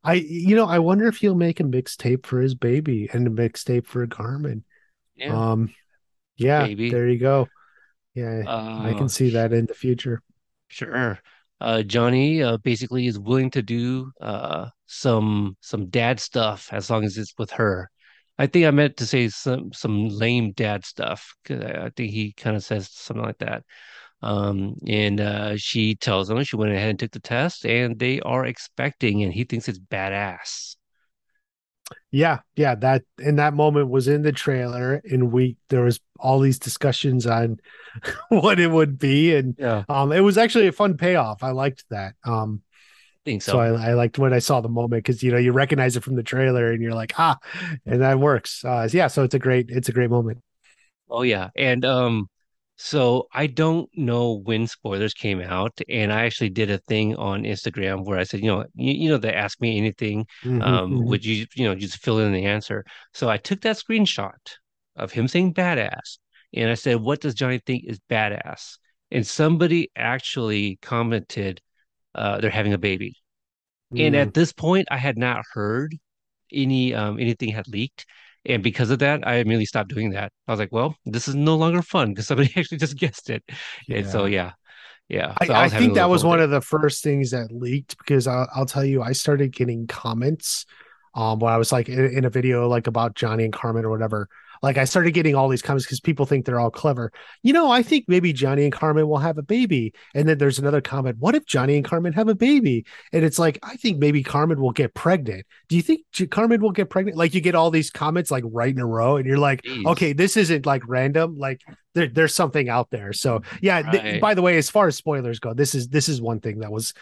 I wonder if he'll make a mixtape for his baby and a mixtape for Carmen. Yeah. Maybe. There you go. Yeah, I can see that in the future. Sure. Johnny basically is willing to do some dad stuff as long as it's with her. I think I meant to say some lame dad stuff because I think he kind of says something like that. And she tells him she went ahead and took the test and they are expecting and he thinks it's badass. Yeah, that in that moment was in the trailer, and there was all these discussions on what it would be, and it was actually a fun payoff. I liked that. think so. So I liked when I saw the moment, because you know you recognize it from the trailer and you're like, ah, and that works. Yeah, so it's a great moment. Oh yeah, and so I don't know when spoilers came out, and I actually did a thing on Instagram where I said, you know, they ask me anything, would you just fill in the answer? So I took that screenshot of him saying badass, and I said, what does Johnny think is badass? And somebody actually commented, they're having a baby. Mm. And at this point, I had not heard anything had leaked. And because of that, I immediately stopped doing that. I was like, well, this is no longer fun because somebody actually just guessed it. Yeah. And so, yeah. So I think that was one of the first things that leaked, because I'll tell you, I started getting comments when I was like in a video like about Johnny and Carmen or whatever. Like I started getting all these comments because people think they're all clever. You know, I think maybe Johnny and Carmen will have a baby. And then there's another comment. What if Johnny and Carmen have a baby? And it's like, I think maybe Carmen will get pregnant. Do you think Carmen will get pregnant? Like you get all these comments like right in a row and you're like, jeez. Okay, this isn't like random. Like there's something out there. So yeah, right. By the way, as far as spoilers go, this is one thing that was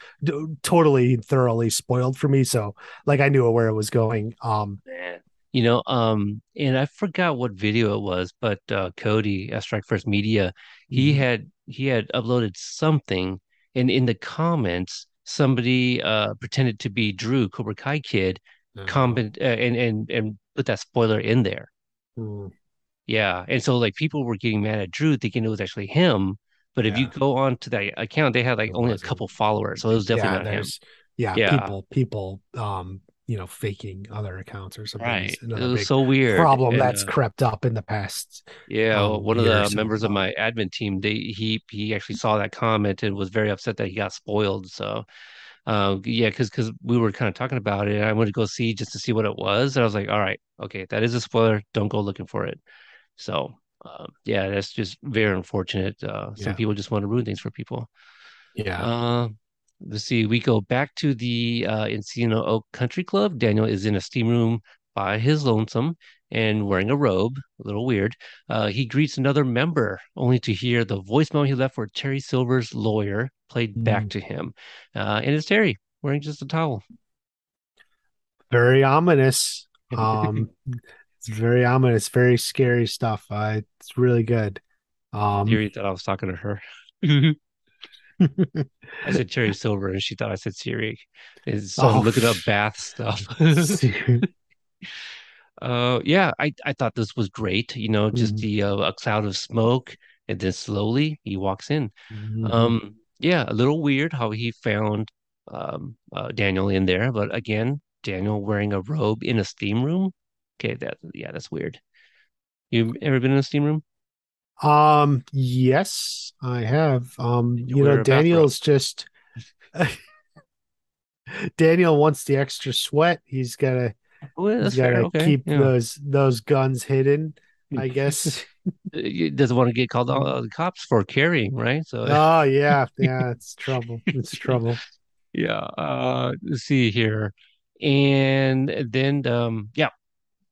totally thoroughly spoiled for me. So like I knew where it was going. And I forgot what video it was, but Cody at Strike First Media, he had uploaded something, and in the comments, somebody pretended to be Drew, Cobra Kai Kid, and put that spoiler in there. Mm. Yeah, and so like people were getting mad at Drew, thinking it was actually him. But if you go on to that account, they had like only a couple followers, so it was definitely not him. Yeah, people. You know, faking other accounts or something. Right. It was so weird. Problem that's crept up in the past. Yeah. One of the members of my admin team, he actually saw that comment and was very upset that he got spoiled. So, because we were kind of talking about it, and I went to go see just to see what it was. And I was like, all right, okay, that is a spoiler. Don't go looking for it. So, that's just very unfortunate. Some people just want to ruin things for people. Yeah. Let's see. We go back to the Encino Oak Country Club. Daniel is in a steam room by his lonesome and wearing a robe. A little weird. He greets another member, only to hear the voicemail he left for Terry Silver's lawyer played back to him. And it's Terry wearing just a towel. Very ominous. It's very ominous. Very scary stuff. It's really good. You thought I was talking to her. I said Terry Silver, and she thought I said Siri. So I'm looking up bath stuff. I thought this was great. You know, just a cloud of smoke, and then slowly he walks in. A little weird how he found Daniel in there, but again, Daniel wearing a robe in a steam room. Okay, that's weird. You ever been in a steam room? Yes, I have. Daniel's just Daniel wants the extra sweat. He's gotta keep those guns hidden, I guess. He doesn't want to get called on the cops for carrying, right? So it's trouble. It's trouble. Yeah. Let's see here. And then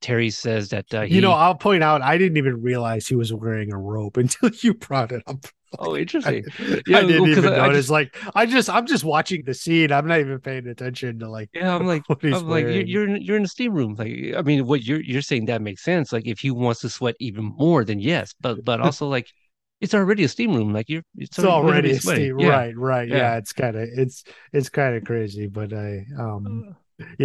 Terry says that I'll point out, I didn't even realize he was wearing a robe until you brought it up. Oh, interesting. I didn't even notice. I'm just watching the scene. I'm not even paying attention to like you're in a steam room. Like, I mean, what you're saying, that makes sense. Like, if he wants to sweat even more, then yes, but also like it's already a steam room. Like it's already a steam. Yeah. Right. Yeah. It's kind of crazy, but I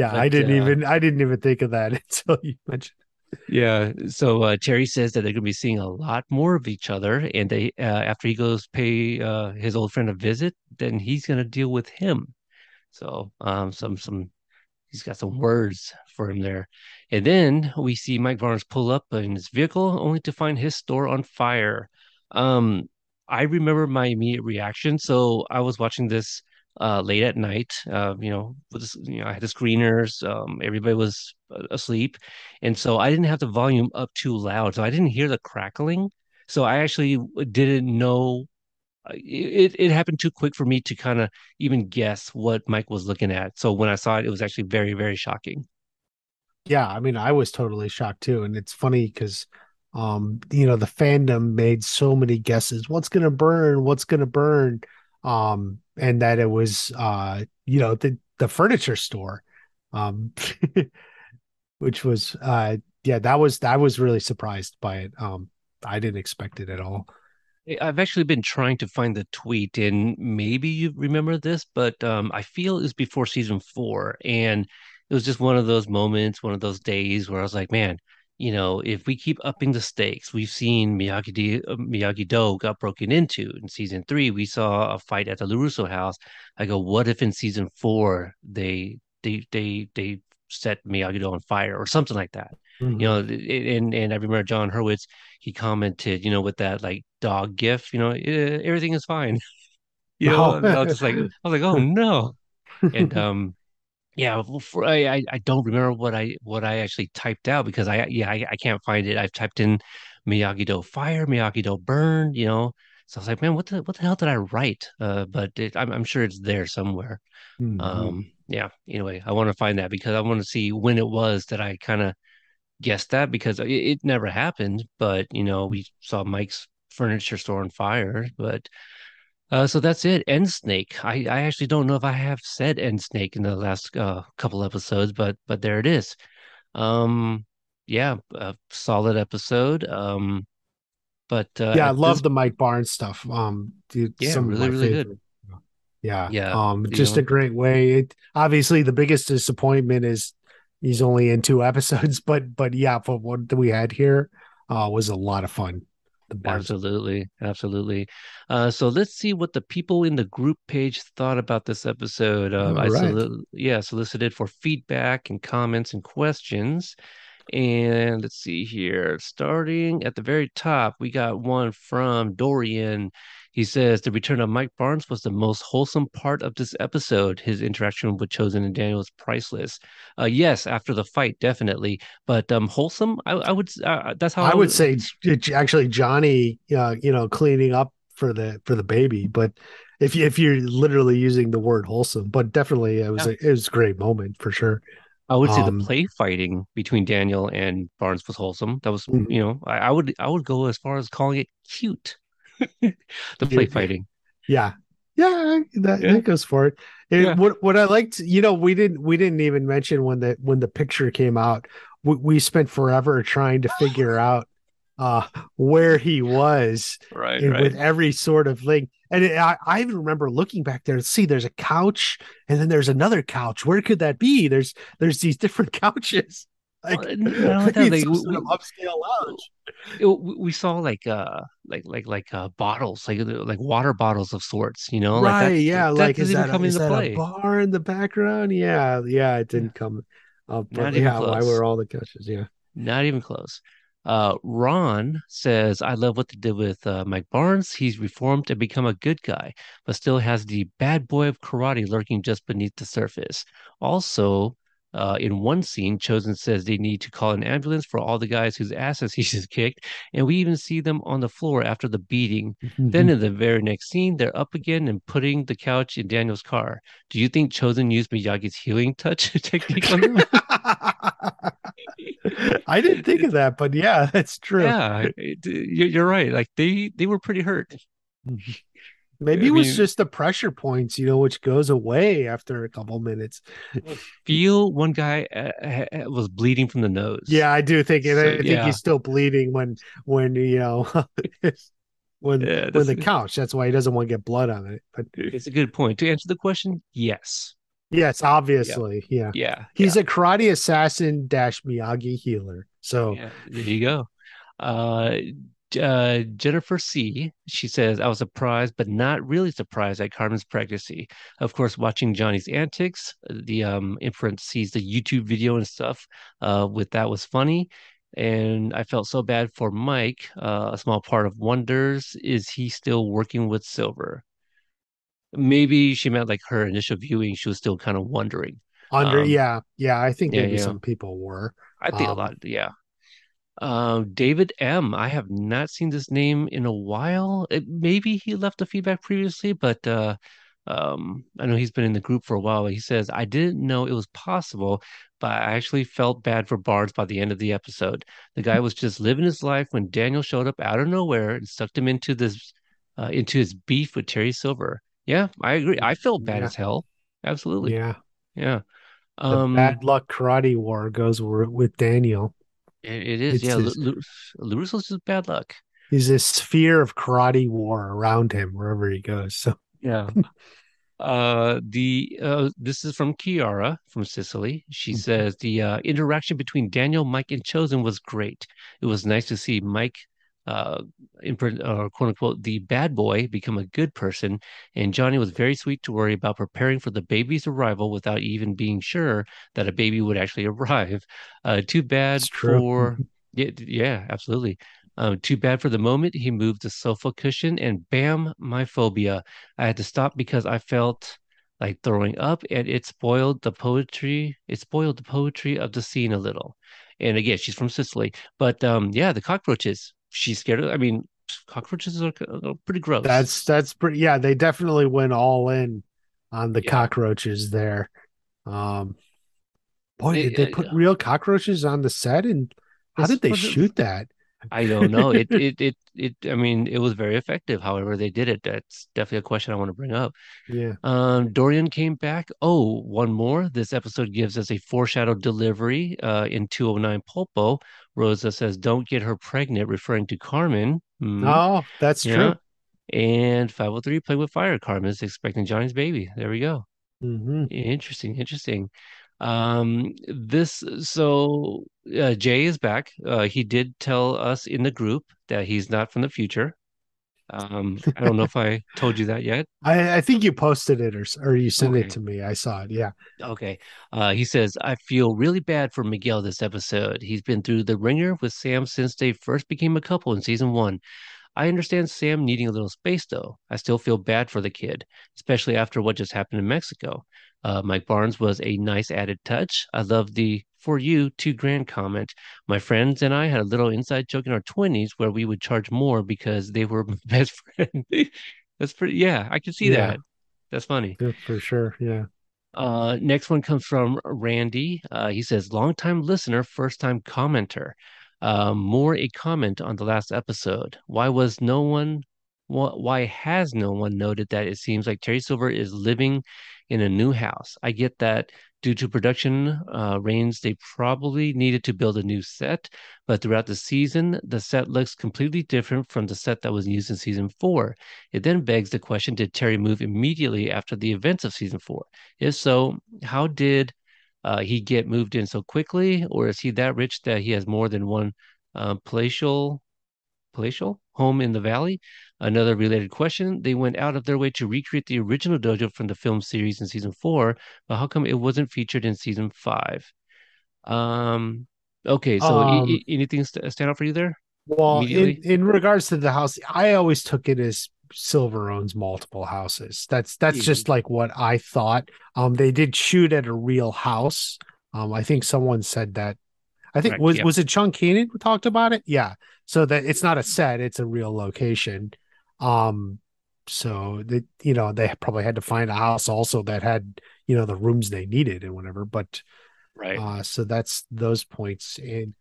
I didn't even think of that until you mentioned it. Yeah. So Terry says that they're going to be seeing a lot more of each other, and they after he goes pay his old friend a visit, then he's going to deal with him. So he's got some words for him there. And then we see Mike Barnes pull up in his vehicle, only to find his store on fire. I remember my immediate reaction. So I was watching this late at night, I had the screeners, everybody was asleep. And so I didn't have the volume up too loud. So I didn't hear the crackling. So I actually didn't know. It happened too quick for me to kind of even guess what Mike was looking at. So when I saw it, it was actually very, very shocking. Yeah. I mean, I was totally shocked too. And it's funny because, the fandom made so many guesses. What's going to burn? And that it was, the furniture store, which was, yeah, I was really surprised by it. I didn't expect it at all. I've actually been trying to find the tweet, and maybe you remember this, but I feel it was before season 4, and it was just one of those moments, one of those days where I was like, man, you know, if we keep upping the stakes, we've seen Miyagi-Do got broken into in season 3. We saw a fight at the LaRusso house. I go, what if in season 4 they set Miyagi-Do on fire or something like that? Mm-hmm. You know, and I remember John Hurwitz, he commented, you know, with that like dog gif, you know, everything is fine. You know, oh. I was like, oh no, and yeah, I don't remember what I actually typed out because I can't find it. I've typed in Miyagi-Do fire, Miyagi-Do burn, you know. So I was like, man, what the hell did I write? But I'm sure it's there somewhere. Mm-hmm. Yeah. Anyway, I want to find that because I want to see when it was that I kind of guessed that, because it never happened. But you know, we saw Mike's furniture store on fire, but. So that's it. End Snake. I actually don't know if I have said End Snake in the last couple episodes, but there it is. Yeah, a solid episode. But I love the Mike Barnes stuff. Dude, yeah, really good. Yeah. Just a great way. Obviously, the biggest disappointment is he's only in 2 episodes, but yeah, for what we had here was a lot of fun. Absolutely. So let's see what the people in the group page thought about this episode. I solicited for feedback and comments and questions. And let's see here. Starting at the very top, we got one from Dorian. He says, the return of Mike Barnes was the most wholesome part of this episode. His interaction with Chosen and Daniel is priceless. Yes, after the fight, definitely. But wholesome, I would say it's actually Johnny, you know, cleaning up for the baby. But if you're literally using the word wholesome, but definitely it was a great moment for sure. I would say the play fighting between Daniel and Barnes was wholesome. That was, you know, I would go as far as calling it cute. The play fighting. Yeah. That goes for it. What I liked, you know, we didn't even mention when the picture came out, we spent forever trying to figure out where he was right. With every sort of thing. And I even remember looking back there to see there's a couch and then there's another couch. Where could that be? There's these different couches. Like, upscale lounge. We saw like bottles, like water bottles of sorts, you know. Right? Like is that a bar in the background? Yeah. It didn't come up. Yeah, why were all the couches? Yeah, not even close. Ron says, I love what they did with Mike Barnes. He's reformed and become a good guy, but still has the bad boy of karate lurking just beneath the surface. Also, in one scene, Chosen says they need to call an ambulance for all the guys whose asses he just kicked, and we even see them on the floor after the beating. Mm-hmm. Then in the very next scene, they're up again and putting the couch in Daniel's car. Do you think Chosen used Miyagi's healing touch technique on them? I didn't think of that, but yeah, that's true. Yeah, you're right. Like they were pretty hurt. Maybe it was just the pressure points, you know, which goes away after a couple minutes. Feel one guy was bleeding from the nose. Yeah, I do think, and so, I think he's still bleeding when you know. when the couch. That's why he doesn't want to get blood on it. But it's a good point. To answer the question, yes. Yes, obviously. Yeah. Yeah. He's a karate assassin - Miyagi healer. So there you go. Jennifer C. She says, I was surprised, but not really surprised at Carmen's pregnancy. Of course, watching Johnny's antics, the inference sees the YouTube video and stuff with that was funny. And I felt so bad for Mike. A small part of wonders, is he still working with Silver? Maybe she meant like her initial viewing, she was still kind of wondering. I think maybe some people were. I think a lot, yeah. David M. I have not seen this name in a while. Maybe he left the feedback previously, but I know he's been in the group for a while. He says, I didn't know it was possible, but I actually felt bad for Barnes by the end of the episode. The guy was just living his life when Daniel showed up out of nowhere and sucked him into his beef with Terry Silver. Yeah, I agree. I felt bad as hell. Absolutely. Yeah. Yeah. The Bad Luck Karate War goes with Daniel. It is. It's Laruso's just bad luck. There's this sphere of karate war around him wherever he goes. So yeah. This is from Chiara from Sicily. She says the interaction between Daniel, Mike, and Chosen was great. It was nice to see Mike, quote unquote, the bad boy become a good person, and Johnny was very sweet to worry about preparing for the baby's arrival without even being sure that a baby would actually arrive. Too bad for yeah, absolutely. Too bad for the moment he moved the sofa cushion and bam, my phobia. I had to stop because I felt like throwing up, and it spoiled the poetry. It spoiled the poetry of the scene a little. And again, she's from Sicily, but yeah, the cockroaches. She's scared of. I mean, cockroaches are pretty gross. That's pretty. Yeah, they definitely went all in on the cockroaches there. Boy, did they put real cockroaches on the set, and how did they shoot that? I don't know. I mean, it was very effective. However, they did it. That's definitely a question I want to bring up. Yeah. Dorian came back. Oh, one more. This episode gives us a foreshadowed delivery in 209 Pulpo. Rosa says, "Don't get her pregnant," referring to Carmen. Oh, that's true. And 503 Playing With Fire. Carmen is expecting Johnny's baby. There we go. Mm-hmm. Interesting. Jay is back. He did tell us in the group that he's not from the future. I don't know if I told you that yet. I think you posted it or you sent it to me. I saw it. Yeah. Okay. He says, I feel really bad for Miguel this episode. He's been through the ringer with Sam since they first became a couple in season 1. I understand Sam needing a little space though. I still feel bad for the kid, especially after what just happened in Mexico. Mike Barnes was a nice added touch. I love the "for you, $2,000" comment. My friends and I had a little inside joke in our 20s where we would charge more because they were my best friend. That's pretty. Yeah, I can see that. That's funny. Yeah, for sure. Yeah. Next one comes from Randy. He says, "Longtime listener, first time commenter. More a comment on the last episode. Why has no one noted that it seems like Terry Silver is living in a new house? I get that due to production reins, they probably needed to build a new set, but throughout the season, the set looks completely different from the set that was used in season 4. It then begs the question, did Terry move immediately after the events of season 4? If so, how did he get moved in so quickly? Or is he that rich that he has more than one palatial home in the valley?" Another related question, they went out of their way to recreate the original dojo from the film series in season 4, but how come it wasn't featured in season 5? Anything stand out for you there? Well, in regards to the house, I always took it as Silver owns multiple houses. That's just like what I thought. They did shoot at a real house. I think someone said that. I think was it Sean Kanan who talked about it? Yeah. So that it's not a set, it's a real location. So that, they probably had to find a house also that had, the rooms they needed and whatever, but so that's those points. And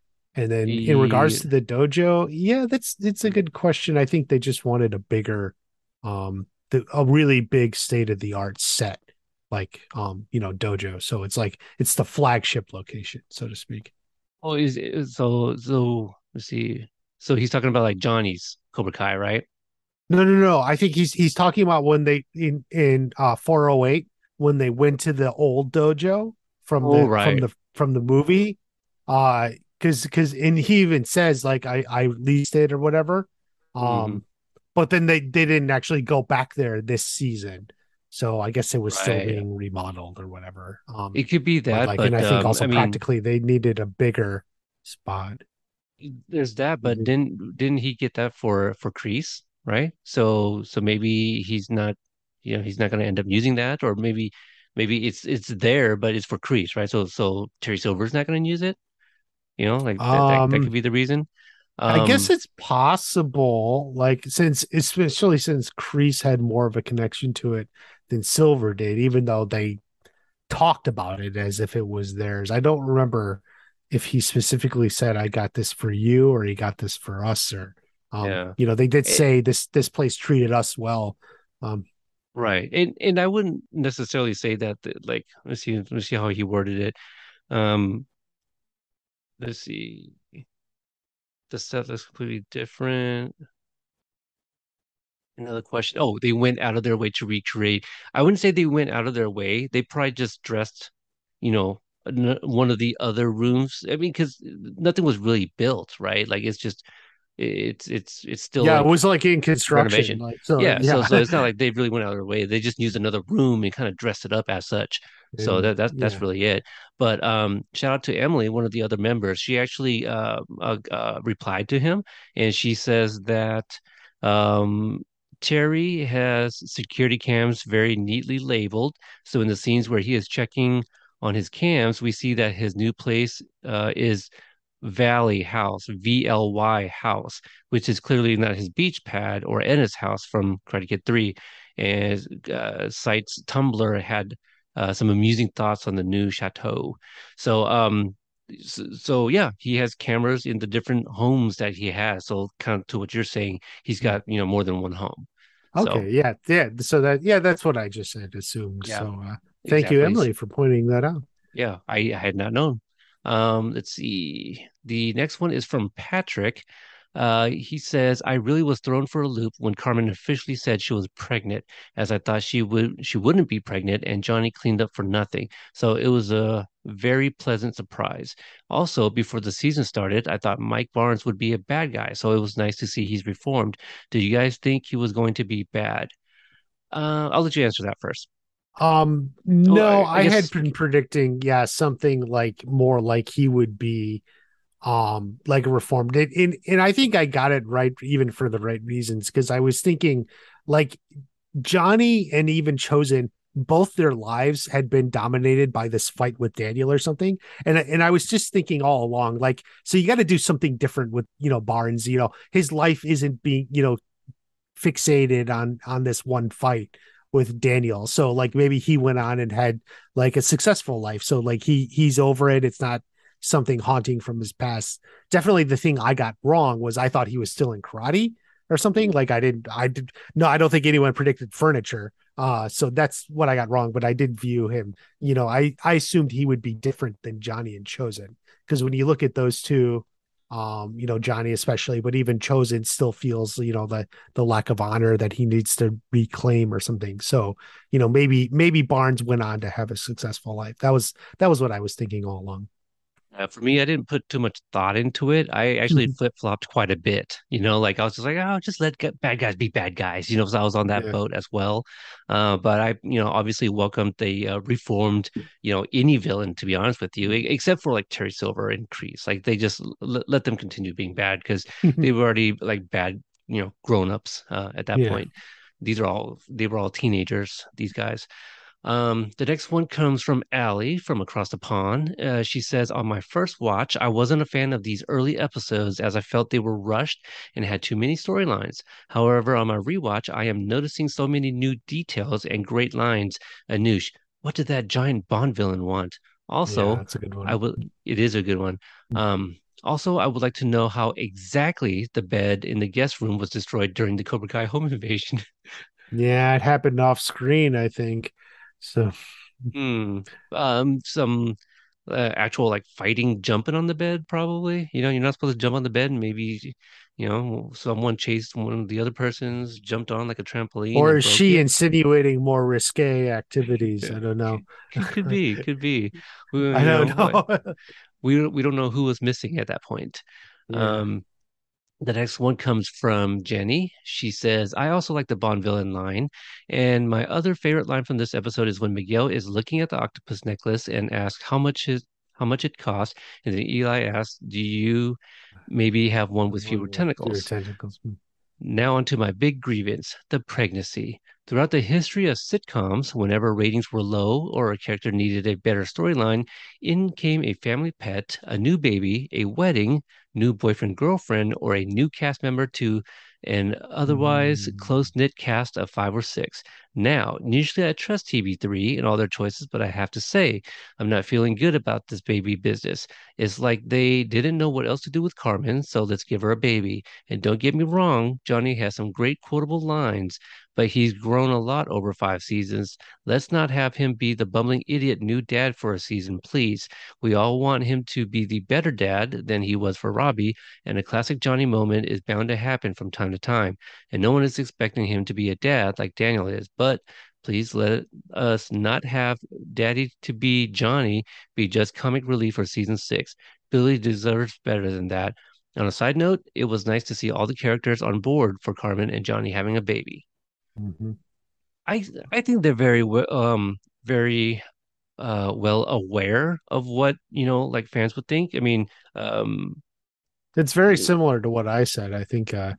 then in regards to the dojo, it's a good question. I think they just wanted a bigger, a really big state-of-the-art set, dojo. So it's it's the flagship location, so to speak. Oh, is it, so let's see. So he's talking about Johnny's Cobra Kai, right? No. I think he's talking about when they in 408 when they went to the old dojo from the movie. Because and he even says I leased it or whatever, but then they didn't actually go back there this season, so I guess it was still being remodeled or whatever. It could be that, but I think also practically they needed a bigger spot. There's that, but didn't he get that for Kreese, right? So maybe he's not going to end up using that, or maybe it's there, but it's for Kreese, right? So Terry Silver's not going to use it. That could be the reason. I guess it's possible, especially since Kreese had more of a connection to it than Silver did, even though they talked about it as if it was theirs. I don't remember if he specifically said, "I got this for you," or "he got this for us," or they did say this place treated us well. Right. And I wouldn't necessarily say that like, let's see how he worded it. Let's see. The stuff that's completely different. Another question. Oh, they went out of their way to recreate. I wouldn't say they went out of their way. They probably just dressed, one of the other rooms. I mean, because nothing was really built, right? Like it's still it was like in construction. So it's not like they really went out of their way. They just used another room and kind of dressed it up as such. Yeah. So that's really it. But shout out to Emily, one of the other members. She actually replied to him, and she says that. Terry has security cams very neatly labeled. So in the scenes where he is checking on his cams, we see that his new place is Valley House, VLY House, which is clearly not his beach pad or Ennis House from Karate Kid 3. And Site's Tumblr had some amusing thoughts on the new chateau. So yeah, he has cameras in the different homes that he has. So kind of to what you're saying, he's got more than one home. Okay, so, yeah. So that's what I just said. Assumed. Yeah, so thank you, Emily, for pointing that out. Yeah, I had not known. Let's see. The next one is from Patrick. He says, I really was thrown for a loop when Carmen officially said she was pregnant, as I thought she wouldn't be pregnant, and Johnny cleaned up for nothing. So it was a very pleasant surprise. Also, before the season started, I thought Mike Barnes would be a bad guy, so it was nice to see he's reformed. Did you guys think he was going to be bad? I'll let you answer that first. No, I guess... had been predicting, something like more like he would be like reformed it, and I think I got it right, even for the right reasons, because I was thinking like Johnny and even Chosen, both their lives had been dominated by this fight with Daniel or something, and I was just thinking all along, like, so you got to do something different with Barnes, his life isn't being fixated on this one fight with Daniel, so like maybe he went on and had like a successful life, so like he's over it. It's not something haunting from his past. Definitely the thing I got wrong was I thought he was still in karate or something. Like I don't think anyone predicted furniture. So that's what I got wrong, but I did view him, I assumed he would be different than Johnny and Chosen. Cause when you look at those two, Johnny especially, but even Chosen still feels, the lack of honor that he needs to reclaim or something. So, maybe Barnes went on to have a successful life. That was what I was thinking all along. For me, I didn't put too much thought into it. I actually flip-flopped quite a bit, like I was just like, oh, just let bad guys be bad guys, so I was on that boat as well. But I, obviously welcomed the reformed, any villain, to be honest with you, except for like Terry Silver and Kreese. Like they just let them continue being bad because they were already like bad, grown-ups at that point. They were all teenagers, these guys. The next one comes from Allie from across the pond. She says, on my first watch, I wasn't a fan of these early episodes as I felt they were rushed and had too many storylines. However, on my rewatch, I am noticing so many new details and great lines. Anush, what did that giant Bond villain want? Also, that's a good one. It is a good one. Also, I would like to know how exactly the bed in the guest room was destroyed during the Cobra Kai home invasion. It happened off screen, I think. So, some actual like fighting, jumping on the bed, probably. You're not supposed to jump on the bed. And maybe, someone chased one of the other persons, jumped on like a trampoline. Or is she insinuating more risque activities? I don't know. Could be. I don't know. We don't know who was missing at that point. Yeah. The next one comes from Jenny. She says, I also like the Bond villain line. And my other favorite line from this episode is when Miguel is looking at the octopus necklace and asks how much it costs. And then Eli asks, do you maybe have one with fewer tentacles? Now onto my big grievance, the pregnancy. Throughout the history of sitcoms, whenever ratings were low or a character needed a better storyline, in came a family pet, a new baby, a wedding, new boyfriend, girlfriend, or a new cast member to an otherwise close-knit cast of 5 or 6. now. Usually I trust TV3 and all their choices, but I have to say, I'm not feeling good about this baby business. It's like they didn't know what else to do with Carmen, so let's give her a baby. And don't get me wrong, Johnny has some great quotable lines, but he's grown a lot over 5 seasons. Let's not have him be the bumbling idiot new dad for a season, please. We all want him to be the better dad than he was for Robbie, and a classic Johnny moment is bound to happen from time to time. And no one is expecting him to be a dad like Daniel is, but please let us not have daddy-to-be Johnny be just comic relief for season 6. Billy deserves better than that. On a side note, it was nice to see all the characters on board for Carmen and Johnny having a baby. Mm-hmm. I think they're very well aware of what, you know, like fans would think. I mean, it's very similar to what I said. I think, I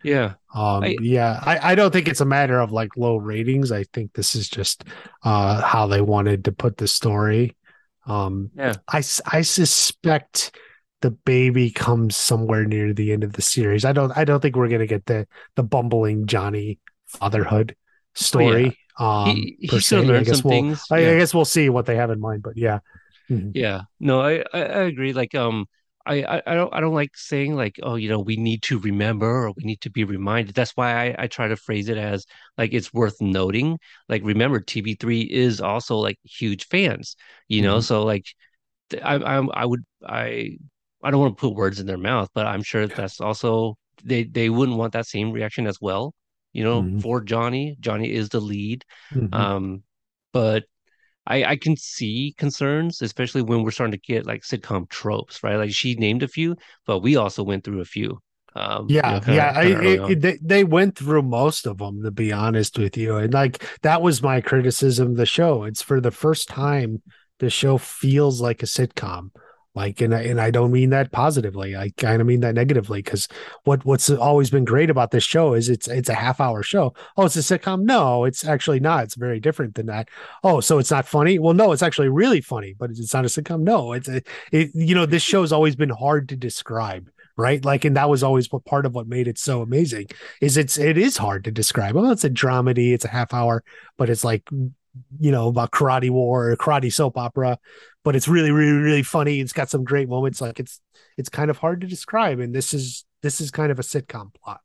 don't think it's a matter of like low ratings. I think this is just how they wanted to put the story. I suspect the baby comes somewhere near the end of the series. I don't think we're gonna get the bumbling Johnny fatherhood story. He still learned some things. I guess we'll see what they have in mind, but yeah. Mm-hmm. Yeah. No, I agree. Like I don't like saying like, oh, you know, we need to remember or we need to be reminded. That's why I try to phrase it as like it's worth noting. Like, remember, TV3 is also like huge fans, you know. Mm-hmm. So like I don't want to put words in their mouth, but I'm sure that's also they wouldn't want that same reaction as well. You know, mm-hmm. for Johnny. Johnny is the lead. Mm-hmm. But I can see concerns, especially when we're starting to get like sitcom tropes, right? Like she named a few, but we also went through a few. They went through most of them, to be honest with you. And like that was my criticism of the show. It's for the first time the show feels like a sitcom. Like, and I don't mean that positively. I kind of mean that negatively, because what's always been great about this show is it's a half-hour show. Oh, it's a sitcom? No, it's actually not. It's very different than that. Oh, so it's not funny? Well, no, it's actually really funny, but it's not a sitcom. No, this show's always been hard to describe, right? Like, and that was always part of what made it so amazing is it is hard to describe. Well, it's a dramedy, it's a half hour, but it's like, you know, about karate war or karate soap opera, but it's really, really, really funny. It's got some great moments. Like it's kind of hard to describe. And this is kind of a sitcom plot.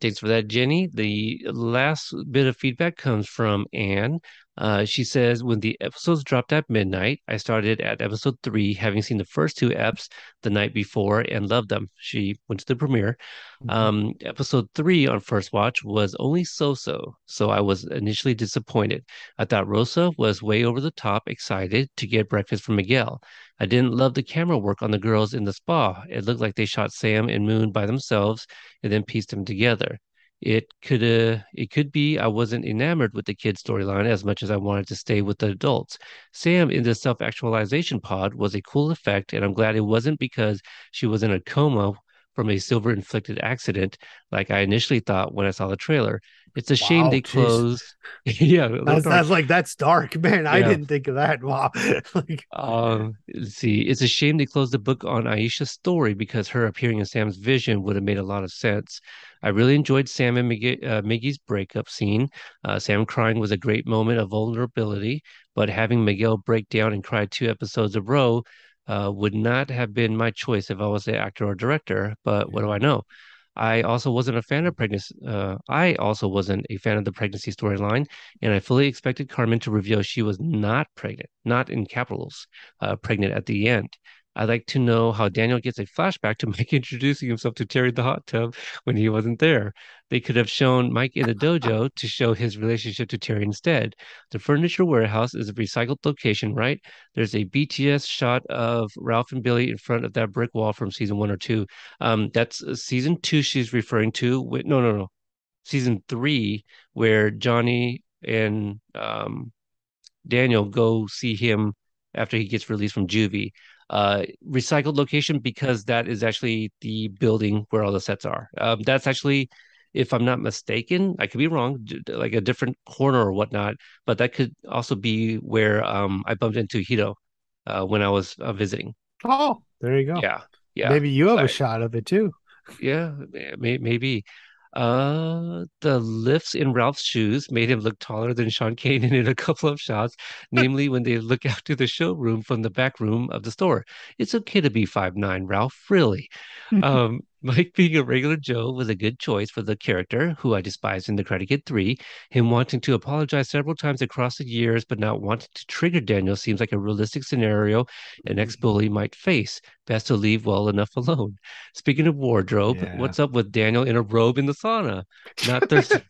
Thanks for that, Jenny. The last bit of feedback comes from Anne. She says, when the episodes dropped at midnight, I started at episode 3, having seen the first 2 eps the night before and loved them. She went to the premiere. Mm-hmm. Episode 3 on first watch was only so-so, so I was initially disappointed. I thought Rosa was way over the top excited to get breakfast from Miguel. I didn't love the camera work on the girls in the spa. It looked like they shot Sam and Moon by themselves and then pieced them together. It could be I wasn't enamored with the kids' storyline as much as I wanted to stay with the adults. Sam in the self-actualization pod was a cool effect, and I'm glad it wasn't because she was in a coma from a silver-inflicted accident like I initially thought when I saw the trailer. It's a shame they closed. Yeah, that's dark, man. Yeah. I didn't think of that. Wow. Let's see. It's a shame they closed the book on Aisha's story, because her appearing in Sam's vision would have made a lot of sense. I really enjoyed Sam and Miggy's breakup scene. Sam crying was a great moment of vulnerability, but having Miguel break down and cry 2 episodes in a row would not have been my choice if I was the actor or director. But what do I know? I also wasn't a fan of the pregnancy storyline, and I fully expected Carmen to reveal she was not pregnant, not in capitals, pregnant at the end. I'd like to know how Daniel gets a flashback to Mike introducing himself to Terry the hot tub when he wasn't there. They could have shown Mike in the dojo to show his relationship to Terry instead. The furniture warehouse is a recycled location, right? There's a BTS shot of Ralph and Billy in front of that brick wall from season 1 or 2. That's season 2 she's referring to. No. Season 3, where Johnny and Daniel go see him after he gets released from juvie. Recycled location because that is actually the building where all the sets are. That's actually, if I'm not mistaken, I could be wrong, like a different corner or whatnot, but that could also be where I bumped into Hito when I was visiting. Oh, there you go. Yeah. Maybe you have a shot of it too. Yeah, maybe. The lifts in Ralph's shoes made him look taller than Sean Kanan in a couple of shots, namely when they look out to the showroom from the back room of the store. It's okay to be 5'9", Ralph, really. Mike being a regular Joe was a good choice for the character, who I despised in The Karate Kid 3. Him wanting to apologize several times across the years, but not wanting to trigger Daniel seems like a realistic scenario an ex-bully might face. Best to leave well enough alone. Speaking of wardrobe, what's up with Daniel in a robe in the sauna? Not thirsty.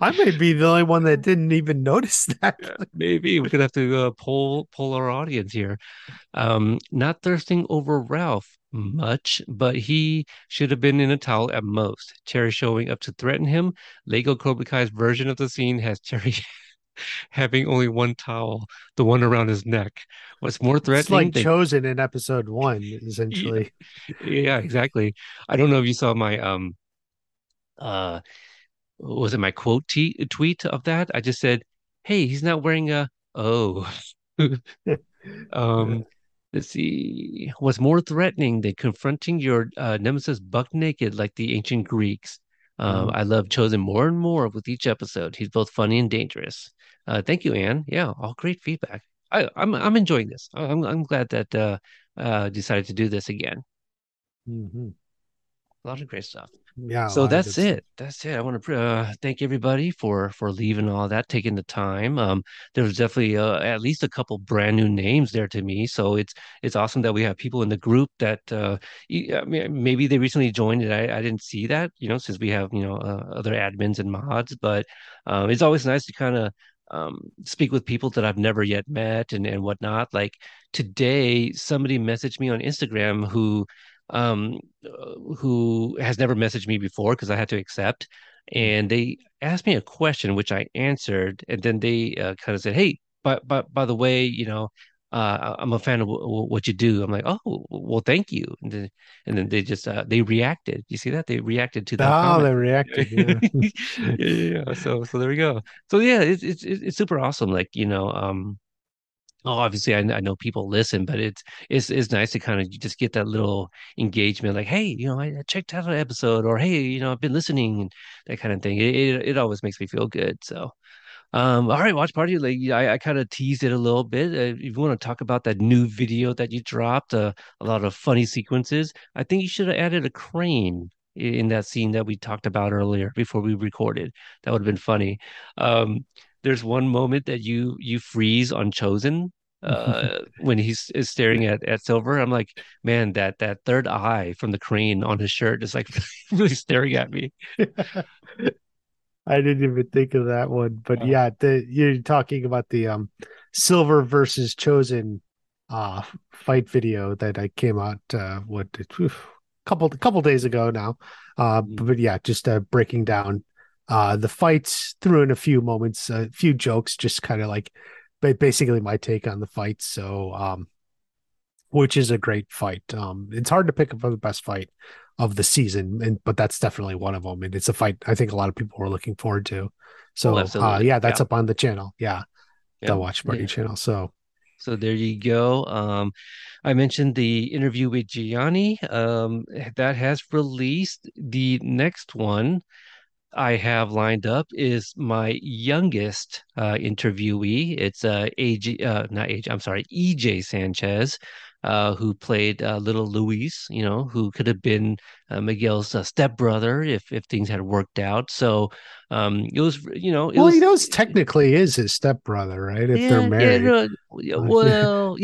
I may be the only one that didn't even notice that. Maybe we're going to have to poll our audience here. Not thirsting over Ralph much, but he should have been in a towel at most. Terry showing up to threaten him. Lego Cobra Kai's version of the scene has Terry having only one towel, the one around his neck. What's more threatening? It's like Chosen in episode 1, essentially. Yeah, exactly. I don't know if you saw my... was it my quote tweet of that? I just said, hey, he's not wearing a... Oh. Let's see. What's more threatening than confronting your nemesis buck naked like the ancient Greeks? I love Chosen more and more with each episode. He's both funny and dangerous. Thank you, Anne. Yeah, all great feedback. I'm enjoying this. I'm glad that decided to do this again. Mm-hmm. A lot of great stuff. Yeah. So that's it. That's it. I want to thank everybody for leaving all that, taking the time. There was definitely at least a couple brand new names there to me. So it's awesome that we have people in the group that maybe they recently joined and I didn't see that, since we have, other admins and mods. But it's always nice to kind of speak with people that I've never yet met and whatnot. Like today, somebody messaged me on Instagram who has never messaged me before because I had to accept, and they asked me a question which I answered, and then they kind of said, hey, by the way, I'm a fan of what you do. I'm like, oh, well, thank you. And then they just they reacted. You see that? They reacted to that comment. They reacted. Yeah. Yeah. So there we go. So yeah, it's super awesome. Like, obviously, I know people listen, but it's nice to kind of just get that little engagement, like, hey, I checked out an episode, or hey, I've been listening, and that kind of thing. It always makes me feel good. So, all right, watch party. Like, I kind of teased it a little bit. If you want to talk about that new video that you dropped, a lot of funny sequences, I think you should have added a crane in that scene that we talked about earlier before we recorded. That would have been funny. There's one moment that you freeze on Chosen when is staring at Silver. I'm like, man, that third eye from the crane on his shirt is like really staring at me. I didn't even think of that one, but yeah, you're talking about the Silver versus Chosen fight video that I came out couple days ago now. But yeah, just breaking down the fights, threw in a few moments, a few jokes, just kind of like basically my take on the fight. So, which is a great fight. It's hard to pick up for the best fight of the season, but that's definitely one of them. And it's a fight I think a lot of people were looking forward to. So, that's up on the channel. Yeah. The Watch Party channel. So there you go. I mentioned the interview with Gianni. That has released. The next one I have lined up is my youngest interviewee. It's EJ Sanchez, who played little Luis, who could have been Miguel's stepbrother if things had worked out. So it was, technically is his stepbrother, right? If they're married. I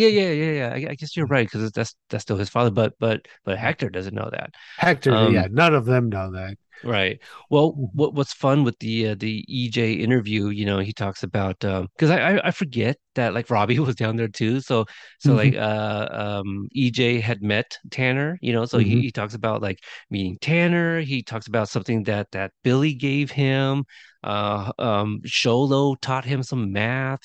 guess you're right, because that's still his father. But Hector doesn't know that. Hector, none of them know that. Right. Well, what's fun with the EJ interview, he talks about, because I forget that like Robbie was down there too. So like EJ had met Tanner, so he talks about like meeting Tanner. He talks about something that Billy gave him. Xolo taught him some math,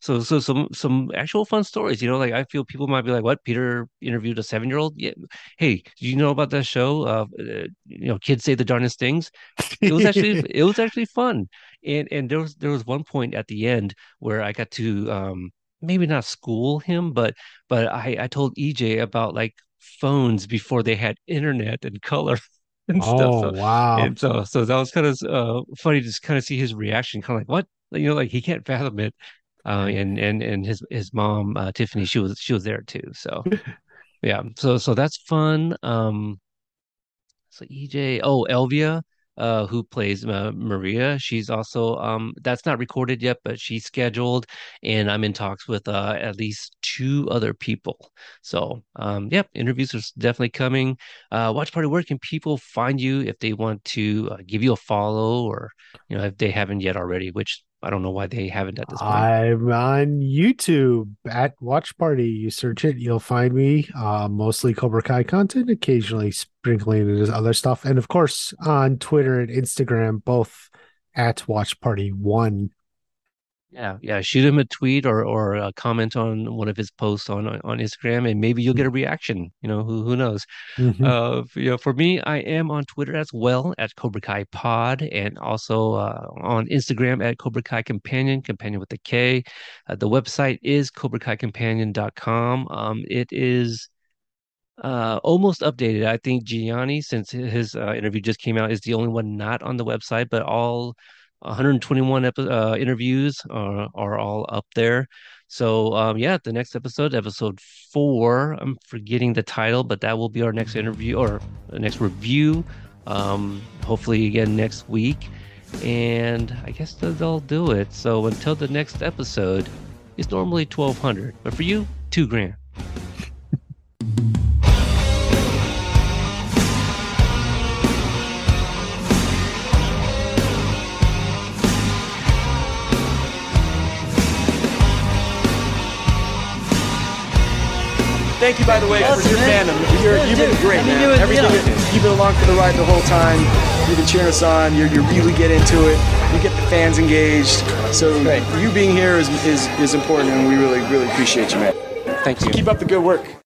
so some actual fun stories, like I feel people might be like, what, Peter interviewed a 7-year-old? Yeah. Hey, do you know about that show? Kids Say the Darnest Things. It was actually fun. And there was one point at the end where I got to, maybe not school him, but I told EJ about like phones before they had internet and color. and stuff. So, wow! And so that was kind of funny to just kind of see his reaction, kind of like, what, you know, like he can't fathom it. And his mom Tiffany, she was there too. So yeah, so that's fun. So EJ, Elvia, who plays Maria, she's also that's not recorded yet, but she's scheduled, and I'm in talks with at least two other people. So interviews are definitely coming. Watch Party, where can people find you if they want to give you a follow, or you know, if they haven't yet already, which I don't know why they haven't at this point. I'm on YouTube at Watch Party. You search it, you'll find me. Mostly Cobra Kai content, occasionally sprinkling into other stuff. And of course, on Twitter and Instagram, both at Watch Party 1. Yeah. Shoot him a tweet or a comment on one of his posts on Instagram, and maybe you'll get a reaction. You know, who knows? Mm-hmm. You know, for me, I am on Twitter as well at Cobra Kai Pod, and also on Instagram at Cobra Kai Companion with a K. The website is CobraKaiCompanion.com. It is almost updated. I think Gianni, since his interview just came out, is the only one not on the website, but all 121 interviews are all up there. So the next episode 4, I'm forgetting the title, but that will be our next interview or next review. Hopefully again next week, and I guess they'll do it. So until the next episode, it's normally $1,200, but for you, $2,000. Thank you, by the way, for your fandom. You've been great, man. You've been along for the ride the whole time. You've been cheering us on. You really get into it. You get the fans engaged. So you being here is important, and we really, really appreciate you, man. Thank you. Keep up the good work.